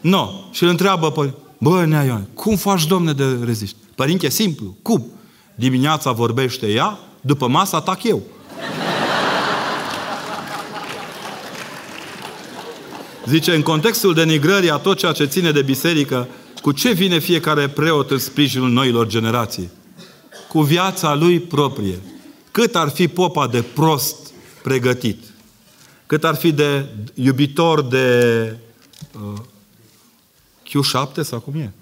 Nu. No. Și îl întreabă pe... Bă, Nea Ioan, cum faci, domne, de reziști? Părinte, simplu. Cum? Dimineața vorbește ea, după masă atac eu. Zice, în contextul denigrării a tot ceea ce ține de biserică, cu ce vine fiecare preot în sprijinul noilor generații? Cu viața lui proprie. Cât ar fi popa de prost pregătit, cât ar fi de iubitor de uh, Q șapte sau cum e?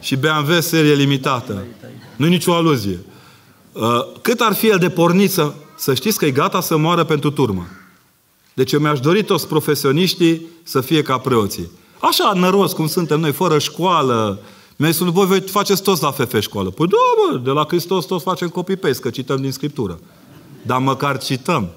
Și B M W serie limitată. Nu-i nicio aluzie. Uh, cât ar fi el de porniță, să știți că e gata să moară pentru turmă. Deci eu mi-aș dori toți profesioniștii să fie ca preoții. Așa, năros cum suntem noi, fără școală. Mi-a zis, voi faceți toți la F F școală. Păi da, bă, de la Hristos toți facem copy-paste, că cităm din Scriptură. Dar măcar cităm.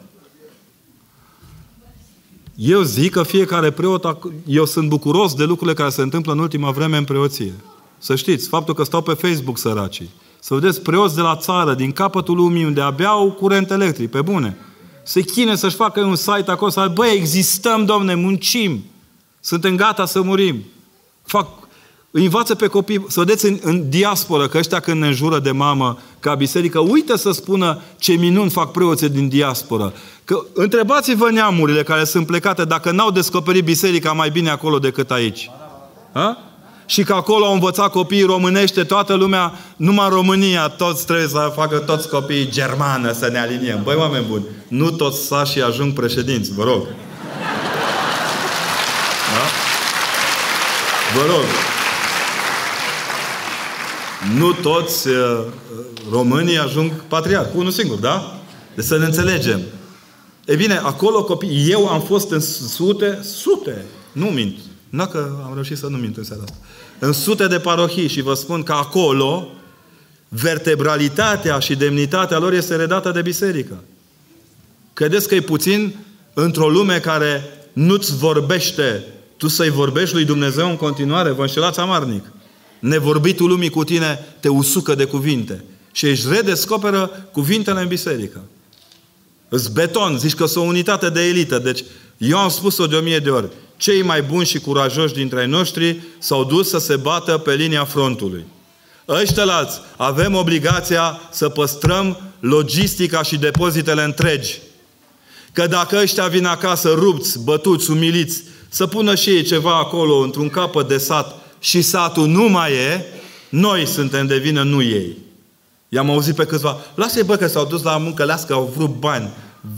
Eu zic că fiecare preot, eu sunt bucuros de lucrurile care se întâmplă în ultima vreme în preoție. Să știți, faptul că stau pe Facebook săracii. Să vedeți preoți de la țară, din capătul lumii, unde abia au curent electric, pe bune. Se chine să-și facă un site acolo, să zic, băi, existăm, domne, muncim. Suntem gata să murim. Fac Îi învață pe copii, să vedeți în, în diasporă, că ăștia când ne înjură de mamă ca biserică, uită să spună ce minuni fac preoții din diasporă. Că întrebați-vă neamurile care sunt plecate dacă n-au descoperit biserica mai bine acolo decât aici. Ha? Și că acolo au învățat copiii românește, toată lumea, numai în România, toți trebuie să facă toți copiii germană, să ne aliniem. Băi, oameni buni, nu toți sașii ajung președinți, vă rog. Da? Vă rog. Nu toți uh, românii ajung patriarh, unul singur, da? Deci să ne înțelegem. E bine, acolo copii, eu am fost în sute, sute, nu mint, nu că am reușit să nu mint în seara asta, în sute de parohii și vă spun că acolo vertebralitatea și demnitatea lor este redată de biserică. Credeți că e puțin într-o lume care nu-ți vorbește, tu să-i vorbești lui Dumnezeu în continuare? Vă înșelați amarnic. Nevorbitul lumii cu tine te usucă de cuvinte. Și își redescoperă cuvintele în biserică. Îți beton, zici că sunt o unitate de elită. Deci, eu am spus-o de o mie de ori. Cei mai buni și curajoși dintre ai noștri s-au dus să se bată pe linia frontului. Ăștia-lați, avem obligația să păstrăm logistica și depozitele întregi. Că dacă ăștia vin acasă rupți, bătuți, umiliți, să pună și ei ceva acolo, într-un capăt de sat, și satul nu mai e, noi suntem de vină, nu ei. I-am auzit pe câțiva, lasă-i bă că s-au dus la muncă, lasă că au vrut bani.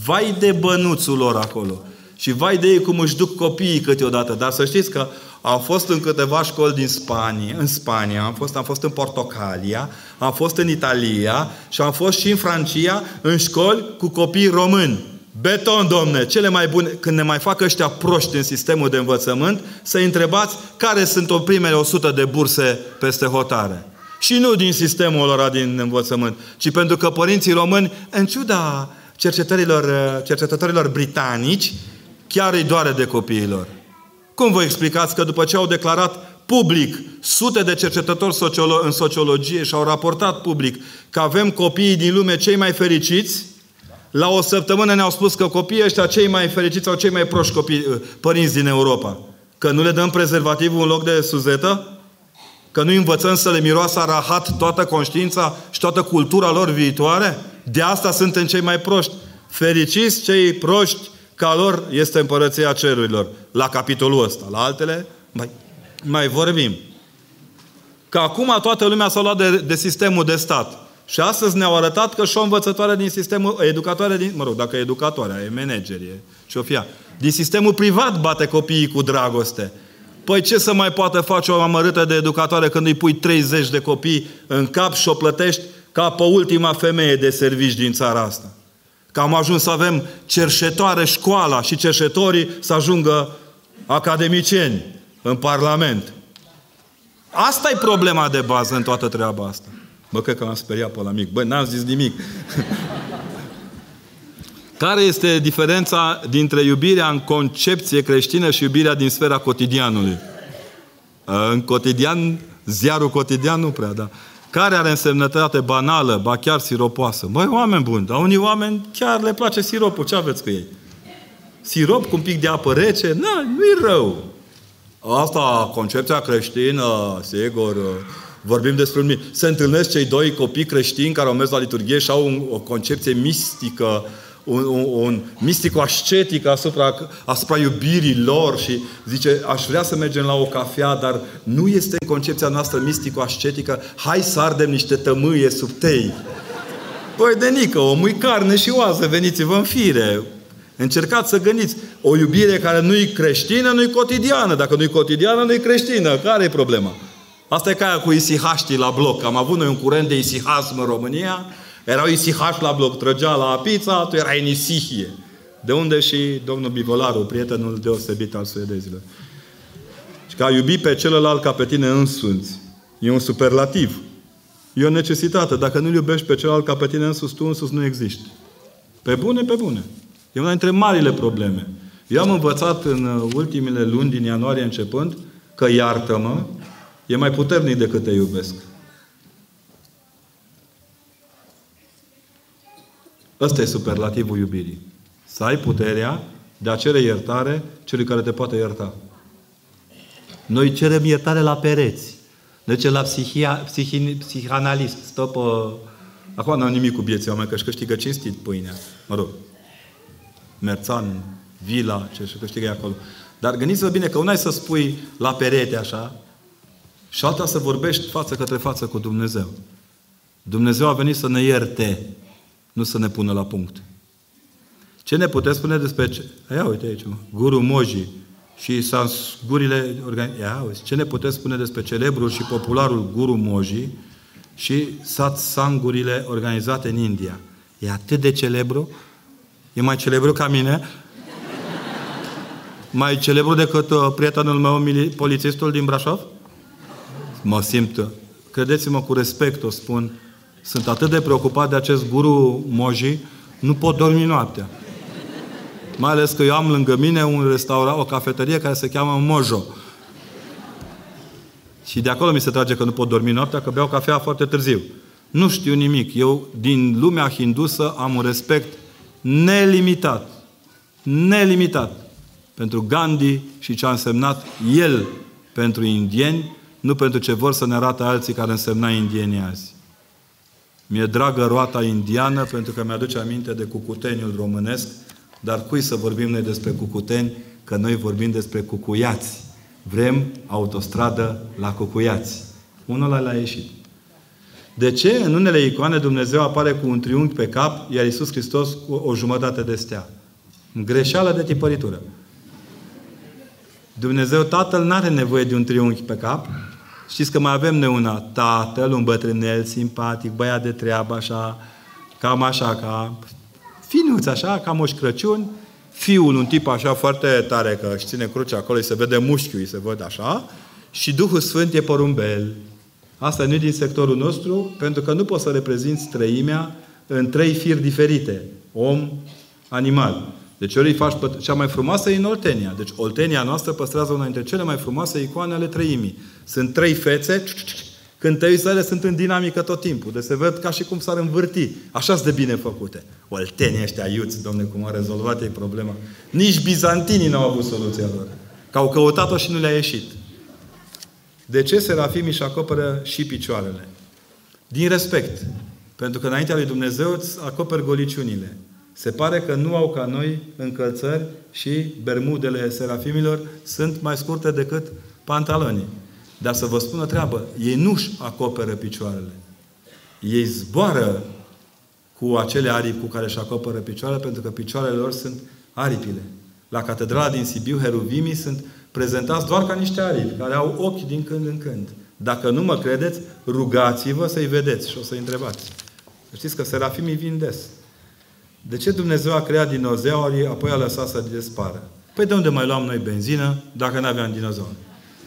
Vai de bănuțul lor acolo. Și vai de ei cum își duc copiii câteodată. Dar să știți că am fost în câteva școli din Spania, în Spania, am fost, am fost în Portugalia, am fost în Italia și am fost și în Francia, în școli cu copii români. Beton, domne, cele mai bune, când ne mai fac ăștia proști în sistemul de învățământ, să-i întrebați care sunt primele o sută de burse peste hotare. Și nu din sistemul lor din învățământ, ci pentru că părinții români, în ciuda cercetărilor, cercetătorilor britanici, chiar îi doare de copiilor. Cum vă explicați că după ce au declarat public, sute de cercetători sociolo- în sociologie și-au raportat public că avem copiii din lume cei mai fericiți, la o săptămână ne-au spus că copiii ăștia cei mai fericiți sau cei mai proști copii, părinți din Europa. Că nu le dăm prezervativul în loc de suzetă? Că nu învățăm să le miroasă rahat toată conștiința și toată cultura lor viitoare? De asta suntem cei mai proști. Fericiți cei proști, ca lor este împărăția cerurilor. La capitolul ăsta. La altele, mai, mai vorbim. Că acum toată lumea s-a luat de, de sistemul de stat. Și astăzi ne-au arătat că și o învățătoare din sistemul, educatoare din, mă rog, dacă e educatoarea, e managerie, ce-o fie, din sistemul privat bate copiii cu dragoste. Păi ce să mai poată face o amărâtă de educatoare când îi pui treizeci de copii în cap și o plătești ca pe ultima femeie de servici din țara asta? Că am ajuns să avem cerșetoare școala și cerșetorii să ajungă academicieni în Parlament. Asta e problema de bază în toată treaba asta. Bă, cred că m-am speriat pe ăla mic. Bă, n-am zis nimic. Care este diferența dintre iubirea în concepție creștină și iubirea din sfera cotidianului? În cotidian, ziarul cotidian nu prea, da. Care are însemnătate banală, ba chiar siropoasă? Băi, oameni buni, dar unii oameni chiar le place siropul. Ce aveți cu ei? Sirop cu un pic de apă rece? Na, nu-i rău. Asta, concepția creștină, sigur... Vorbim despre un... Se întâlnesc cei doi copii creștini care au mers la liturghie și au un, o concepție mistică, un, un, un mistico-ascetic asupra, asupra iubirii lor și zice, aș vrea să mergem la o cafea, dar nu este în concepția noastră mistico-ascetică, hai să ardem niște tămâie sub tei. Păi de nică, omul-i carne și oază, veniți-vă în fire. Încercați să gândiți. O iubire care nu-i creștină, nu-i cotidiană. Dacă nu-i cotidiană, nu-i creștină. Care e problema? Asta e ca aia cu isihaștii la bloc. Am avut noi un curent de isihasm în România. Erau isihași la bloc. Trăgea la pizza, tu erai în isihie. De unde și domnul Bivolaru, prietenul deosebit al suedezilor. Și că a iubi pe celălalt ca pe tine însuți. E un superlativ. E o necesitate. Dacă nu-l iubești pe celălalt ca pe tine însuți, tu însuți nu existi. Pe bune, pe bune. E una dintre marile probleme. Eu am învățat în ultimile luni din ianuarie începând că iartă-mă e mai puternic decât te iubesc. Ăsta e superlativul iubirii. Să ai puterea de a cere iertare celui care te poate ierta. Noi cerem iertare la pereți. Deci la psihia, psihi, psihanalist. Stă pe... Acum n-am nimic cu bieții oameni, că își câștigă cinstit pâinea. Mă rog. Merțan, Vila, ce își câștigă acolo. Dar gândiți-vă bine că una e să spui la perete așa, și alta să vorbești față către față cu Dumnezeu. Dumnezeu a venit să ne ierte, nu să ne pună la punct. Ce ne puteți spune despre ce? Ia uite aici, mă. Guru Moji și gurile organi... Ia uite, ce ne puteți spune despre celebrul și popularul Guru Moji și satsangurile organizate în India? E atât de celebru? E mai celebru ca mine? Mai celebru decât uh, prietenul meu, mili- polițistul din Brașov? Mă simt, credeți-mă cu respect, o spun, sunt atât de preocupat de acest guru Moji, nu pot dormi noaptea. Mai ales că eu am lângă mine un restaurant, o cafetărie care se cheamă Mojo. Și de acolo mi se trage că nu pot dormi noaptea, că beau cafea foarte târziu. Nu știu nimic. Eu, din lumea hindusă, am un respect nelimitat. Nelimitat. Pentru Gandhi și ce a însemnat el pentru indieni, nu pentru ce vor să ne arată alții care însemna indienii azi. Mi-e dragă roata indiană pentru că mi-aduce aminte de cucuteniul românesc, dar cui să vorbim noi despre cucuteni, că noi vorbim despre cucuiați. Vrem autostradă la cucuiați. Unul ăla l-a ieșit. De ce în unele icoane Dumnezeu apare cu un triunghi pe cap, iar Iisus Hristos cu o jumătate de stea? Greșeală de tipăritură. Dumnezeu Tatăl n-are nevoie de un triunghi pe cap. Știți că mai avem noi una. Tatăl, un bătrânel, simpatic, băiat de treabă, așa, cam așa, ca finuț, așa, ca Moș Crăciun. Fiul, un tip așa foarte tare, că își ține crucea acolo, îi se vede mușchiul, îi se văd așa. Și Duhul Sfânt e porumbel. Asta nu e din sectorul nostru, pentru că nu poți să reprezinți trăimea în trei firi diferite. Om, animal. Deci ori îi faci păt... Cea mai frumoasă e în Oltenia. Deci Oltenia noastră păstrează una dintre cele mai frumoase icoane ale trăimii. Sunt trei fețe, când te uiți la ele, sunt în dinamică tot timpul. Deci se văd ca și cum s-ar învârti. Așa-s de bine făcute. Oltenii ăștia iuți, Doamne, cum au rezolvat ei problema. Nici bizantinii n-au avut soluția lor. Că au căutat-o și nu le-a ieșit. De ce serafimii își acoperă și picioarele? Din respect. Pentru că înaintea lui Dumnezeu îți acoperi goliciunile. Se pare că nu au ca noi încălțări și bermudele serafimilor sunt mai scurte decât pantalonii. Dar să vă spun o treabă, ei nu-și acoperă picioarele. Ei zboară cu acele aripi cu care își acoperă picioarele, pentru că picioarele lor sunt aripile. La catedrala din Sibiu, heruvimii sunt prezentați doar ca niște aripi, care au ochi din când în când. Dacă nu mă credeți, rugați-vă să-i vedeți și o să-i întrebați. Știți că serafimii vin des. De ce Dumnezeu a creat dinozauri, apoi a lăsat să despară? Păi de unde mai luam noi benzină dacă n-aveam dinozauri?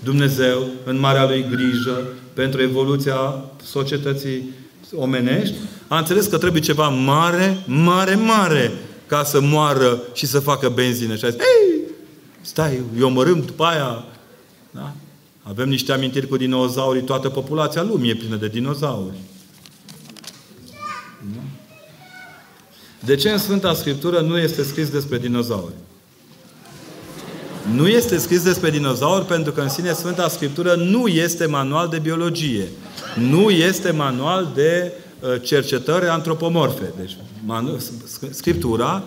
Dumnezeu, în marea lui grijă pentru evoluția societății omenești, a înțeles că trebuie ceva mare, mare, mare ca să moară și să facă benzină. Și a zis, ei, stai, eu omorâm după aia. Da? Avem niște amintiri cu dinozaurii, toată populația lumii e plină de dinozauri. Da? De ce în Sfânta Scriptură nu este scris despre dinozauri? Nu este scris despre dinozauri pentru că în sine Sfânta Scriptură nu este manual de biologie. Nu este manual de cercetări antropomorfe. Deci, Scriptura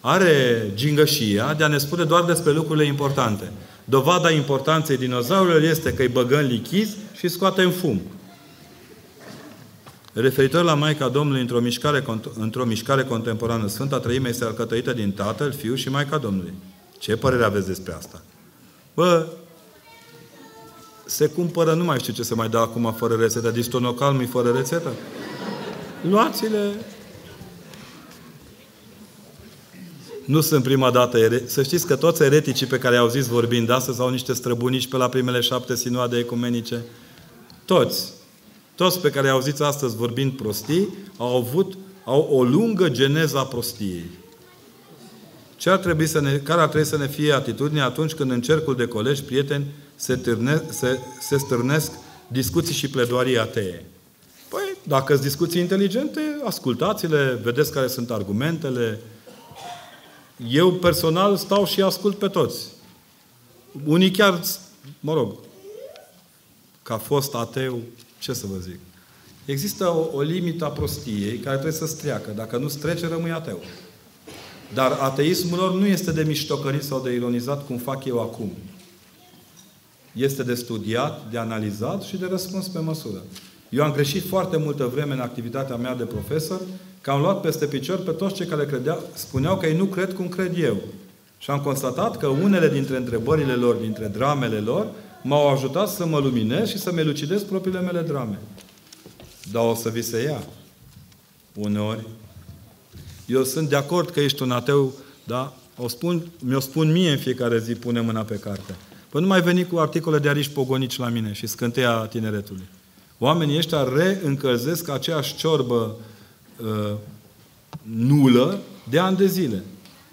are gingășia de a ne spune doar despre lucrurile importante. Dovada importanței dinozaurilor este că îi băgăm lichizi și scoatem fum. Referitor la Maica Domnului într-o mișcare, într-o mișcare contemporană, Sfânta Trăime este alcătuită din Tatăl, Fiul și Maica Domnului. Ce părere aveți despre asta? Bă, se cumpără, nu mai știu ce se mai dă acum fără rețetă, distonocalmii fără rețetă. Luați-le! Nu sunt prima dată. Să știți că toți ereticii pe care i-au zis vorbind astăzi au niște străbunici pe la primele șapte sinoade ecumenice. Toți. Toți pe care i-au zis astăzi vorbind prostii au avut au o lungă geneză a prostiei. Ce ar trebui să ne, care ar trebui să ne fie atitudinea atunci când în cercul de colegi, prieteni, se, târne, se, se stârnesc discuții și pledoarii atee? Păi, dacă sunt discuții inteligente, ascultați-le, vedeți care sunt argumentele. Eu, personal, stau și ascult pe toți. Unii chiar, mă rog, ca fost ateu, ce să vă zic? Există o, o limită a prostiei care trebuie să streacă. Dacă nu strece, rămâi ateu. Dar ateismul lor nu este de miștocărit sau de ironizat, cum fac eu acum. Este de studiat, de analizat și de răspuns pe măsură. Eu am greșit foarte multă vreme în activitatea mea de profesor, că am luat peste picior pe toți cei care credeau, spuneau că ei nu cred cum cred eu. Și am constatat că unele dintre întrebările lor, dintre dramele lor, m-au ajutat să mă luminez și să-mi elucidez propriile mele drame. Dar o să vi se ia. Uneori. Eu sunt de acord că ești un ateu, da? O spun, mi-o spun mie în fiecare zi, pune mâna pe carte. Păi nu mai veni cu articole de ariși pogonici la mine și scânteia tineretului. Oamenii ăștia reîncălzesc aceeași ciorbă uh, nulă de ani de zile.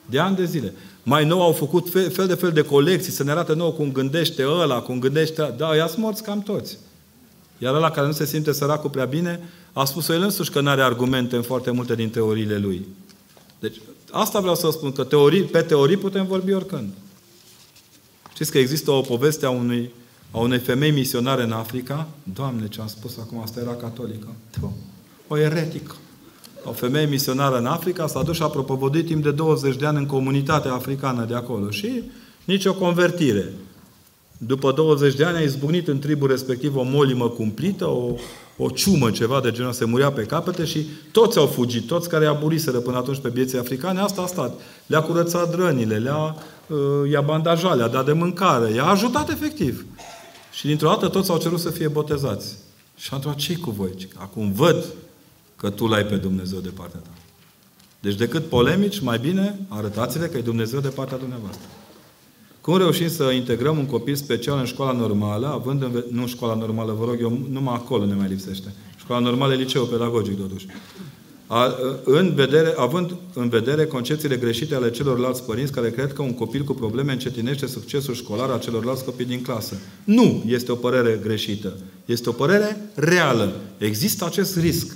De ani de zile. Mai nou au făcut fel, fel de fel de colecții, să ne arate nouă cum gândește ăla, cum gândește ăla. Da, i-ați morți cam toți. Iar ăla care nu se simte săracul prea bine, a spus-o el însuși că n-are argumente în foarte multe din teoriile lui. Deci, asta vreau să spun, că teorii, pe teorii putem vorbi oricând. Știți că există o poveste a unui a unei femei misionare în Africa. Doamne, ce am spus acum, asta era catolică. O eretică. O femeie misionară în Africa s-a dus și a propovăduit timp de douăzeci de ani în comunitatea africană de acolo. Și nicio convertire. După douăzeci de ani a izbucnit în tribul respectiv o molimă cumplită, o, o ciumă, ceva de genul, se murea pe capete și toți au fugit, toți care aburiseră până atunci pe piețe africane, asta a stat. Le-a curățat rănile, le-a, i-a bandajat, le-a dat de mâncare, i-a ajutat efectiv. Și dintr-o dată toți au cerut să fie botezați. Și a întrebat, ce-i cu voi? Acum văd că tu l-ai pe Dumnezeu de partea ta. Deci decât polemici, mai bine arătați-le că e Dumnezeu de partea dumneavoastră. Cum reușim să integrăm un copil special în școala normală, având în... Nu școala normală, vă rog, eu numai acolo ne mai lipsește. Școala normală e liceu pedagogic, totuși. A, în vedere, având în vedere concepțiile greșite ale celorlalți părinți care cred că un copil cu probleme încetinește succesul școlar al celorlalți copii din clasă. Nu este o părere greșită. Este o părere reală. Există acest risc.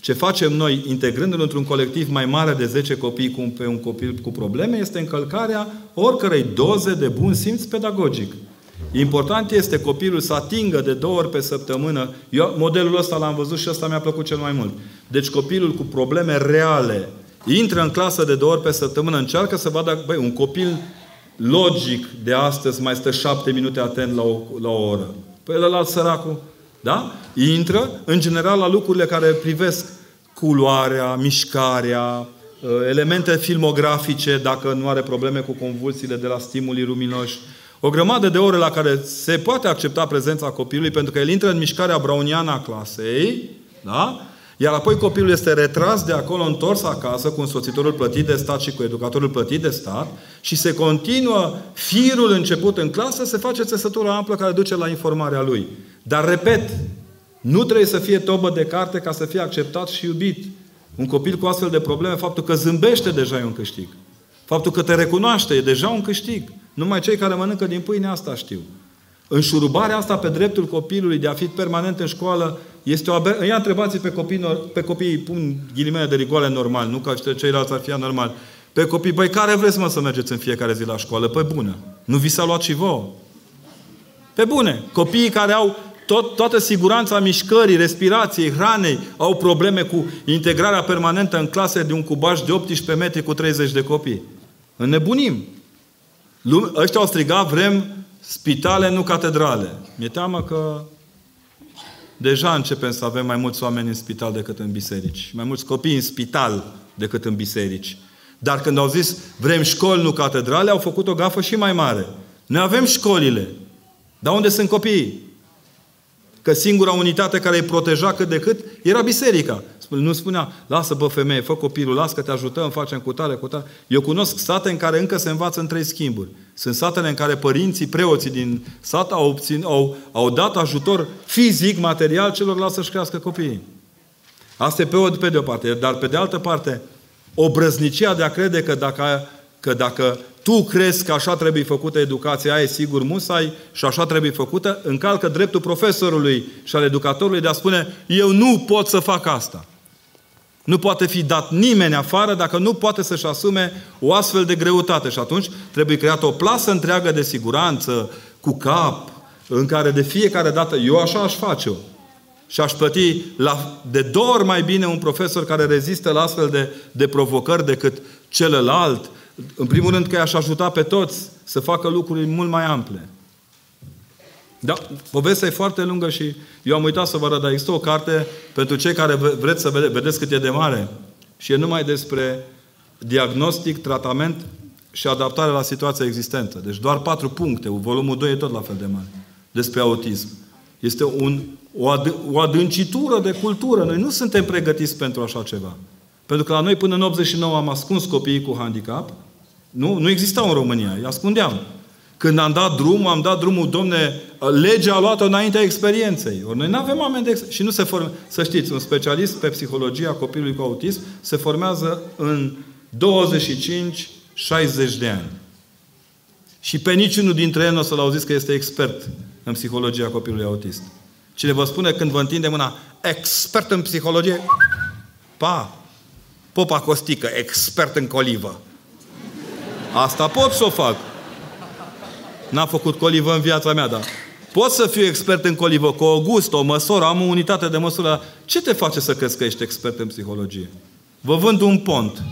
Ce facem noi, integrându-l într-un colectiv mai mare de zece copii cu, pe un copil cu probleme, este încălcarea oricărei doze de bun simț pedagogic. Important este copilul să atingă de două ori pe săptămână. Eu modelul ăsta l-am văzut și ăsta mi-a plăcut cel mai mult. Deci copilul cu probleme reale intră în clasă de două ori pe săptămână, încearcă să vadă, băi, un copil logic de astăzi mai stă șapte minute atent la o, la o oră. Păi ălălalt săracul, da? Intră, în general, la lucrurile care privesc culoarea, mișcarea, elemente filmografice, dacă nu are probleme cu convulsiile de la stimulii luminoși. O grămadă de ore la care se poate accepta prezența copilului, pentru că el intră în mișcarea browniană a clasei, da? Iar apoi copilul este retras de acolo, întors acasă cu însoțitorul plătit de stat și cu educatorul plătit de stat și se continuă firul început în clasă, se face țesătura amplă care duce la informarea lui. Dar, repet, nu trebuie să fie tobă de carte ca să fie acceptat și iubit. Un copil cu astfel de probleme, faptul că zâmbește deja e un câștig. Faptul că te recunoaște e deja un câștig. Numai cei care mănâncă din pâine asta știu. Înșurubarea asta pe dreptul copilului de a fi permanent în școală este o aberrație. Ia întrebați pe copii, pe copii pun ghilimele de rigoare normal, nu ca ceilalți ar fi anormal. Pe copii, băi, care vreți mă să mergeți în fiecare zi la școală? Păi bună. Nu vi s-a luat și vouă? Pe bune. Copiii care au Tot, toată siguranța mișcării, respirației, hranei, au probleme cu integrarea permanentă în clase de un cubaj de optsprezece metri cu treizeci de copii. Înnebunim. Lume, ăștia au strigat, vrem spitale, nu catedrale. Mi-e teamă că deja începem să avem mai mulți oameni în spital decât în biserici. Mai mulți copii în spital decât în biserici. Dar când au zis, vrem școli, nu catedrale, au făcut o gafă și mai mare. Noi avem școlile. Dar unde sunt copiii? Că singura unitate care îi proteja cât de cât era biserica. Nu spunea, lasă bă femeie, fă copilul, lasă că te ajutăm, facem cu tare, cu tare. Eu cunosc sate în care încă se învață în trei schimburi. Sunt satele în care părinții, preoții din sat au, obțin, au, au dat ajutor fizic, material, celorlalți să-și crească copiii. Asta e pe, o, pe de o parte. Dar pe de altă parte, obrăznicia de a crede că dacă, că dacă tu crezi că așa trebuie făcută educația, aia e sigur musai și așa trebuie făcută, încalcă dreptul profesorului și al educatorului de a spune eu nu pot să fac asta. Nu poate fi dat nimeni afară dacă nu poate să-și asume o astfel de greutate. Și atunci trebuie creată o plasă întreagă de siguranță, cu cap, în care de fiecare dată eu așa aș face-o. Și aș plăti la, de două ori mai bine un profesor care rezistă la astfel de, de provocări decât celălalt. În primul rând că i-aș ajuta pe toți să facă lucruri mult mai ample. Da, povestea e foarte lungă și eu am uitat să vă arăt, dar există o carte pentru cei care vreți să vede, vedeți cât e de mare. Și e numai despre diagnostic, tratament și adaptare la situația existentă. Deci doar patru puncte. Volumul doi e tot la fel de mare. Despre autism. Este un, o, ad, o adâncitură de cultură. Noi nu suntem pregătiți pentru așa ceva. Pentru că la noi până în optzeci și nouă am ascuns copiii cu handicap. Nu, nu existau în România. Îi ascundeam. Când am dat drumul, am dat drumul, domne, legea a luat-o înaintea experienței. Ori noi nu avem oameni de experiență. Și nu se formează. Să știți, un specialist pe psihologia copilului cu autism se formează în douăzeci și cinci șaizeci de ani. Și pe niciunul dintre ei nu o să-l auziți că este expert în psihologia copilului autist. Cine vă spune când vă întinde mâna expert în psihologie, pa! Popa Costică, expert în colivă. Asta pot să o fac. N-am făcut colivă în viața mea, dar pot să fiu expert în colivă, cu o gustă, o măsură, am o unitate de măsură. Ce te face să crezi că ești expert în psihologie? Vă vând un pont.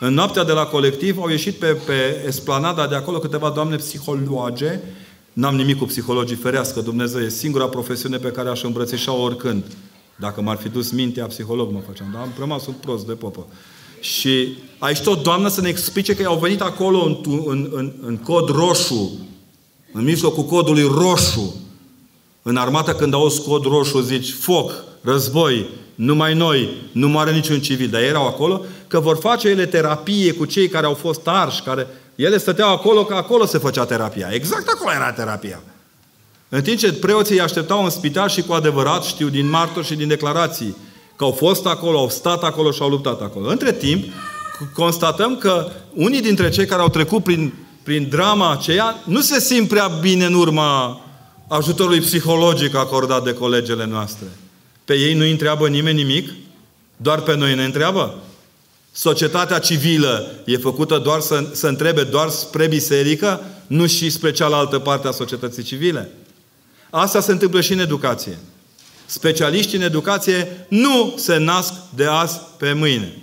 În noaptea de la colectiv au ieșit pe, pe esplanada de acolo câteva doamne psihologe. N-am nimic cu psihologii, ferească Dumnezeu, e singura profesiune pe care aș îmbrățișa-o oricând. Dacă m-ar fi dus mintea, psiholog mă făceam. Dar am rămas un prost de popă. Și a ieșit o doamnă să ne explice că i-au venit acolo în, în, în, în cod roșu, în mijlocul codului roșu. În armată, când auzi cod roșu, zici foc, război. numai noi, nu moare niciun civil, dar erau acolo, că vor face ele terapie cu cei care au fost arși, care ele stăteau acolo, că acolo se făcea terapia. Exact acolo era terapia. În timp ce preoții îi așteptau în spital și cu adevărat știu din martori și din declarații că au fost acolo, au stat acolo și au luptat acolo. Între timp, constatăm că unii dintre cei care au trecut prin, prin drama aceea nu se simt prea bine în urma ajutorului psihologic acordat de colegele noastre. Pe ei nu-i întreabă nimeni nimic, doar pe noi ne întreabă. Societatea civilă e făcută doar să, să întrebe doar spre biserică, nu și spre cealaltă parte a societății civile. Asta se întâmplă și în educație. Specialiștii în educație nu se nasc de azi pe mâine.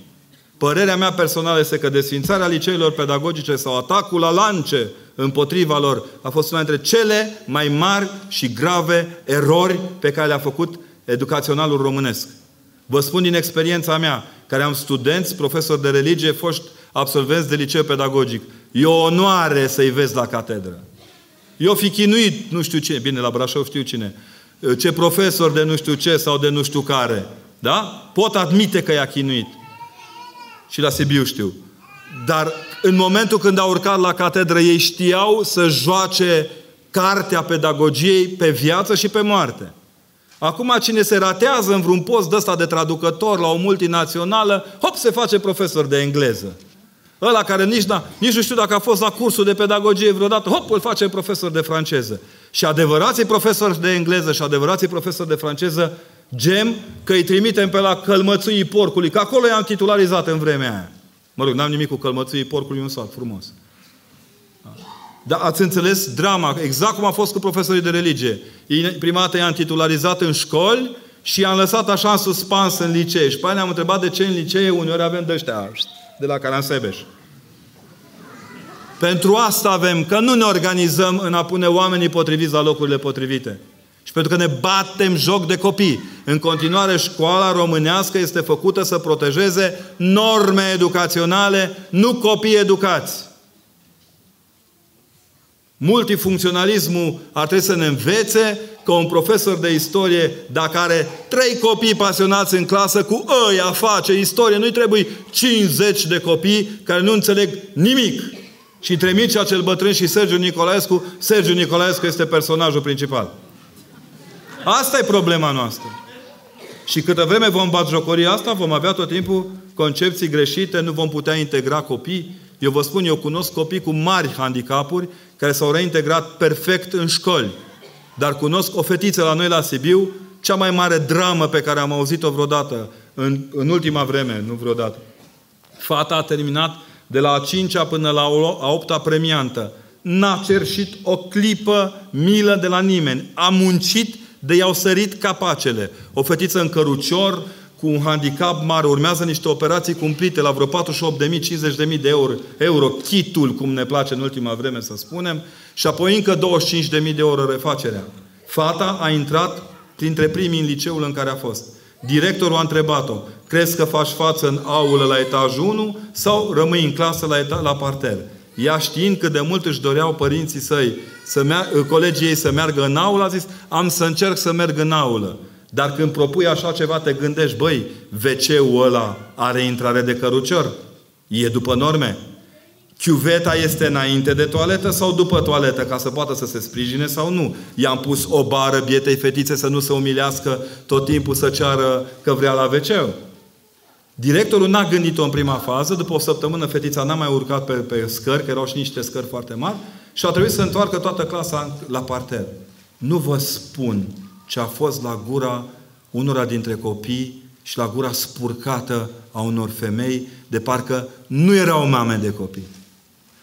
Părerea mea personală este că desfințarea liceelor pedagogice sau atacul la lance împotriva lor a fost una dintre cele mai mari și grave erori pe care le-a făcut educaționalul românesc. Vă spun din experiența mea, care am studenți, profesori de religie, foști absolvenți de liceu pedagogic. E o onoare să-i vezi la catedră. Eu fi chinuit, nu știu ce, bine, la Brașov știu cine, ce profesor de nu știu ce sau de nu știu care. Da? Pot admite că i-a chinuit. Și la Sibiu știu. Dar în momentul când au urcat la catedră, ei știau să joace cartea pedagogiei pe viață și pe moarte. Acum cine se ratează în vreun post de ăsta de traducător la o multinațională, hop, se face profesor de engleză. Ăla care nici, da, nici nu știu dacă a fost la cursul de pedagogie vreodată, hop, îl face profesor de franceză. Și adevărații profesori de engleză și adevărații profesori de franceză gem că îi trimitem pe la călmățâii porcului, că acolo i-am titularizat în vremea aia. Mă rog, n-am nimic cu călmățâii porcului, un sat frumos. Dar ați înțeles drama, exact cum a fost cu profesorii de religie. Prima dată i-am titularizat în școli și i-am lăsat așa în suspans în licee. Și pe aia ne-am întrebat de ce în licee uneori avem de ăștia, de la Caransebeș. Pentru asta avem, că nu ne organizăm în a pune oamenii potriviți la locurile potrivite. Și pentru că ne batem joc de copii. În continuare, școala românească este făcută să protejeze norme educaționale, nu copii educați. Multifuncționalismul ar trebui să ne învețe că un profesor de istorie, dacă are trei copii pasionați în clasă, cu ăia face istorie, nu-i trebuie cincizeci de copii care nu înțeleg nimic. Și între mici acel bătrân și Sergiu Nicolaescu, Sergiu Nicolaescu este personajul principal. Asta e problema noastră. Și câtă vreme vom batjocori asta, vom avea tot timpul concepții greșite, nu vom putea integra copii. Eu vă spun, eu cunosc copii cu mari handicapuri care s-au reintegrat perfect în școli. Dar cunosc o fetiță la noi la Sibiu, cea mai mare dramă pe care am auzit-o vreodată, în, în ultima vreme, nu vreodată. Fata a terminat de la a cincea până la a opta premiantă. N-a cerșit o clipă milă de la nimeni. A muncit de i-au sărit capacele. O fetiță în cărucior, cu un handicap mare, urmează niște operații cumplite la vreo patruzeci și opt de mii, cincizeci de mii de euro, euro, chitul, cum ne place în ultima vreme să spunem, și apoi încă douăzeci și cinci de mii de euro refacerea. Fata a intrat printre primii în liceul în care a fost. Directorul a întrebat-o, crezi că faci față în aulă la etajul unu sau rămâi în clasă la, eta- la parter? Ea știind cât de mult își doreau părinții săi, să mea- colegii ei să meargă în aulă, a zis, am să încerc să merg în aulă. Dar când propui așa ceva, te gândești, băi, ve ce-ul ăla are intrare de cărucior? E după norme. Chiuveta este înainte de toaletă sau după toaletă, ca să poată să se sprijine sau nu? I-am pus o bară bietei fetițe să nu se umilească tot timpul să ceară că vrea la ve ce. Directorul n-a gândit-o în prima fază, după o săptămână fetița n-a mai urcat pe, pe scări, că erau și niște scări foarte mari, și a trebuit să întoarcă toată clasa la parter. Nu vă spun ce a fost la gura unora dintre copii și la gura spurcată a unor femei, de parcă nu erau mame de copii.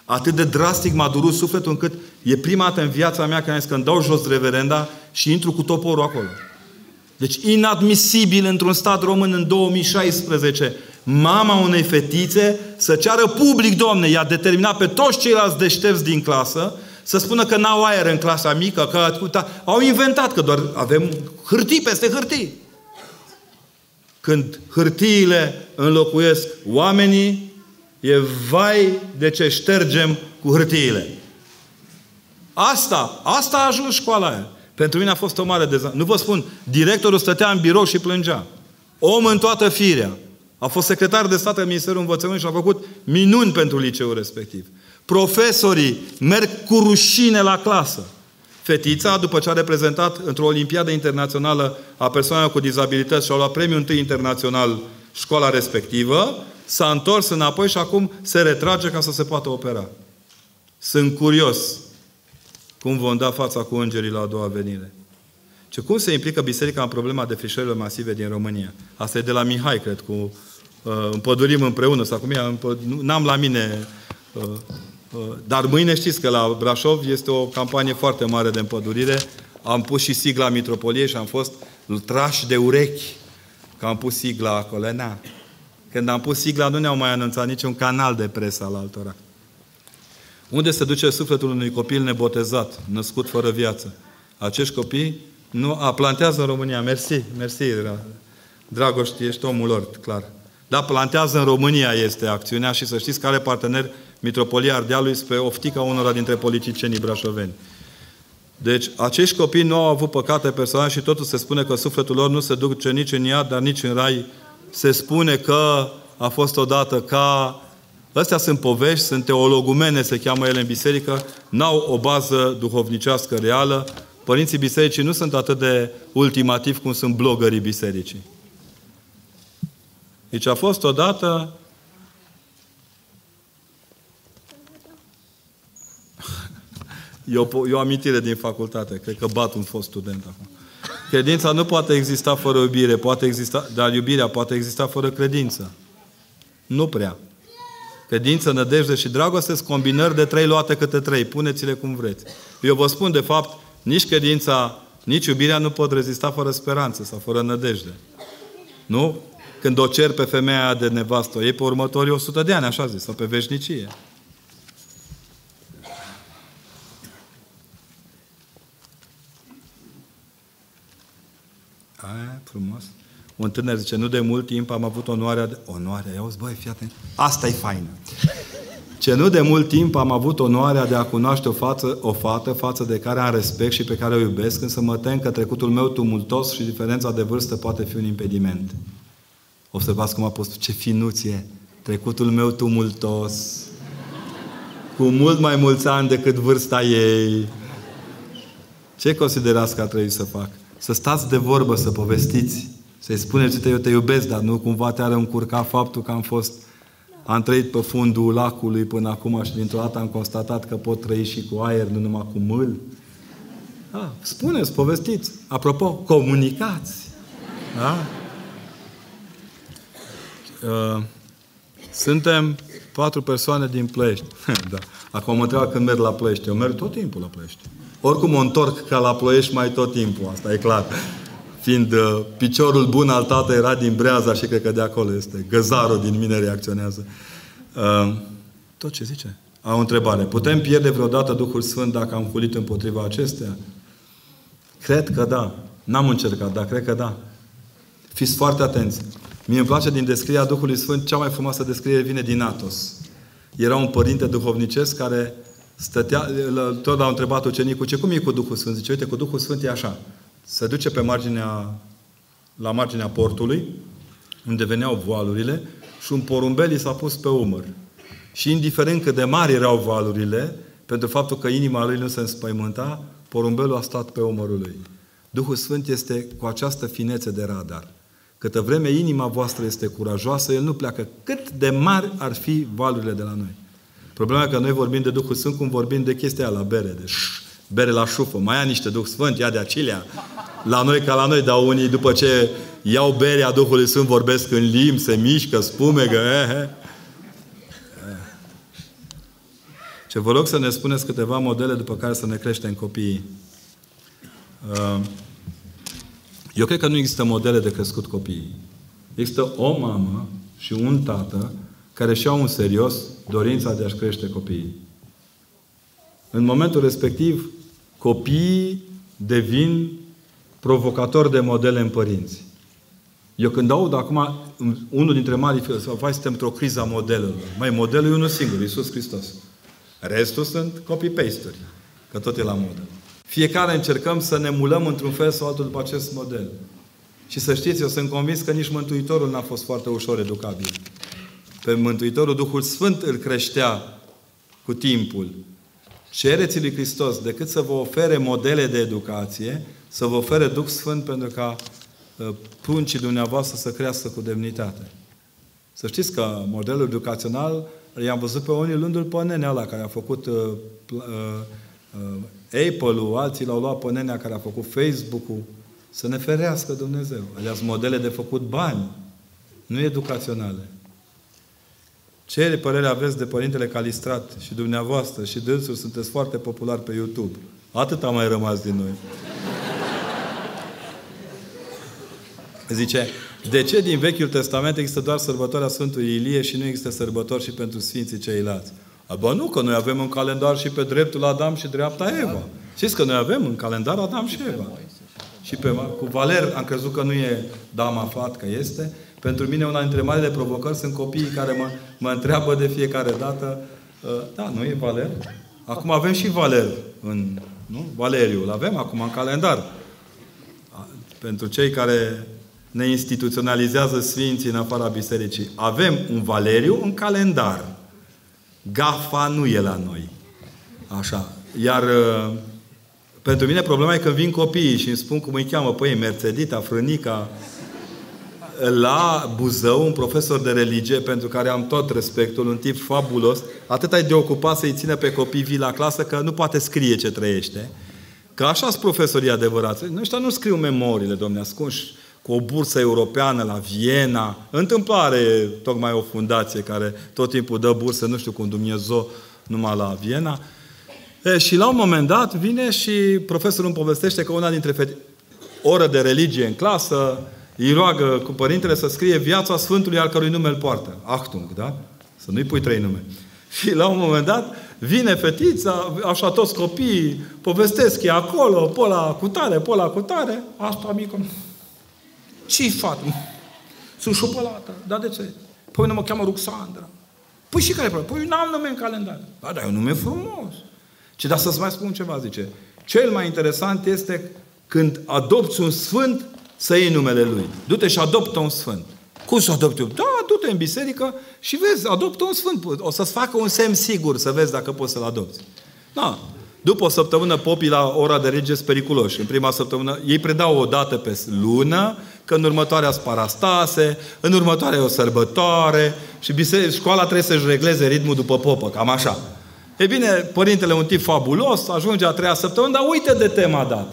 Atât de drastic m-a durut sufletul încât e prima dată în viața mea când am zis că îmi dau jos reverenda și intru cu toporul acolo. Deci inadmisibil într-un stat român în două mii șaisprezece, mama unei fetițe să ceară public, Doamne, i-a determinat pe toți ceilalți deștepți din clasă să spună că n-au aer în clasa mică, că au inventat, că doar avem hârtii peste hârtii. Când hârtiile înlocuiesc oamenii, e vai de ce ștergem cu hârtiile. Asta, asta a ajuns școala aia. Pentru mine a fost o mare dezamăgire. Nu vă spun, directorul stătea în birou și plângea. om în toată firea. A fost secretar de stat în Ministerul Învățământului și a făcut minuni pentru liceul respectiv. Profesorii merg cu rușine la clasă. Fetița, după ce a reprezentat într-o olimpiadă internațională a persoanelor cu dizabilități și a luat premiul întâi internațional școala respectivă, s-a întors înapoi și acum se retrage ca să se poată opera. Sunt curios cum vom da fața cu îngerii la a doua venire. Ce cum se implică biserica în problema defrișărilor masive din România? Asta e de la Mihai, cred, cu uh, Împădurim împreună. Sau cum e, n-am la mine... Uh, uh, dar mâine știți că la Brașov este o campanie foarte mare de împădurire. Am pus și sigla mitropoliei și am fost trași de urechi că am pus sigla acolo. Na. Când am pus sigla nu ne-au mai anunțat niciun canal de presă al altora. Unde se duce sufletul unui copil nebotezat, născut fără viață? Acești copii nu a, plantează în România. Mersi, mersi. Dragoș, ești omul lor, clar. Dar plantează în România este acțiunea și să știți care partener Mitropolia Ardealului spre oftica unora dintre politicienii brașoveni. Deci, acești copii nu au avut păcate personale și totul se spune că sufletul lor nu se duce nici în iad, dar nici în rai. Se spune că a fost odată ca... Astea sunt povești, sunt teologumene, se cheamă ele în biserică, n-au o bază duhovnicească reală. Părinții bisericii nu sunt atât de ultimativi cum sunt blogării bisericii. Deci a fost odată... E o, e o amintire din facultate. Cred că bat un fost student acum. Credința nu poate exista fără iubire, poate exista, dar iubirea poate exista fără credință. Nu prea. Credință, nădejde și dragoste sunt combinări de trei luate câte trei. Puneți-le cum vreți. Eu vă spun, de fapt, nici credința, nici iubirea nu pot rezista fără speranță sau fără nădejde. Nu? Când o cer pe femeia de nevastă, ei pe următorii o sută de ani, așa zis, sau pe veșnicie. Aia, frumos. Un tânăr zice, nu de mult timp am avut onoarea de... Onoarea, iauzi, băi, fii atent. Asta-i faină. Ce nu de mult timp am avut onoarea de a cunoaște o, față, o fată față de care am respect și pe care o iubesc, însă mă tem că trecutul meu tumultos și diferența de vârstă poate fi un impediment. Observați cum a pus, ce finuție. Trecutul meu tumultos. Cu mult mai mulți ani decât vârsta ei. Ce considerați că a trebuit să fac? Să stați de vorbă, să povestiți. Să-i spuneți, eu te iubesc, dar nu cumva te-ar încurca faptul că am fost am trăit pe fundul lacului până acum și dintr-o dată am constatat că pot trăi și cu aer, nu numai cu mâl. Da, spuneți, povestiți. Apropo, comunicați. Da? Uh, suntem patru persoane din Ploiești. Da. Acum mă întreba când merg la Ploiești. Eu merg tot timpul la Ploiești. Oricum mă întorc ca la Ploiești mai tot timpul. Asta e clar. Fiind uh, piciorul bun al tată era din Breaza și cred că de acolo este. Găzarul din mine reacționează. Uh, tot ce zice. A o întrebare. Putem pierde vreodată Duhul Sfânt dacă am hulit împotriva acestea? Cred că da. N-am încercat, dar cred că da. Fiți foarte atenți. Mie îmi place din descrierea Duhului Sfânt, cea mai frumoasă descriere vine din Atos. Era un părinte duhovnicesc care stătea, tot l-au întrebat ucenicul, ce cum e cu Duhul Sfânt? Zice, uite, cu Duhul Sfânt e așa. Se duce pe marginea, la marginea portului, unde veneau valurile, și un porumbel i s-a pus pe umăr. Și indiferent cât de mari erau valurile, pentru faptul că inima lui nu se înspăimânta, porumbelul a stat pe umărul lui. Duhul Sfânt este cu această finețe de radar. Câtă vreme inima voastră este curajoasă, El nu pleacă cât de mari ar fi valurile de la noi. Problema e că noi vorbim de Duhul Sfânt cum vorbim de chestia aia la bere, de ș, bere la șufă. Mai ia niște Duh Sfânt, ia de acilea. La noi ca la noi, dar unii după ce iau berea Duhului Sfânt vorbesc în limbi, se mișcă, spumegă. Eh. Ce vă rog să ne spuneți câteva modele după care să ne creștem copiii. Uh. Eu cred că nu există modele de crescut copiii. Există o mamă și un tată care și-au în serios dorința de a-și crește copiii. În momentul respectiv, copiii devin provocatori de modele în părinți. Eu când aud acum, unul dintre marii filosofii, suntem într-o criză a modelelor. Mai modelul e unul singur, Iisus Hristos. Restul sunt copy-paste-uri, că tot e la modă. Fiecare încercăm să ne mulăm într-un fel sau altul după acest model. Și să știți, eu sunt convins că nici Mântuitorul n-a fost foarte ușor educabil. Pe Mântuitorul Duhul Sfânt îl creștea cu timpul. Cereți lui Hristos, decât să vă ofere modele de educație, să vă ofere Duh Sfânt pentru ca pruncii dumneavoastră să crească cu demnitate. Să știți că modelul educațional, i-am văzut pe unii luându-l pe nenea ăla care a făcut uh, uh, uh, Apple-ul, alții l-au luat pe nenea care a făcut Facebook-ul. Să ne ferească Dumnezeu. Alea sunt modele de făcut bani, nu educaționale. Ce părere aveți de Părintele Calistrat și dumneavoastră și dânsul? Sunteți foarte popular pe YouTube. Atât a mai rămas din noi. Zice, de ce din Vechiul Testament există doar sărbătoarea Sfântului Ilie și nu există sărbători și pentru Sfinții ceilalți? Bă, nu, că noi avem un calendar și pe dreptul Adam și dreapta Eva. Știți că noi avem un calendar Adam și Eva. Și pe, cu Valer am crezut că nu e, dar am aflat că este. Pentru mine una dintre marile provocări sunt copiii care mă, mă întreabă de fiecare dată, da, nu e Valer? Acum avem și Valer în, nu? Valeriul avem acum în calendar. Pentru cei care ne instituționalizează sfinții în afara bisericii. Avem un Valeriu în calendar. Gafa nu e la noi. Așa. Iar pentru mine problema e când vin copiii și îmi spun cum îi cheamă pe ei, Mercedita, Frânica. La Buzău, un profesor de religie pentru care am tot respectul, un tip fabulos, atât ai de ocupat să-i țină pe copii vii la clasă că nu poate scrie ce trăiește. Că așa-s profesorii adevărați. Noi ăștia nu scriu memoriile, domne, ascunși cu o bursă europeană la Viena. Întâmplare, tocmai o fundație care tot timpul dă bursă, nu știu cum Dumnezeu, numai la Viena. E, și la un moment dat vine și profesorul îmi povestește că una dintre fete... oră de religie în clasă, îi roagă cu părintele să scrie viața Sfântului al cărui nume îl poartă. Achtung, da? Să nu-i pui trei nume. Și la un moment dat vine fetița, așa toți copiii, povestesc, e acolo, pe ăla cu tare, pe ăla cu tare. Asta, mică, ce-i fac? Sunt șopălată. Dar de ce? Păi nu mă cheamă Ruxandra. Păi și care-i problema? Păi n-am nume în calendar. Ba, dar e un nume frumos. Ce, dar să-ți mai spun ceva, zice. Cel mai interesant este când adopți un sfânt să iei numele lui. Du-te și adoptă un sfânt. Cum să adopte? Da, du-te în biserică și vezi, adoptă un sfânt. O să-ți facă un semn sigur să vezi dacă poți să-l adopți. Da. După o săptămână, popii la ora de religie sunt periculoși. În prima săptămână, ei predau o dată pe lună, că în următoarea sunt parastase, în următoarea e o sărbătoare și biserica, școala trebuie să-și regleze ritmul după popă, cam așa. E bine, părintele un tip fabulos, ajunge a treia săptămână, dar uite de tema dată.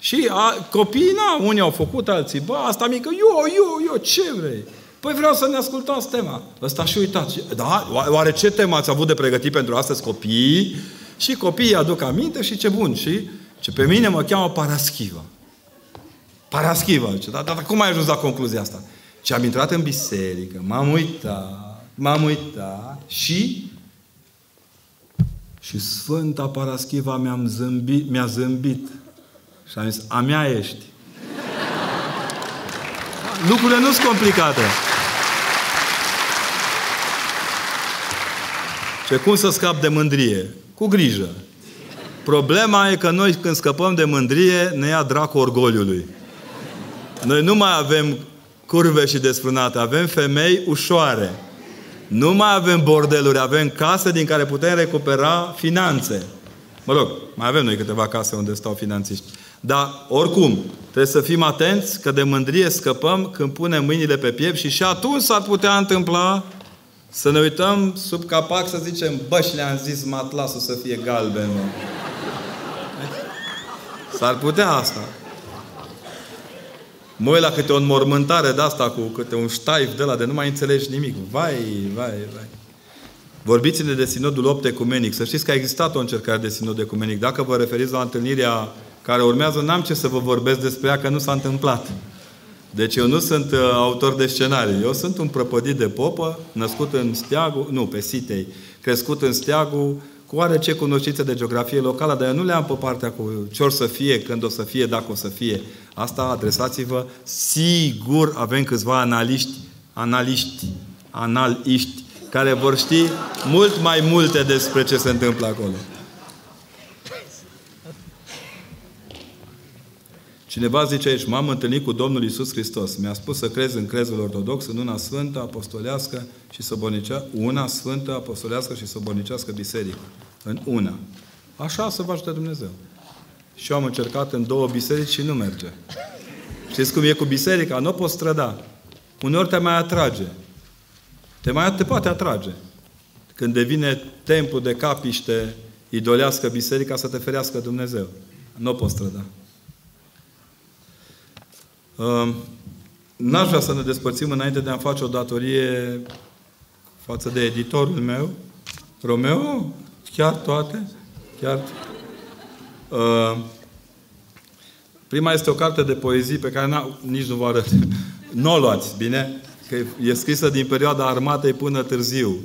Și a, copiii, na, unii au făcut, alții, bă, asta mică, eu, eu, eu, ce vrei? Păi vreau să ne ascultați tema. Ăsta și uitați. Da? Oare ce tema ați avut de pregătit pentru astăzi copiii? Și copiii aduc aminte și ce bun. Și ce pe mine mă cheamă Paraschiva. Paraschiva. Zice, dar, dar cum ai ajuns la concluzia asta? Și am intrat în biserică, m-am uitat, m-am uitat și... Și Sfânta Paraschiva mi-am zâmbit, mi-a zâmbit. Și am zis, a mea ești. Lucrurile nu sunt complicate. Ce cum să scap de mândrie? Cu grijă. Problema e că noi când scăpăm de mândrie, ne ia dracul orgoliului. Noi nu mai avem curve și desfrânate, avem femei ușoare. Nu mai avem bordeluri, avem case din care putem recupera finanțe. Mă rog, mai avem noi câteva case unde stau finanțiști. Dar, oricum, trebuie să fim atenți că de mândrie scăpăm când punem mâinile pe piept și și atunci s-ar putea întâmpla să ne uităm sub capac să zicem, bă, și le-am zis matlasul să fie galben. Mă. S-ar putea asta. Mă uit la câte o înmormântare de asta cu câte un ștaif de ăla de nu mai înțelegi nimic. Vai, vai, vai. Vorbiți-ne de sinodul opt ecumenic. Să știți că a existat o încercare de sinod ecumenic. Dacă vă referiți la întâlnirea care urmează, n-am ce să vă vorbesc despre ea, că nu s-a întâmplat. Deci eu nu sunt uh, autor de scenarii. Eu sunt un prăpădit de popă, născut în Steagu, nu, pe Sitei, crescut în Steagu, cu oarece cunoștințe de geografie locală, dar eu nu le am pe partea cu ce or să fie, când o să fie, dacă o să fie. Asta adresați-vă. Sigur avem câțiva analiști, analiști, analiști, care vor ști mult mai multe despre ce se întâmplă acolo. Cineva zice aici, m-am întâlnit cu Domnul Iisus Hristos. Mi-a spus să crez în crezul ortodox, în una sfântă, apostolească și sobornicească, una sfântă, apostolească și sobornicească biserică. În una. Așa să vă ajute Dumnezeu. Și eu am încercat în două biserici și nu merge. Știți cum e cu biserica? Nu o poți străda. Uneori te mai atrage. Te mai te poate atrage. Când devine templu de capiște, idolească biserica, să te ferească Dumnezeu. Nu o poți străda. N-aș vrea să ne despărțim înainte de a-mi face o datorie față de editorul meu. Romeo? Chiar toate? Chiar... Prima este o carte de poezii pe care nici nu vă arăt. Nu o luați, bine? Că e scrisă din perioada armatei până târziu.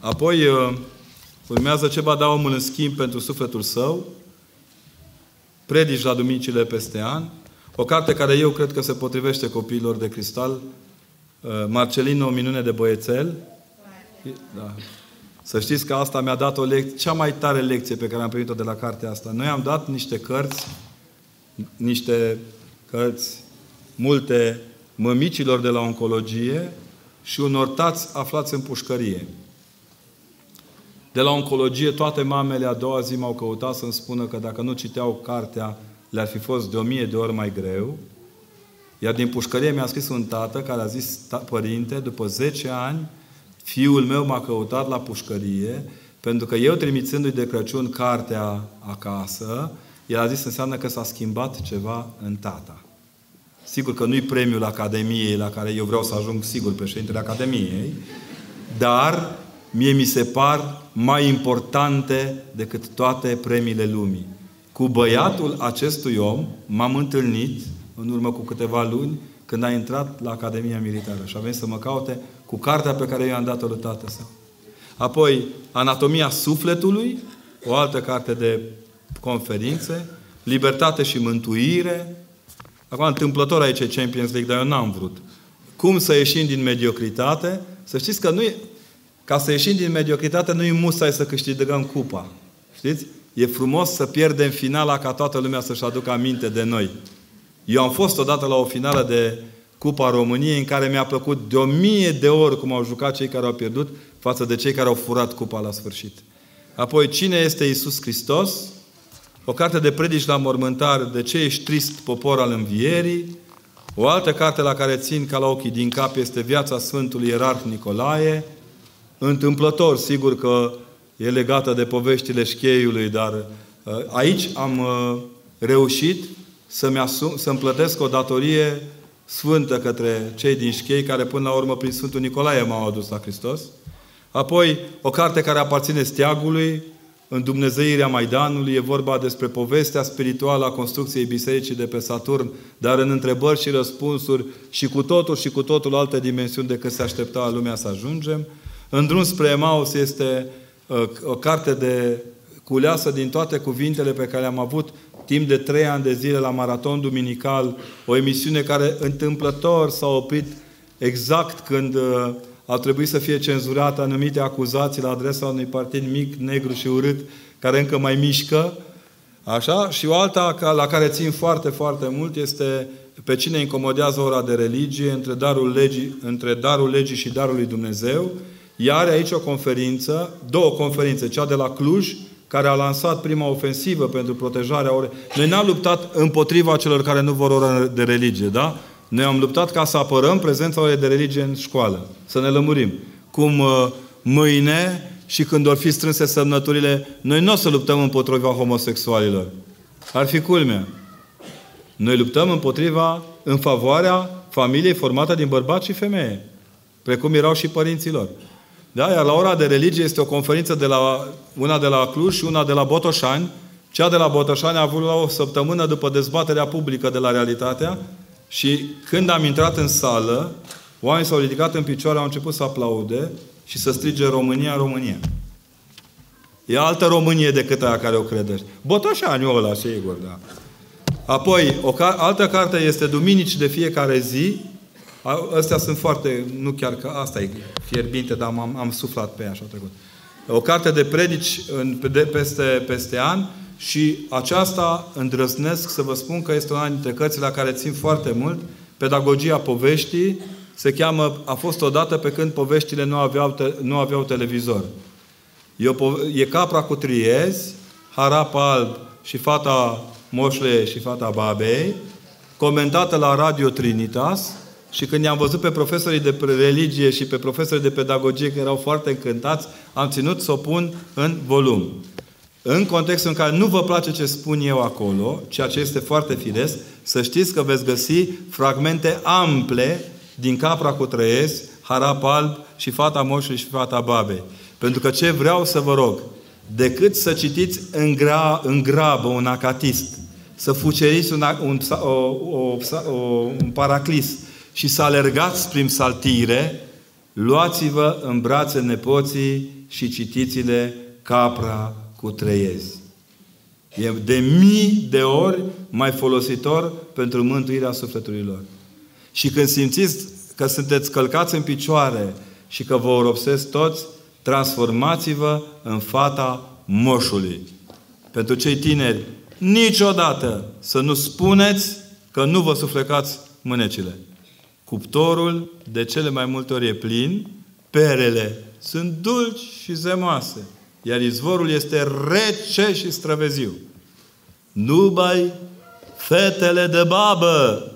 Apoi urmează ce va da omul în schimb pentru sufletul său. Predici la duminicile peste an. O carte care eu cred că se potrivește copiilor de cristal. Marcelino, o minune de băiețel. Da. Să știți că asta mi-a dat o lecție, cea mai tare lecție pe care am primit-o de la cartea asta. Noi am dat niște cărți, niște cărți, multe mămicilor de la oncologie și unor tați aflați în pușcărie. De la oncologie, toate mamele a doua zi m-au căutat să-mi spună că dacă nu citeau cartea, le-ar fi fost de o mie de ori mai greu. Iar din pușcărie mi-a scris un tată care a zis, părinte, după zece ani, fiul meu m-a căutat la pușcărie, pentru că eu, trimițându-i de Crăciun cartea acasă, el a zis, înseamnă că s-a schimbat ceva în tata. Sigur că nu-i premiul Academiei, la care eu vreau să ajung, sigur, președintele Academiei, dar mie mi se par mai importante decât toate premiile lumii. Cu băiatul acestui om m-am întâlnit în urmă cu câteva luni, când a intrat la Academia Militară și a venit să mă caute cu cartea pe care eu i-am dat-o lui tată său. Apoi, Anatomia Sufletului, o altă carte de conferințe, Libertate și Mântuire. Acum, întâmplător aici e Champions League, dar eu n-am vrut. Cum să ieșim din mediocritate? Să știți că nu e... Ca să ieșim din mediocritate, nu e musai să câștigăm cupa. Știți? E frumos să pierdem finala ca toată lumea să-și aducă aminte de noi. Eu am fost odată la o finală de Cupa României în care mi-a plăcut de o mie de ori cum au jucat cei care au pierdut față de cei care au furat cupa la sfârșit. Apoi, Cine este Iisus Hristos? O carte de predici la mormântare, De ce ești trist, popor al învierii? O altă carte la care țin ca la ochii din cap este Viața Sfântului Ierarh Nicolae. Întâmplător, sigur că e legată de poveștile Șcheiului, dar aici am reușit să-mi asum, să-mi plătesc o datorie sfântă către cei din Șchei, care până la urmă prin Sfântul Nicolae m-au adus la Hristos. Apoi, o carte care aparține Steagului, În Dumnezeirea Maidanului, e vorba despre povestea spirituală a construcției bisericii de pe Saturn, dar în întrebări și răspunsuri și cu totul și cu totul alte dimensiuni decât se aștepta lumea să ajungem. În Drum spre Emaus este o carte de culeasă din toate cuvintele pe care am avut timp de trei ani de zile la Maraton Duminical, o emisiune care întâmplător s-a oprit exact când uh, au trebuit să fie cenzurate anumite acuzații la adresa unui partid mic, negru și urât, care încă mai mișcă. Așa? Și o alta ca, la care țin foarte, foarte mult este Pe cine incomodează ora de religie, între darul legii, între darul legii și darul lui Dumnezeu. Iar aici o conferință, două conferințe, cea de la Cluj, care a lansat prima ofensivă pentru protejarea orei. Noi n-am luptat împotriva celor care nu vor oră de religie, da? Noi am luptat ca să apărăm prezența orei de religie în școală. Să ne lămurim. Cum mâine și când or fi strânse semnăturile, noi nu o să luptăm împotriva homosexualilor. Ar fi culmea. Noi luptăm împotriva, în favoarea familiei formată din bărbați și femeie. Precum erau și părinții lor. Da? Iar la ora de religie este o conferință de la, una de la Cluj și una de la Botoșani. Cea de la Botoșani a avut o săptămână după dezbaterea publică de la Realitatea și când am intrat în sală, oamenii s-au ridicat în picioare, au început să aplaude și să strige România, România. E altă Românie decât aia care o credești. Botoșaniul ăla, sigur, da. Apoi, o car- altă carte este Duminici de fiecare zi. Astea sunt foarte, nu chiar că asta e fierbinte, dar am, am suflat pe ea și a trecut. O carte de predici în, de, peste, peste an și aceasta îndrăznesc să vă spun că este una dintre cărțile la care țin foarte mult. Pedagogia poveștii se cheamă, a fost odată pe când poveștile nu aveau, te, nu aveau televizor. E, o, e Capra cu triezi, Harapa alb și Fata moșle și Fata babei, comentată la Radio Trinitas. Și când i-am văzut pe profesorii de religie și pe profesorii de pedagogie, că erau foarte încântați, am ținut să o pun în volum. În contextul în care nu vă place ce spun eu acolo, ceea ce este foarte firesc, să știți că veți găsi fragmente ample din Capra cu trăiesc, Harapa alb și Fata moșului și Fata babei. Pentru că ce vreau să vă rog, decât să citiți în, gra, în grabă un acatist, să fuceriți un, un, o, o, o, un paraclis, și să alergați prin saltire, luați-vă în brațe nepoții și citiți-le Capra cu treiezi. E de mii de ori mai folositor pentru mântuirea sufletului lor. Și când simțiți că sunteți călcați în picioare și că vă oropsesc toți, transformați-vă în fata moșului. Pentru cei tineri, niciodată să nu spuneți că nu vă suflecați mânecile. Cuptorul de cele mai multe ori e plin, perele sunt dulci și zemoase, iar izvorul este rece și străveziu. Numai fetele de babă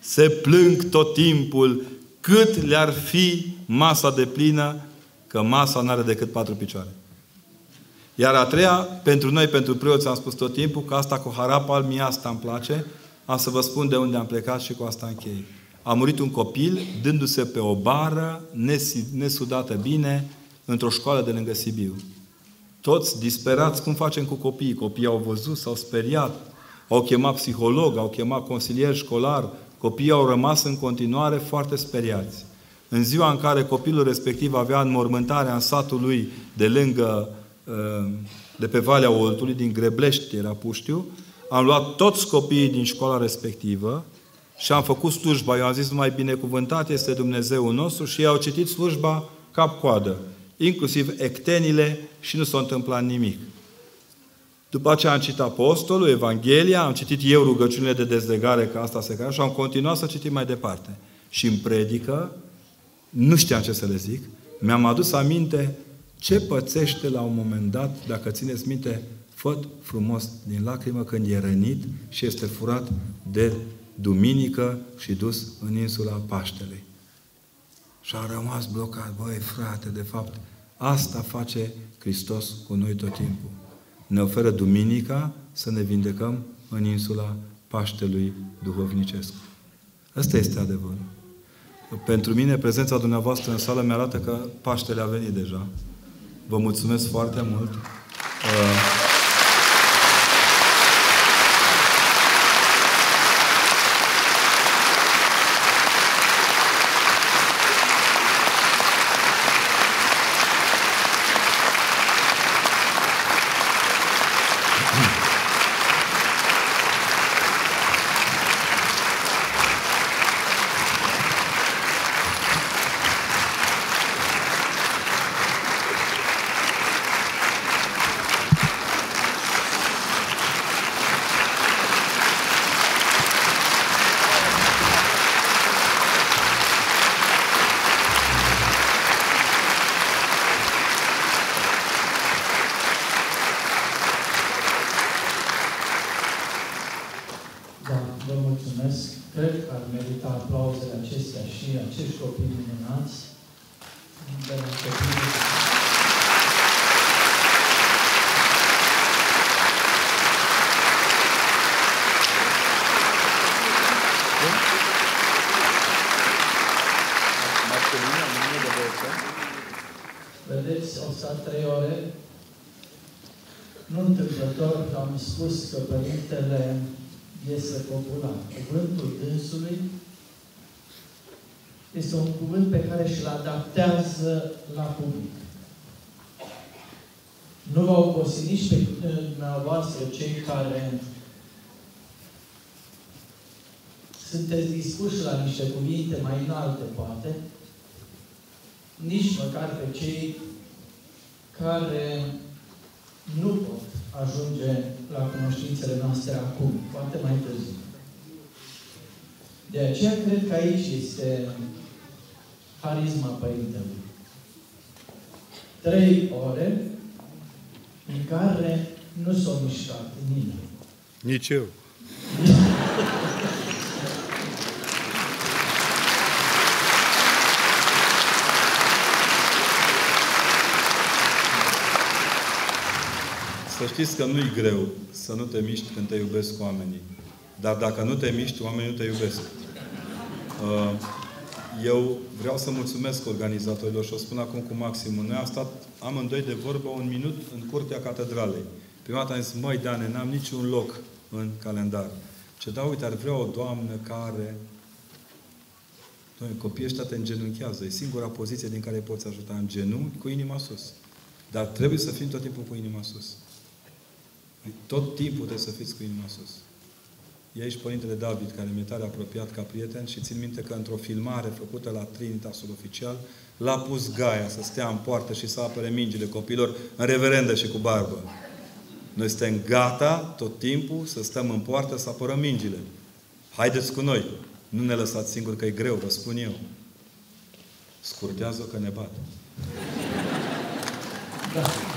se plâng tot timpul cât le-ar fi masa de plină, că masa n-are decât patru picioare. Iar a treia, pentru noi, pentru preoți, am spus tot timpul că asta cu Harapa alb, mie asta îmi place, am să vă spun de unde am plecat și cu asta închei. A murit un copil dându-se pe o bară nesudată bine într-o școală de lângă Sibiu. Toți disperați, cum facem cu copiii? Copiii au văzut, s-au speriat, au chemat psiholog, au chemat consilier școlar, copiii au rămas în continuare foarte speriați. În ziua în care copilul respectiv avea înmormântarea în satul lui de lângă, de pe Valea Oltului, din Greblești era puștiu, am luat toți copiii din școala respectivă și am făcut slujba. Eu am zis, numai binecuvântat este Dumnezeul nostru, și ei au citit slujba cap-coadă, inclusiv ectenile, și nu s-a întâmplat nimic. După aceea am citit Apostolul, Evanghelia, am citit eu rugăciunile de dezlegare, că asta se crea, și am continuat să citim mai departe. Și în predică, nu știam ce să le zic, mi-am adus aminte ce pățește la un moment dat, dacă țineți minte, Făt frumos din lacrimă când e rănit și este furat de duminică și dus în insula Paștelui. Și a rămas blocat. Băi, frate, de fapt, asta face Hristos cu noi tot timpul. Ne oferă duminica să ne vindecăm în insula Paștelui duhovnicesc. Asta este adevărul. Pentru mine, prezența dumneavoastră în sală mi-arată că Paștele a venit deja. Vă mulțumesc foarte mult. Uh... pe cei care nu pot ajunge la cunoștințele noastre acum, poate mai târziu. De aceea cred că aici este harisma Părintelui. Trei ore în care nu s-au mișcat nimeni. Nici eu. Să știți că nu-i greu să nu te miști când te iubesc oamenii. Dar dacă nu te miști, oamenii nu te iubesc. Eu vreau să mulțumesc organizatorilor și o spun acum cu maximul. Noi am stat amândoi de vorbă un minut în curtea catedralei. Prima dată am zis, măi, Dane, n-am niciun loc în calendar. Ce da, uite, ar vrea o doamnă care... Doamne, copiii ăștia te îngenunchează. E singura poziție din care poți ajuta, în genunchi, cu inima sus. Dar trebuie să fim tot timpul cu inima sus. Tot timpul trebuie să fiți cu inima sus. E aici Părintele David, care mi-e tare apropiat ca prieten și țin minte că într-o filmare făcută la Trinitasul oficial, l-a pus Gaia să stea în poartă și să apere mingile copilor în reverendă și cu barbă. Noi suntem gata tot timpul să stăm în poartă să apărăm mingile. Haideți cu noi! Nu ne lăsați singuri că e greu, vă spun eu. Scurtează-o că ne bate. Da.